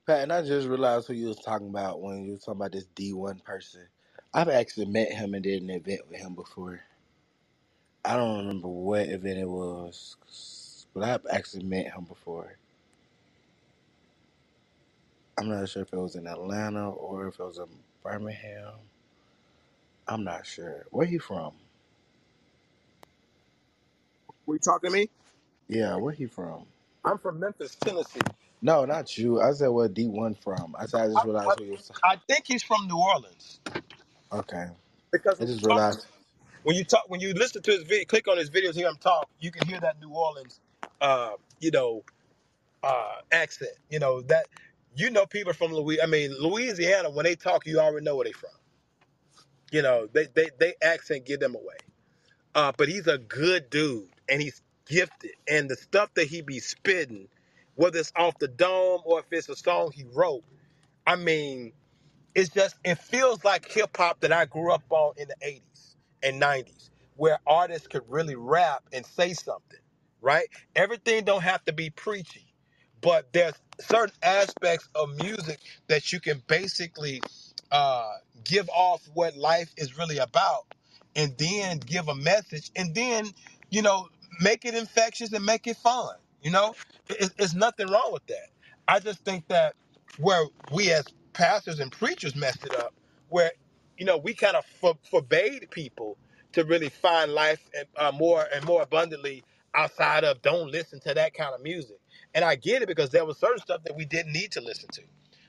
Pat, and I just realized who you was talking about when you were talking about this D1 person. I've actually met him and did an event with him before. I don't remember what event it was, but I've actually met him before. I'm not sure if it was in Atlanta or if it was in Birmingham. I'm not sure. Where he from? Were you talking to me? Yeah, where he from? I'm from Memphis, Tennessee. No, not you. I said where D1 from. I just realized who you said. I think he's from New Orleans. Okay. Because I just realized when you listen to his video, click on his videos, hear him talk, you can hear that New Orleans, accent. You know that. You know people from Louisiana. When they talk, you already know where they from. You know they accent give them away. But he's a good dude and he's gifted. And the stuff that he be spitting, whether it's off the dome or if it's a song he wrote, I mean, it's just, it feels like hip-hop that I grew up on in the 80s and 90s, where artists could really rap and say something, right? Everything don't have to be preachy, but there's certain aspects of music that you can basically give off what life is really about, and then give a message, and then, you know, make it infectious and make it fun. You know, it's nothing wrong with that. I just think that where we as pastors and preachers messed it up, where, you know, we kind of forbade people to really find life more and more abundantly outside of don't listen to that kind of music. And I get it, because there was certain stuff that we didn't need to listen to.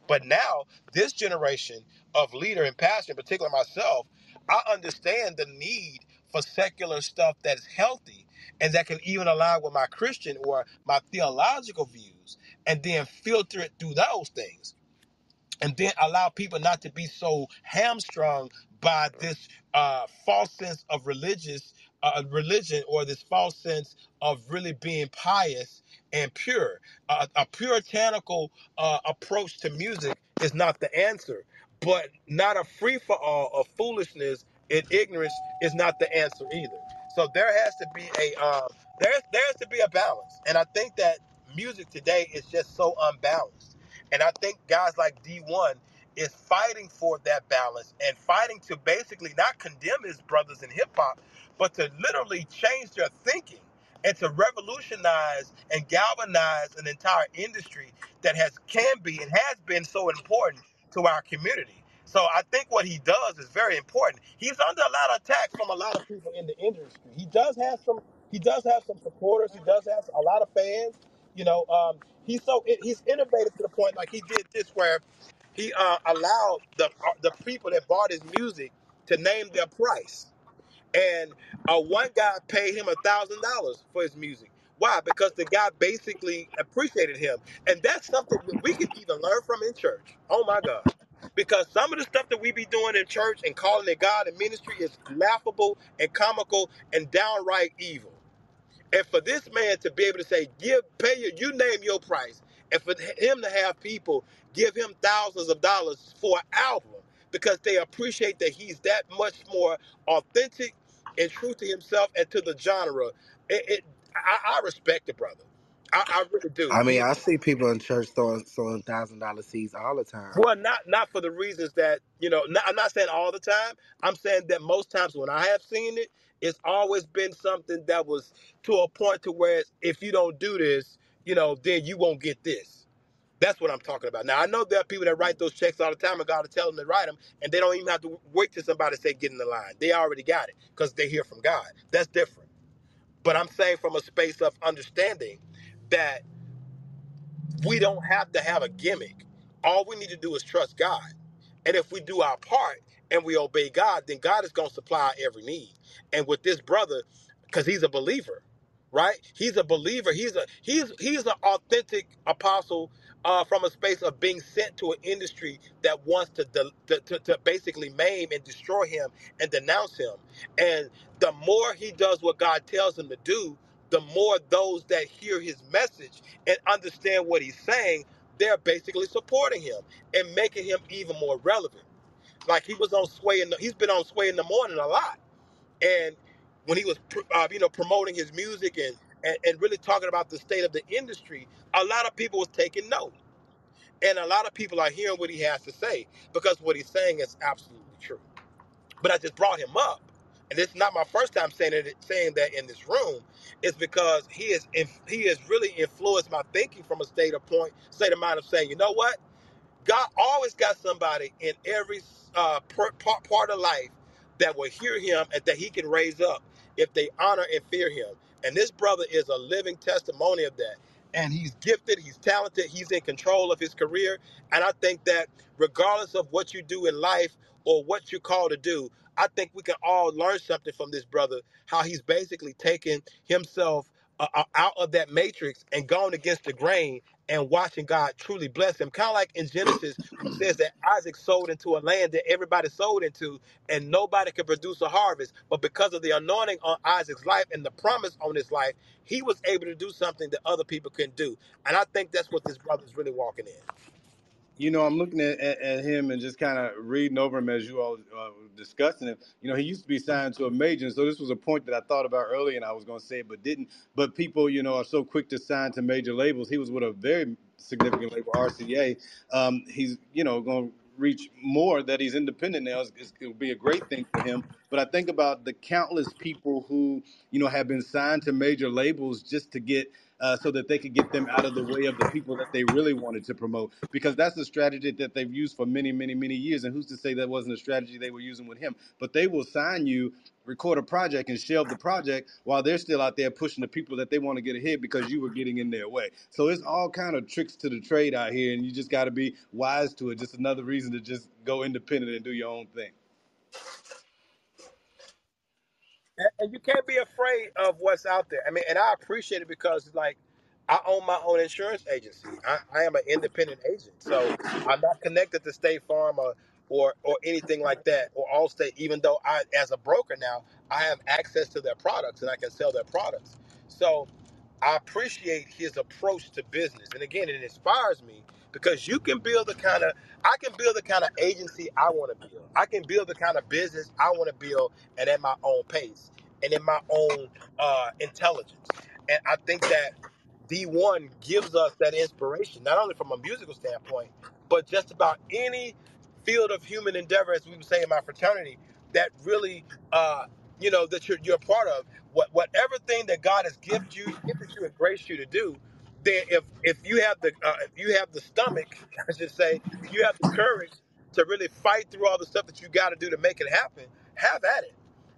But now this generation of leader and pastor, in particular myself, I understand the need for secular stuff that's healthy and that can even align with my Christian or my theological views, and then filter it through those things, and then allow people not to be so hamstrung by this false sense of religion or this false sense of really being pious and pure. A puritanical approach to music is not the answer, but not a free-for-all of foolishness and ignorance is not the answer either. So there has to be a balance, and I think that music today is just so unbalanced. And I think guys like D1 is fighting for that balance and fighting to basically not condemn his brothers in hip hop, but to literally change their thinking and to revolutionize and galvanize an entire industry that has been so important to our community. So I think what he does is very important. He's under a lot of attack from a lot of people in the industry. He does have some supporters. He does have a lot of fans. You know, he's innovative to the point, like he did this, where he allowed the people that bought his music to name their price. And one guy paid him $1,000 for his music. Why? Because the guy basically appreciated him. And that's something that we can even learn from in church. Oh, my God. Because some of the stuff that we be doing in church and calling it God and ministry is laughable and comical and downright evil. And for this man to be able to say, you name your price. And for him to have people give him thousands of dollars for an album because they appreciate that he's that much more authentic and true to himself and to the genre. I respect it, brother. I really do. I mean, I see people in church throwing $1,000 seeds all the time. Well, not for the reasons that, you know, I'm not saying all the time. I'm saying that most times when I have seen it, it's always been something that was to a point to where if you don't do this, you know, then you won't get this. That's what I'm talking about. Now, I know there are people that write those checks all the time and God will tell them to write them, and they don't even have to wait till somebody say get in the line. They already got it because they hear from God. That's different. But I'm saying from a space of understanding that we don't have to have a gimmick. All we need to do is trust God. And if we do our part and we obey God, then God is going to supply every need. And with this brother, because he's a believer, right? He's a believer. He's an authentic apostle from a space of being sent to an industry that wants to basically maim and destroy him and denounce him. And the more he does what God tells him to do, the more those that hear his message and understand what he's saying, they're basically supporting him and making him even more relevant. Like he was on Sway, he's been on Sway in the Morning a lot. And when he was, promoting his music and really talking about the state of the industry, a lot of people was taking note. And a lot of people are hearing what he has to say because what he's saying is absolutely true. But I just brought him up. And it's not my first time saying that in this room. It's because he has really influenced my thinking from a state of mind of saying, you know what? God always got somebody in every part of life that will hear him and that he can raise up if they honor and fear him. And this brother is a living testimony of that. And he's gifted, he's talented, he's in control of his career. And I think that regardless of what you do in life or what you're called to do, I think we can all learn something from this brother, how he's basically taken himself out of that matrix and gone against the grain and watching God truly bless him. Kind of like in Genesis, it says that Isaac sold into a land that everybody sold into and nobody could produce a harvest. But because of the anointing on Isaac's life and the promise on his life, he was able to do something that other people couldn't do. And I think that's what this brother is really walking in. You know, I'm looking at him and just kind of reading over him as you all were discussing him. You know, he used to be signed to a major, and so this was a point that I thought about earlier and I was going to say it, but didn't. But people, you know, are so quick to sign to major labels. He was with a very significant label, RCA. He's, you know, going to reach more that he's independent now. It'll be a great thing for him. But I think about the countless people who, you know, have been signed to major labels just to get so that they could get them out of the way of the people that they really wanted to promote, because that's the strategy that they've used for many, many, many years. And who's to say that wasn't a strategy they were using with him? But they will sign you, record a project, and shelve the project while they're still out there pushing the people that they want to get ahead because you were getting in their way. So it's all kind of tricks to the trade out here, and you just got to be wise to it. Just another reason to just go independent and do your own thing. And you can't be afraid of what's out there. I mean, and I appreciate it because, like, I own my own insurance agency. I am an independent agent. So I'm not connected to State Farm or anything like that or Allstate, even though I, as a broker now, I have access to their products and I can sell their products. So I appreciate his approach to business. And, again, it inspires me because you can build I can build the kind of agency I want to build. I can build the kind of business I want to build and at my own pace and in my own intelligence. And I think that D1 gives us that inspiration, not only from a musical standpoint, but just about any field of human endeavor, as we would say in my fraternity, that really, that you're a part of. Whatever thing that God has gifted you and graced you to do, then if you have the stomach, I should say, if you have the courage to really fight through all the stuff that you got to do to make it happen, have at it.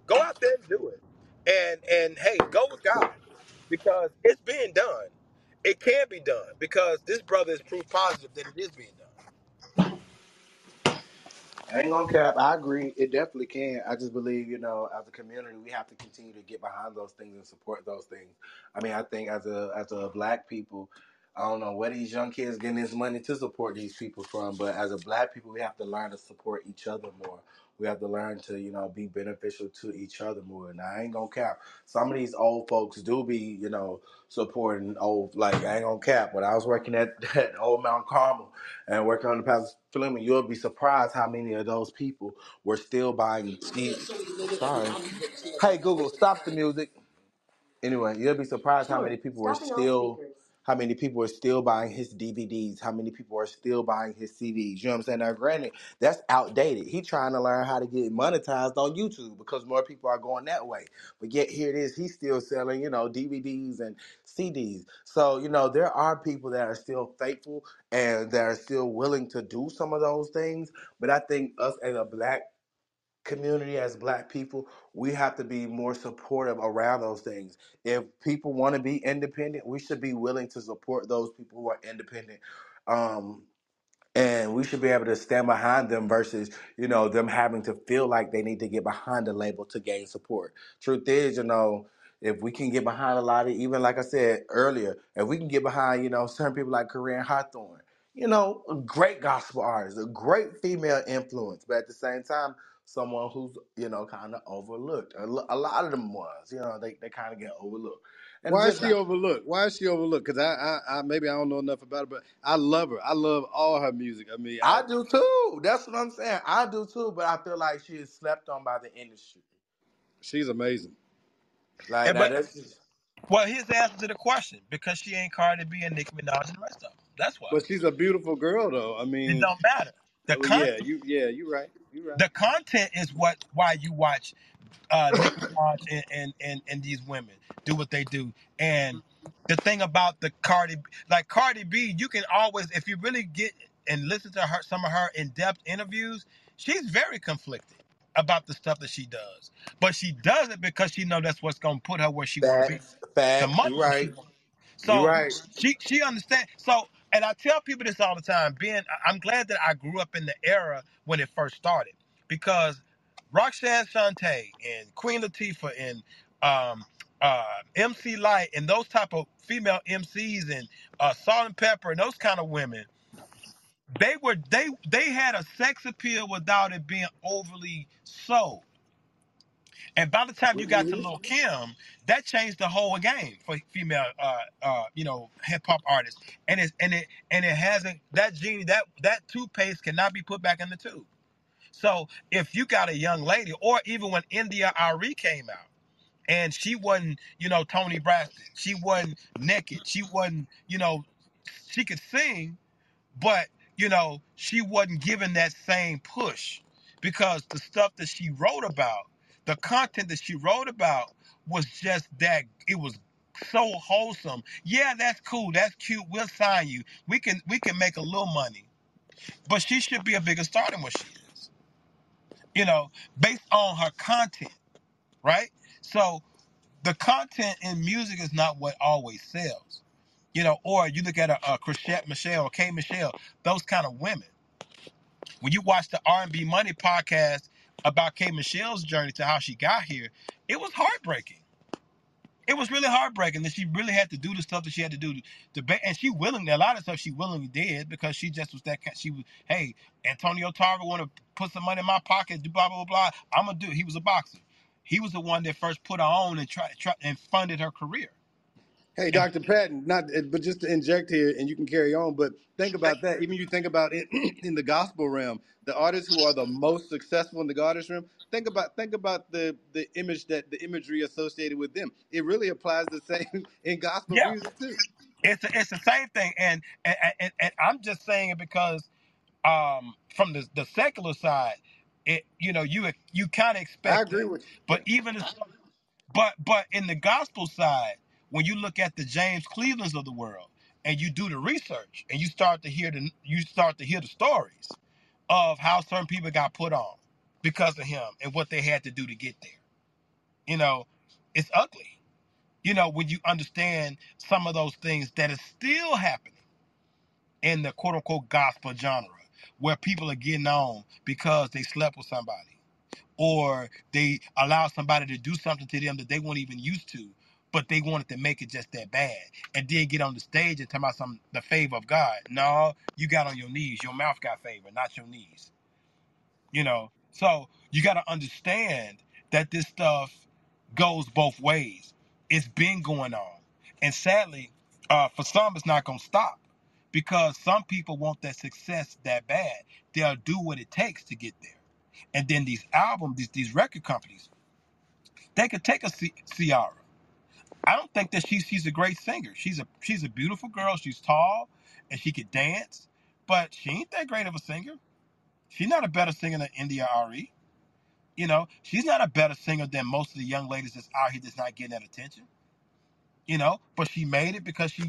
Go out there and do it. And hey, go with God because it's being done. it can be done because this brother is proof positive that it is being done. I ain't gonna cap. I agree. It definitely can. I just believe, you know, as a community, we have to continue to get behind those things and support those things. I mean, I think as a black people, I don't know where these young kids getting this money to support these people from, but as a black people, we have to learn to support each other more. We have to learn to, you know, be beneficial to each other more. And I ain't gonna cap. Some of these old folks do be, you know, supporting old, like, I ain't gonna cap. When I was working at Old Mount Carmel and working on the Pastor Fleming, you'll be surprised how many of those people were still buying seats. Sorry. Hey, Google, stop the music. Anyway, you'll be surprised how many people were still... How many people are still buying his DVDs? How many people are still buying his CDs? You know what I'm saying? Now, granted, that's outdated. He's trying to learn how to get monetized on YouTube because more people are going that way. But yet here it is. He's still selling, you know, DVDs and CDs. So, you know, there are people that are still faithful and that are still willing to do some of those things. But I think us as a black community, as black people, we have to be more supportive around those things. If people want to be independent, we should be willing to support those people who are independent, and we should be able to stand behind them versus, you know, them having to feel like they need to get behind the label to gain support. Truth is, you know, if we can get behind a lot of, even like I said earlier, if we can get behind, you know, certain people like Corinne Hawthorne, you know, a great gospel artist, a great female influence, but at the same time, someone who's, you know, kind of overlooked. A lot of them was, you know, they kind of get overlooked. And why is she overlooked? Why is she overlooked? Because I maybe I don't know enough about it, but I love her. I love all her music. I mean, I do too. That's what I'm saying. I do too, but I feel like she is slept on by the industry. She's amazing. Like, and, but, that's just... Well, here's the answer to the question, because she ain't Cardi B and Nicki Minaj and the rest of them. That's why. But she's a beautiful girl, though. I mean, it don't matter. You're right. The content is why you watch and these women do what they do. And the thing about the Cardi B, you can always, if you really get and listen to her, some of her in-depth interviews, she's very conflicted about the stuff that she does. But she does it because she knows that's what's going to put her where she wants to be. The money you're right. So she understands. So. And I tell people this all the time, I'm glad that I grew up in the era when it first started, because Roxanne Shante and Queen Latifah and MC Lyte and those type of female MCs and Salt and Pepper and those kind of women, they had a sex appeal without it being overly sold. And by the time you got to Lil' Kim, that changed the whole game for female, you know, hip hop artists. And it hasn't, that genie, that toothpaste cannot be put back in the tube. So if you got a young lady, or even when India.Arie came out, and she wasn't, you know, Toni Braxton, she wasn't naked, she wasn't, you know, she could sing, but you know, she wasn't given that same push because the stuff that she wrote about. The content that she wrote about was just that it was so wholesome. Yeah, that's cool. That's cute. We'll sign you. We can make a little money, but she should be a bigger star than what she is, you know, based on her content, right? So the content in music is not what always sells, you know. Or you look at a Chrisette Michele or K Michelle, those kind of women. When you watch the R&B Money podcast about K Michelle's journey to how she got here, it was heartbreaking. It was really heartbreaking that she really had to do the stuff that she had to do. And she willingly, a lot of stuff she willingly did because she just was that kind. She was, hey, Antonio Tarver want to put some money in my pocket, do blah, blah, blah. I'm going to do it. He was a boxer. He was the one that first put her on and tried and funded her career. Hey, Dr. Patton, but just to inject here, and you can carry on, but think about that. Even you think about it in the gospel realm, the artists who are the most successful in the gospel realm, think about the image the imagery associated with them. It really applies the same in gospel music too. It's the same thing, and I'm just saying it because from the secular side, it, you know, you kind of expect. I agree with you. But but in the gospel side. When you look at the James Clevelands of the world and you do the research and you start to hear the stories of how certain people got put on because of him and what they had to do to get there, you know, it's ugly. you know, when you understand some of those things that is still happening in the quote-unquote gospel genre, where people are getting on because they slept with somebody or they allow somebody to do something to them that they weren't even used to, but they wanted to make it just that bad, and then get on the stage and talk about some the favor of God. No, you got on your knees. Your mouth got favor, not your knees. You know, so you got to understand that this stuff goes both ways. It's been going on. And sadly, for some, it's not going to stop, because some people want that success that bad. They'll do what it takes to get there. And then these albums, these record companies, they could take a Ciara. I don't think that she's a great singer. She's a beautiful girl. She's tall and she could dance, but she ain't that great of a singer. She's not a better singer than India.Arie. You know, she's not a better singer than most of the young ladies that's out here that's not getting that attention. You know, but she made it because she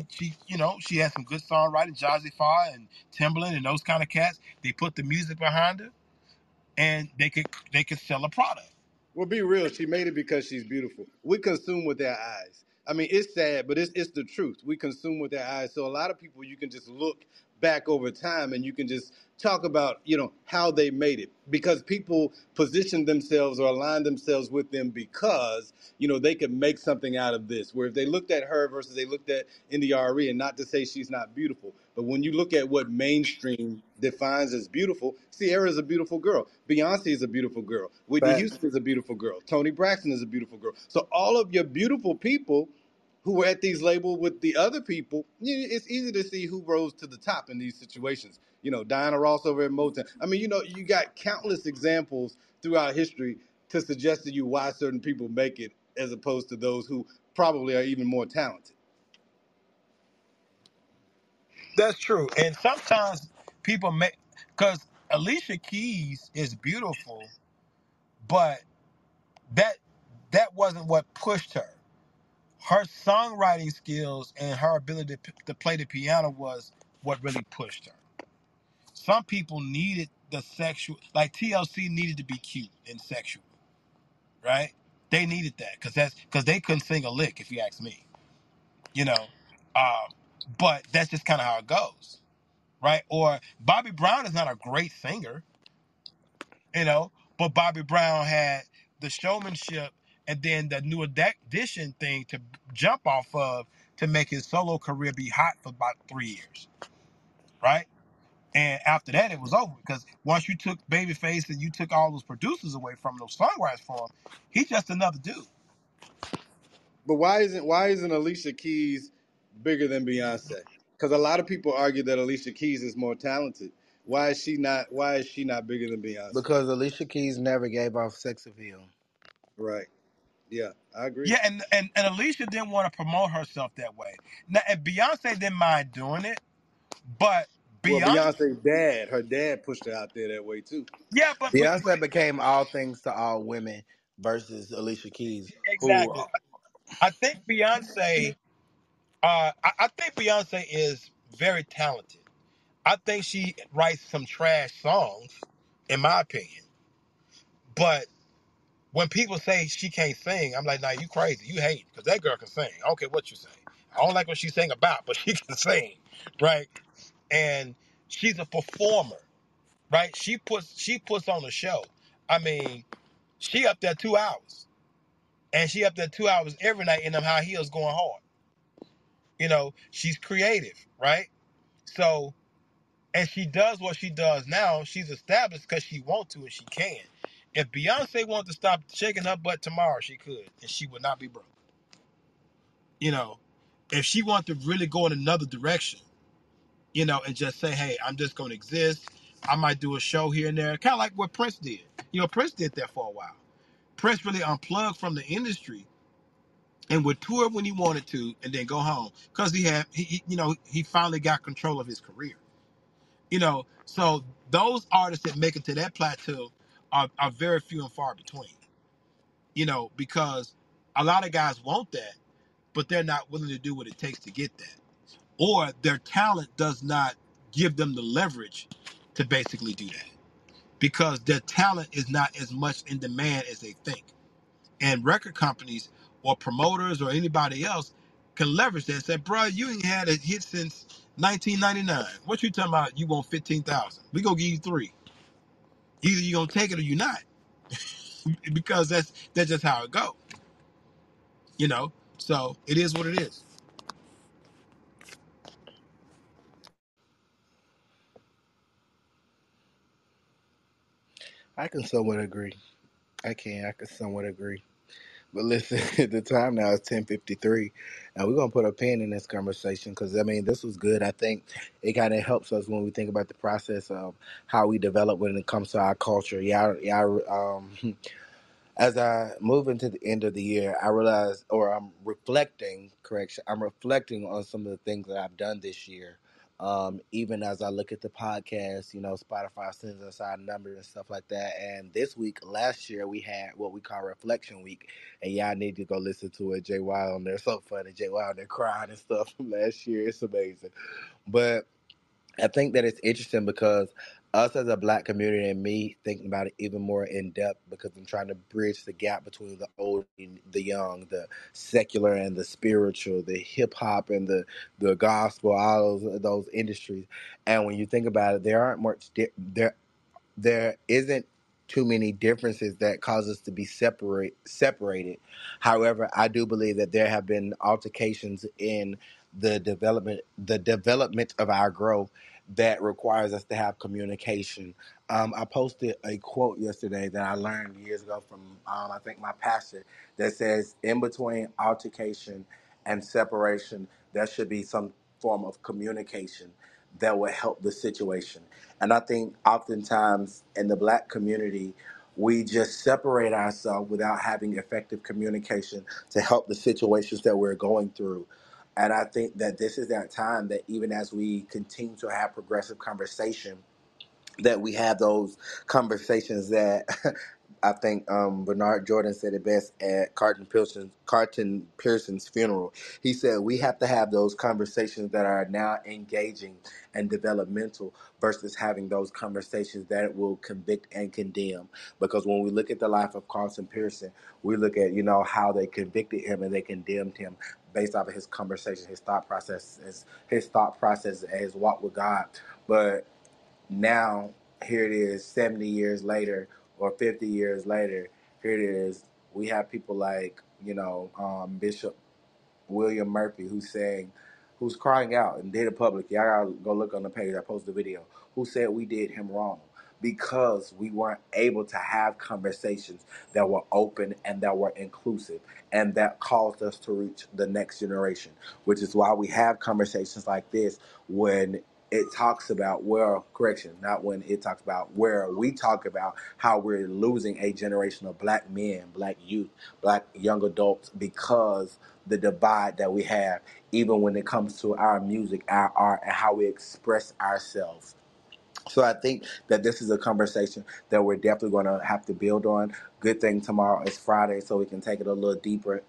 had some good songwriting, Jazzy Farr and Timbaland and those kind of cats. They put the music behind her, and they could sell a product. Well, be real. She made it because she's beautiful. We consume with our eyes. I mean, it's sad, but it's the truth. We consume with our eyes. So a lot of people, you can just look back over time, and you can just talk about, you know, how they made it, because people positioned themselves or aligned themselves with them because, you know, they could make something out of this. Where if they looked at her versus they looked at India.Arie, and not to say she's not beautiful, but when you look at what mainstream defines as beautiful, Ciara is a beautiful girl. Beyonce is a beautiful girl. Whitney Houston is a beautiful girl. Toni Braxton is a beautiful girl. So all of your beautiful people who were at these labels with the other people, it's easy to see who rose to the top in these situations. You know, Diana Ross over at Motown. I mean, you know, you got countless examples throughout history to suggest to you why certain people make it as opposed to those who probably are even more talented. That's true. And sometimes people make, because Alicia Keys is beautiful, but that wasn't what pushed her. Her songwriting skills and her ability to play the piano was what really pushed her. Some people needed the sexual, like TLC needed to be cute and sexual, right? They needed that because they couldn't sing a lick, if you ask me, you know. But that's just kind of how it goes, right? Or Bobby Brown is not a great singer, you know, but Bobby Brown had the showmanship and then the new addition thing to jump off of to make his solo career be hot for about 3 years, right? And after that, it was over, because once you took Babyface and you took all those producers away from those songwriters for him, he's just another dude. But why isn't Alicia Keys bigger than Beyonce? Because a lot of people argue that Alicia Keys is more talented. Why is she not bigger than Beyonce? Because Alicia Keys never gave off sex appeal. Right. Yeah, I agree. Yeah, and Alicia didn't want to promote herself that way. Now, and Beyonce didn't mind doing it, but Beyonce's dad, her dad pushed her out there that way too. Yeah, but Beyonce became all things to all women versus Alicia Keys. Exactly. I think Beyonce is very talented. I think she writes some trash songs, in my opinion, but when people say she can't sing, I'm like, nah, you crazy. You hate, because that girl can sing. I don't care what you say. I don't like what she's saying about, but she can sing, right? And she's a performer, right? She puts on a show. I mean, she up there 2 hours. And she up there 2 hours every night in them high heels going hard. You know, she's creative, right? So, and she does what she does now. She's established because she wants to and she can. If Beyonce wanted to stop shaking her butt tomorrow, she could, and she would not be broke. You know, if she wanted to really go in another direction, you know, and just say, hey, I'm just going to exist. I might do a show here and there. Kind of like what Prince did. You know, Prince did that for a while. Prince really unplugged from the industry and would tour when he wanted to and then go home, because he finally got control of his career. You know, so those artists that make it to that plateau are very few and far between, you know, because a lot of guys want that, but they're not willing to do what it takes to get that, or their talent does not give them the leverage to basically do that, because their talent is not as much in demand as they think. And record companies or promoters or anybody else can leverage that. Say, bro, you ain't had a hit since 1999. What you talking about? You want 15,000? We gonna give you 3. Either you gonna take it or you not, because that's just how it go. You know, so it is what it is. I can somewhat agree. I can somewhat agree. But listen, the time now is 10:53, and we're gonna put a pin in this conversation because I mean this was good. I think it kind of helps us when we think about the process of how we develop when it comes to our culture. As I move into the end of the year, I realize, or I'm reflecting on some of the things that I've done this year. Even as I look at the podcast, you know, Spotify sends us our numbers and stuff like that. And this week, last year, we had what we call Reflection Week. And y'all need to go listen to it. JY on there. So funny. JY on there crying and stuff from last year. It's amazing. But I think that it's interesting because us as a black community and me thinking about it even more in depth because I'm trying to bridge the gap between the old and the young, the secular and the spiritual, the hip hop and the gospel, all those industries. And when you think about it, there isn't too many differences that cause us to be separated. However, I do believe that there have been altercations in the development of our growth that requires us to have communication. I posted a quote yesterday that I learned years ago from, I think, my pastor that says, in between altercation and separation, there should be some form of communication that will help the situation. And I think oftentimes in the black community, we just separate ourselves without having effective communication to help the situations that we're going through. And I think that this is that time that even as we continue to have progressive conversation, that we have those conversations that I think Bernard Jordan said it best at Carlton Pearson's funeral. He said, we have to have those conversations that are now engaging and developmental versus having those conversations that will convict and condemn. Because when we look at the life of Carlton Pearson, we look at, you know, how they convicted him and they condemned him based off of his conversation, his thought process, and his walk with God. But now, here it is, 70 years later, or 50 years later, here it is. We have people like, you know, Bishop William Murphy, who's crying out and did it publicly. Y'all gotta go look on the page. I posted a video. Who said we did him wrong because we weren't able to have conversations that were open and that were inclusive, and that caused us to reach the next generation, which is why we have conversations like this when it talks about where we talk about how we're losing a generation of black men, black youth, black young adults because the divide that we have, even when it comes to our music, our art, and how we express ourselves. So I think that this is a conversation that we're definitely going to have to build on. Good thing tomorrow is Friday, so we can take it a little deeper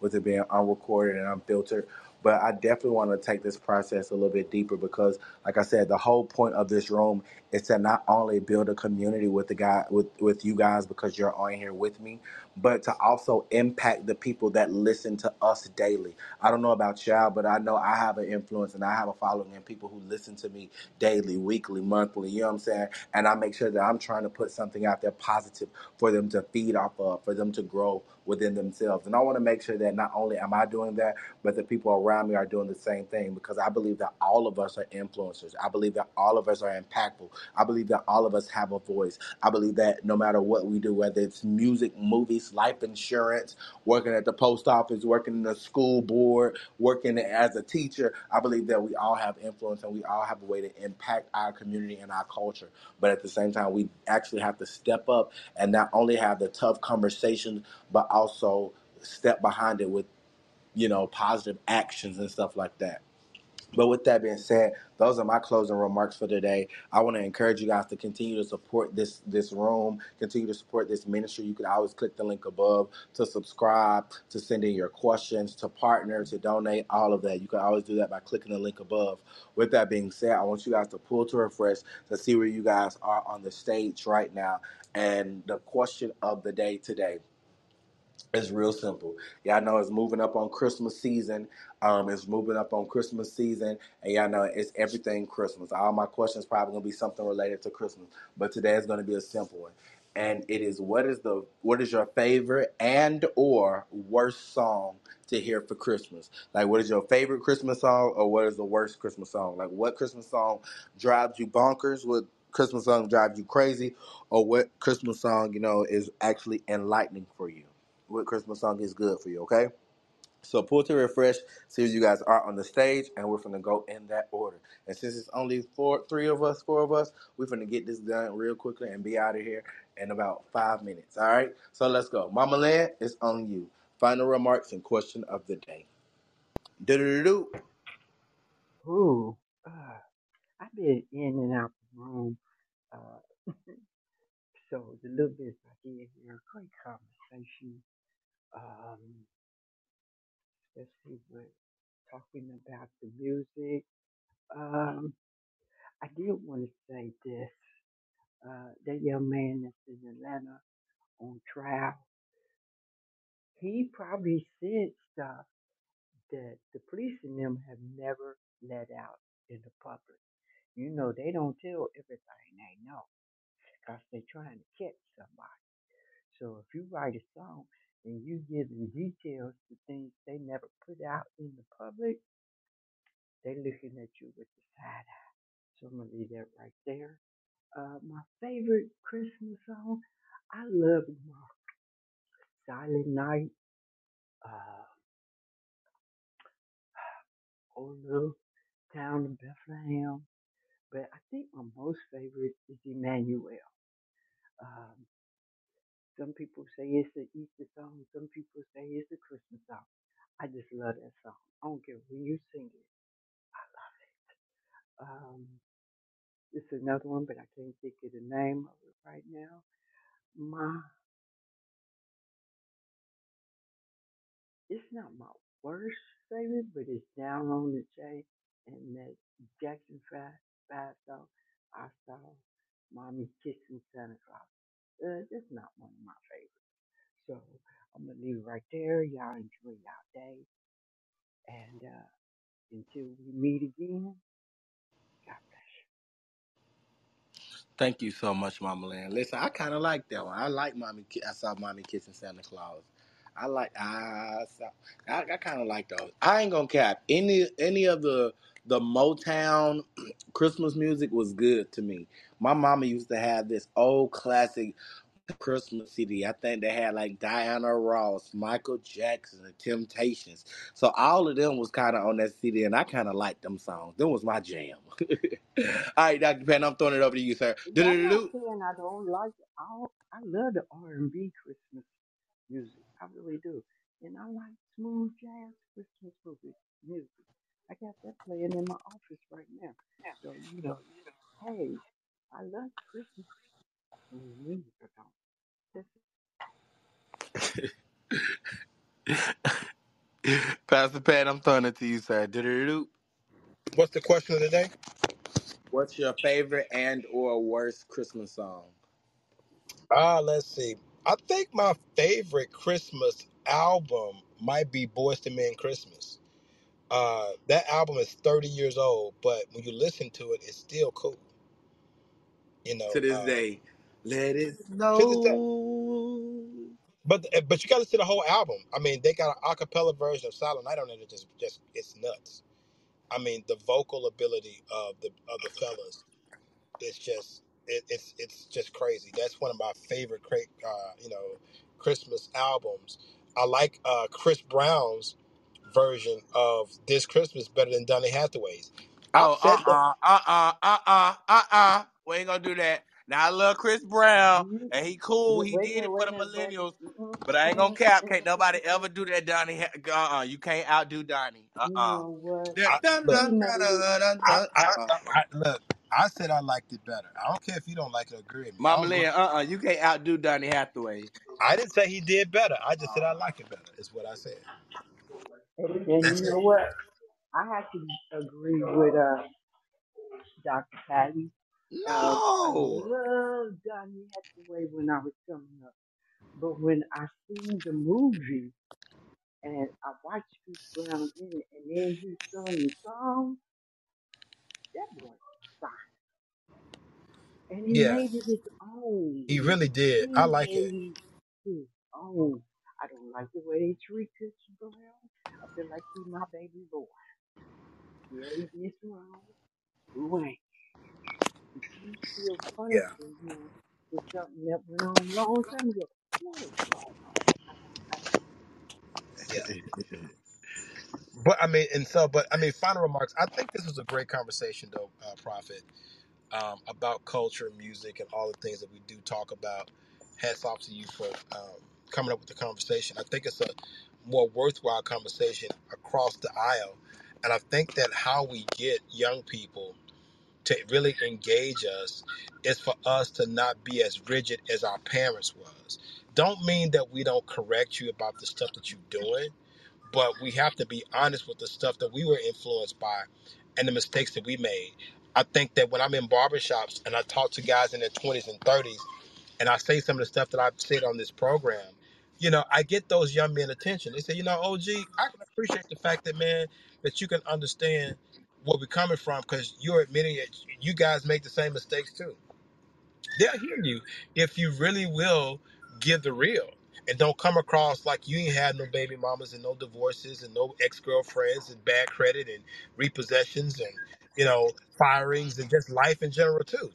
with it being unrecorded and unfiltered. But I definitely want to take this process a little bit deeper because, like I said, the whole point of this room is to not only build a community with you guys because you're on here with me, but to also impact the people that listen to us daily. I don't know about y'all, but I know I have an influence and I have a following and people who listen to me daily, weekly, monthly, you know what I'm saying? And I make sure that I'm trying to put something out there positive for them to feed off of, for them to grow within themselves. And I want to make sure that not only am I doing that, but the people around me are doing the same thing because I believe that all of us are influencers. I believe that all of us are impactful. I believe that all of us have a voice. I believe that no matter what we do, whether it's music, movies, life insurance, working at the post office, working in the school board, working as a teacher, I believe that we all have influence and we all have a way to impact our community and our culture. But at the same time, we actually have to step up and not only have the tough conversations, but also step behind it with, you know, positive actions and stuff like that. But with that being said, those are my closing remarks for today. I want to encourage you guys to continue to support this room, continue to support this ministry. You can always click the link above to subscribe, to send in your questions, to partner, to donate, all of that. You can always do that by clicking the link above. With that being said, I want you guys to pull to refresh to see where you guys are on the stage right now. And the question of the day today It's real simple. Y'all know it's moving up on Christmas season. And y'all know it's everything Christmas. All my questions probably going to be something related to Christmas. But today is going to be a simple one. And it is, what is your favorite and or worst song to hear for Christmas? Like, what is your favorite Christmas song, or what is the worst Christmas song? Like, what Christmas song drives you bonkers? What Christmas song drives you crazy? Or what Christmas song, you know, is actually enlightening for you? What Christmas song is good for you, okay? So pull to refresh, see who you guys are on the stage, and we're finna go in that order. And since it's only four of us, we're finna get this done real quickly and be out of here in about 5 minutes, all right? So let's go. Mama Land, it's on you. Final remarks and question of the day. Do-do-do-do. Ooh, I've been in and out the room. So the little bit I did here, great conversation. Especially with talking about the music. I did want to say this. That young man that's in Atlanta on trial, he probably said stuff that the police and them have never let out in the public. You know, they don't tell everything they know because they're trying to catch somebody. So if you write a song and you give them details to things they never put out in the public, they're looking at you with the side eye. So I'm going to leave that right there. My favorite Christmas song, I love Silent Night, Old Little Town of Bethlehem, but I think my most favorite is Emmanuel. Some people say it's an Easter song, some people say it's a Christmas song. I just love that song. I don't care when you sing it, I love it. It's another one, but I can't think of the name of it right now. It's not my worst favorite, but it's Down on the J and that Jackson 5 song. I saw Mommy Kissing Santa Claus. It's not one of my favorites. So I'm going to leave it right there. Y'all enjoy y'all day. And until we meet again, thank you so much, Mama Land. Listen, I kind of like that one. I like I saw Mommy Kissing Santa Claus. I kind of like those. I ain't gonna cap. Any of the Motown Christmas music was good to me. My mama used to have this old classic Christmas CD. I think they had like Diana Ross, Michael Jackson, The Temptations. So all of them was kind of on that CD, and I kind of liked them songs. Them was my jam. All right, Dr. Patton, I'm throwing it over to you, sir. I don't like it. I love the R&B Christmas music. I really do. And I like smooth jazz Christmas music. I got that playing in my office right now. So, you know, hey, I love Christmas music. Pastor Pat, I'm throwing it to you, sir. What's the question of the day? What's your favorite and or worst Christmas song? Let's see. I think my favorite Christmas album might be Boyz II Men Christmas. That album is 30 years old, but when you listen to it, it's still cool. You know, to this day. Let it snow. But you got to listen to the whole album. I mean, they got an acapella version of Silent Night on it. It just it's nuts. I mean, the vocal ability of the fellas, it's just it's just crazy. That's one of my favorite Christmas albums. I like Chris Brown's version of This Christmas better than Donny Hathaway's. We ain't gonna do that. Now, I love Chris Brown, and he cool. He did it for the millennials. But I ain't going to cap. Can't nobody ever do that, Donnie. You can't outdo Donnie. Look, I said I liked it better. I don't care if you don't like it or agree with me. Mama Lynn, you can't outdo Donny Hathaway. I didn't say he did better. I just said I like it better is what I said. And you know what? I have to agree with Dr. Patton. No, I love Donny Hathaway when I was coming up. But when I seen the movie and I watched Chris Brown in it, and then he sung the song, that boy was fine. And he made it his own. He really did. I like it. His own. I don't like the way they treat Chris Brown. I feel like he's my baby boy. Yeah, he did wrong. Right. He feels funny for you for something that went on a long time ago. Yeah. But I mean, final remarks. I think this was a great conversation, though, Prophet, about culture, music, and all the things that we do talk about. Hats off to you for coming up with the conversation. I think it's a more worthwhile conversation across the aisle, and I think that how we get young people to really engage us is for us to not be as rigid as our parents was. Don't mean that we don't correct you about the stuff that you're doing, but we have to be honest with the stuff that we were influenced by and the mistakes that we made. I think that when I'm in barbershops and I talk to guys in their 20s and 30s, and I say some of the stuff that I've said on this program, you know, I get those young men attention. They say, you know, OG, I can appreciate the fact that, man, that you can understand where we're coming from, because you're admitting that you guys make the same mistakes too. They'll hear you if you really will give the real and don't come across like you ain't had no baby mamas and no divorces and no ex-girlfriends and bad credit and repossessions and, you know, firings and just life in general too.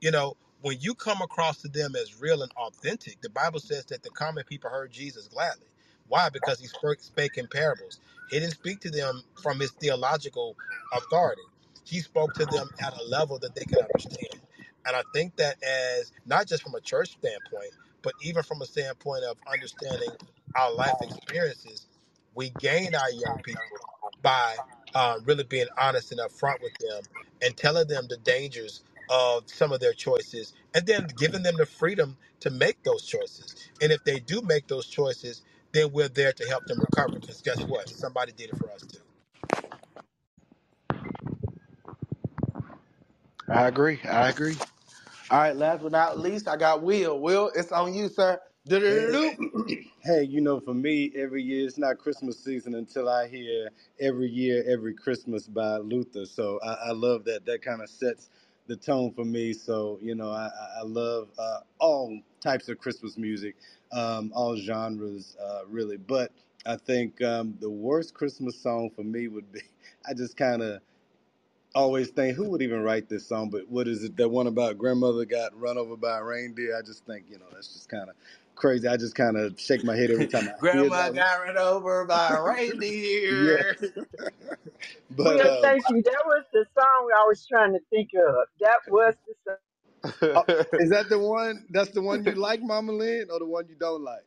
You know, when you come across to them as real and authentic, the Bible says that the common people heard Jesus gladly. Why? Because he spake in parables. He didn't speak to them from his theological authority. He spoke to them at a level that they could understand. And I think that as, not just from a church standpoint, but even from a standpoint of understanding our life experiences, we gain our young people by really being honest and upfront with them and telling them the dangers of some of their choices, and then giving them the freedom to make those choices. And if they do make those choices, then we're there to help them recover. Because guess what? Somebody did it for us too. I agree. All right, last but not least, I got Will. Will, it's on you, sir. Hey, you know, for me, every year, it's not Christmas season until I hear Every Year, Every Christmas by Luther. So I love that. That kind of sets the tone for me. So, you know, I love all types of Christmas music, all genres, really. But I think the worst Christmas song for me would be, I just kind of always think, who would even write this song? But what is it, that one about grandmother got run over by a reindeer? I just think, you know, that's just kind of crazy. I just kind of shake my head every time. Grandma got run over by a reindeer. But, well, thank you. That was the song I was trying to think of. That was the song. Is that the one? That's the one you like, Mama Lynn, or the one you don't like?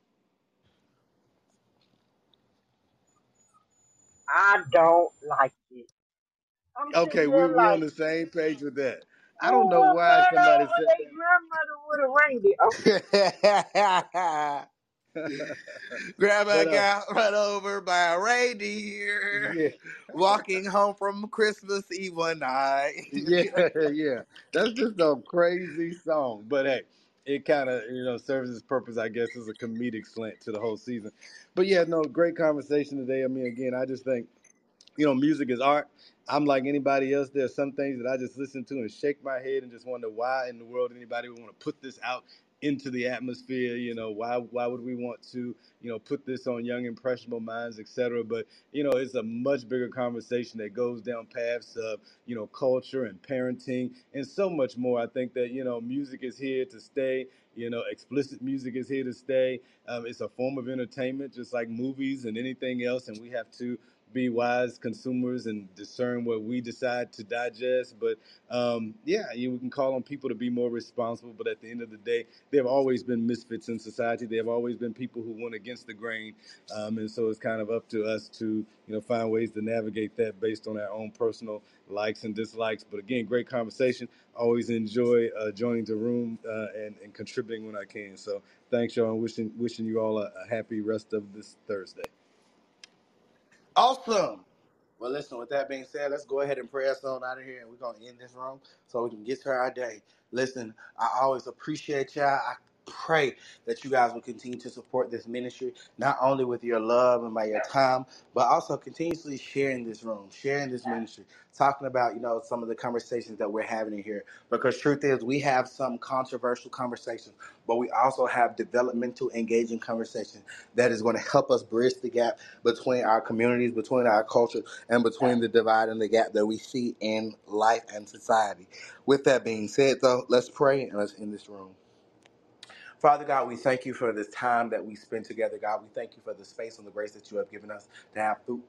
I don't like it. Okay, we're like on the same page with that. I don't know why somebody said that. Grandmother would have reindeer. Grandma got run over by a reindeer. Yeah. Walking home from Christmas Eve one night. Yeah. That's just a crazy song. But hey, it kind of, you know, serves its purpose, I guess, as a comedic slant to the whole season. But yeah, no, great conversation today. I mean, again, I just think, you know, music is art. I'm like anybody else. There's some things that I just listen to and shake my head and just wonder why in the world anybody would want to put this out into the atmosphere. You know, why would we want to, you know, put this on young impressionable minds, etc. But, you know, it's a much bigger conversation that goes down paths of, you know, culture and parenting and so much more. I think that, you know, music is here to stay. You know, explicit music is here to stay. It's a form of entertainment, just like movies and anything else, and we have to be wise consumers and discern what we decide to digest. But we can call on people to be more responsible. But at the end of the day, there have always been misfits in society. There have always been people who went against the grain. And so it's kind of up to us to, you know, find ways to navigate that based on our own personal likes and dislikes. But again, great conversation. Always enjoy joining the room and contributing when I can. So thanks, y'all, and wishing you all a happy rest of this Thursday. Awesome. Well, listen, with that being said, let's go ahead and pray us on out of here, and we're going to end this room so we can get to our day. Listen, I always appreciate y'all. I pray that you guys will continue to support this ministry, not only with your love and by your time, but also continuously sharing this room, sharing this ministry, talking about, you know, some of the conversations that we're having in here. Because truth is, we have some controversial conversations, but we also have developmental, engaging conversations that is going to help us bridge the gap between our communities, between our culture, and between the divide and the gap that we see in life and society. With that being said, though, let's pray and let's end this room. Father God, we thank you for this time that we spend together, God. We thank you for the space and the grace that you have given us to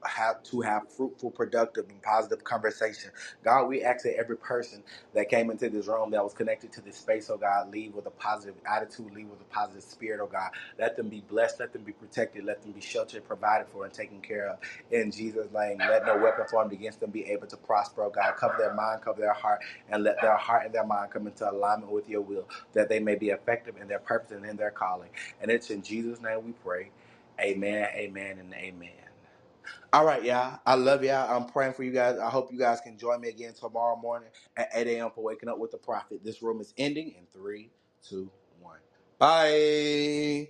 have fruitful, productive, and positive conversation. God, we ask that every person that came into this room that was connected to this space, oh God, leave with a positive attitude, leave with a positive spirit, oh God. Let them be blessed, let them be protected, let them be sheltered, provided for, and taken care of. In Jesus' name, let no weapon formed against them be able to prosper, oh God. Cover their mind, cover their heart, and let their heart and their mind come into alignment with your will, that they may be effective in their purpose and in their calling. And it's in Jesus' name we pray. Amen, amen, and amen. All right, y'all. I love y'all. I'm praying for you guys. I hope you guys can join me again tomorrow morning at 8 a.m. for Waking Up With The Prophet. This room is ending in 3, 2, 1. Bye.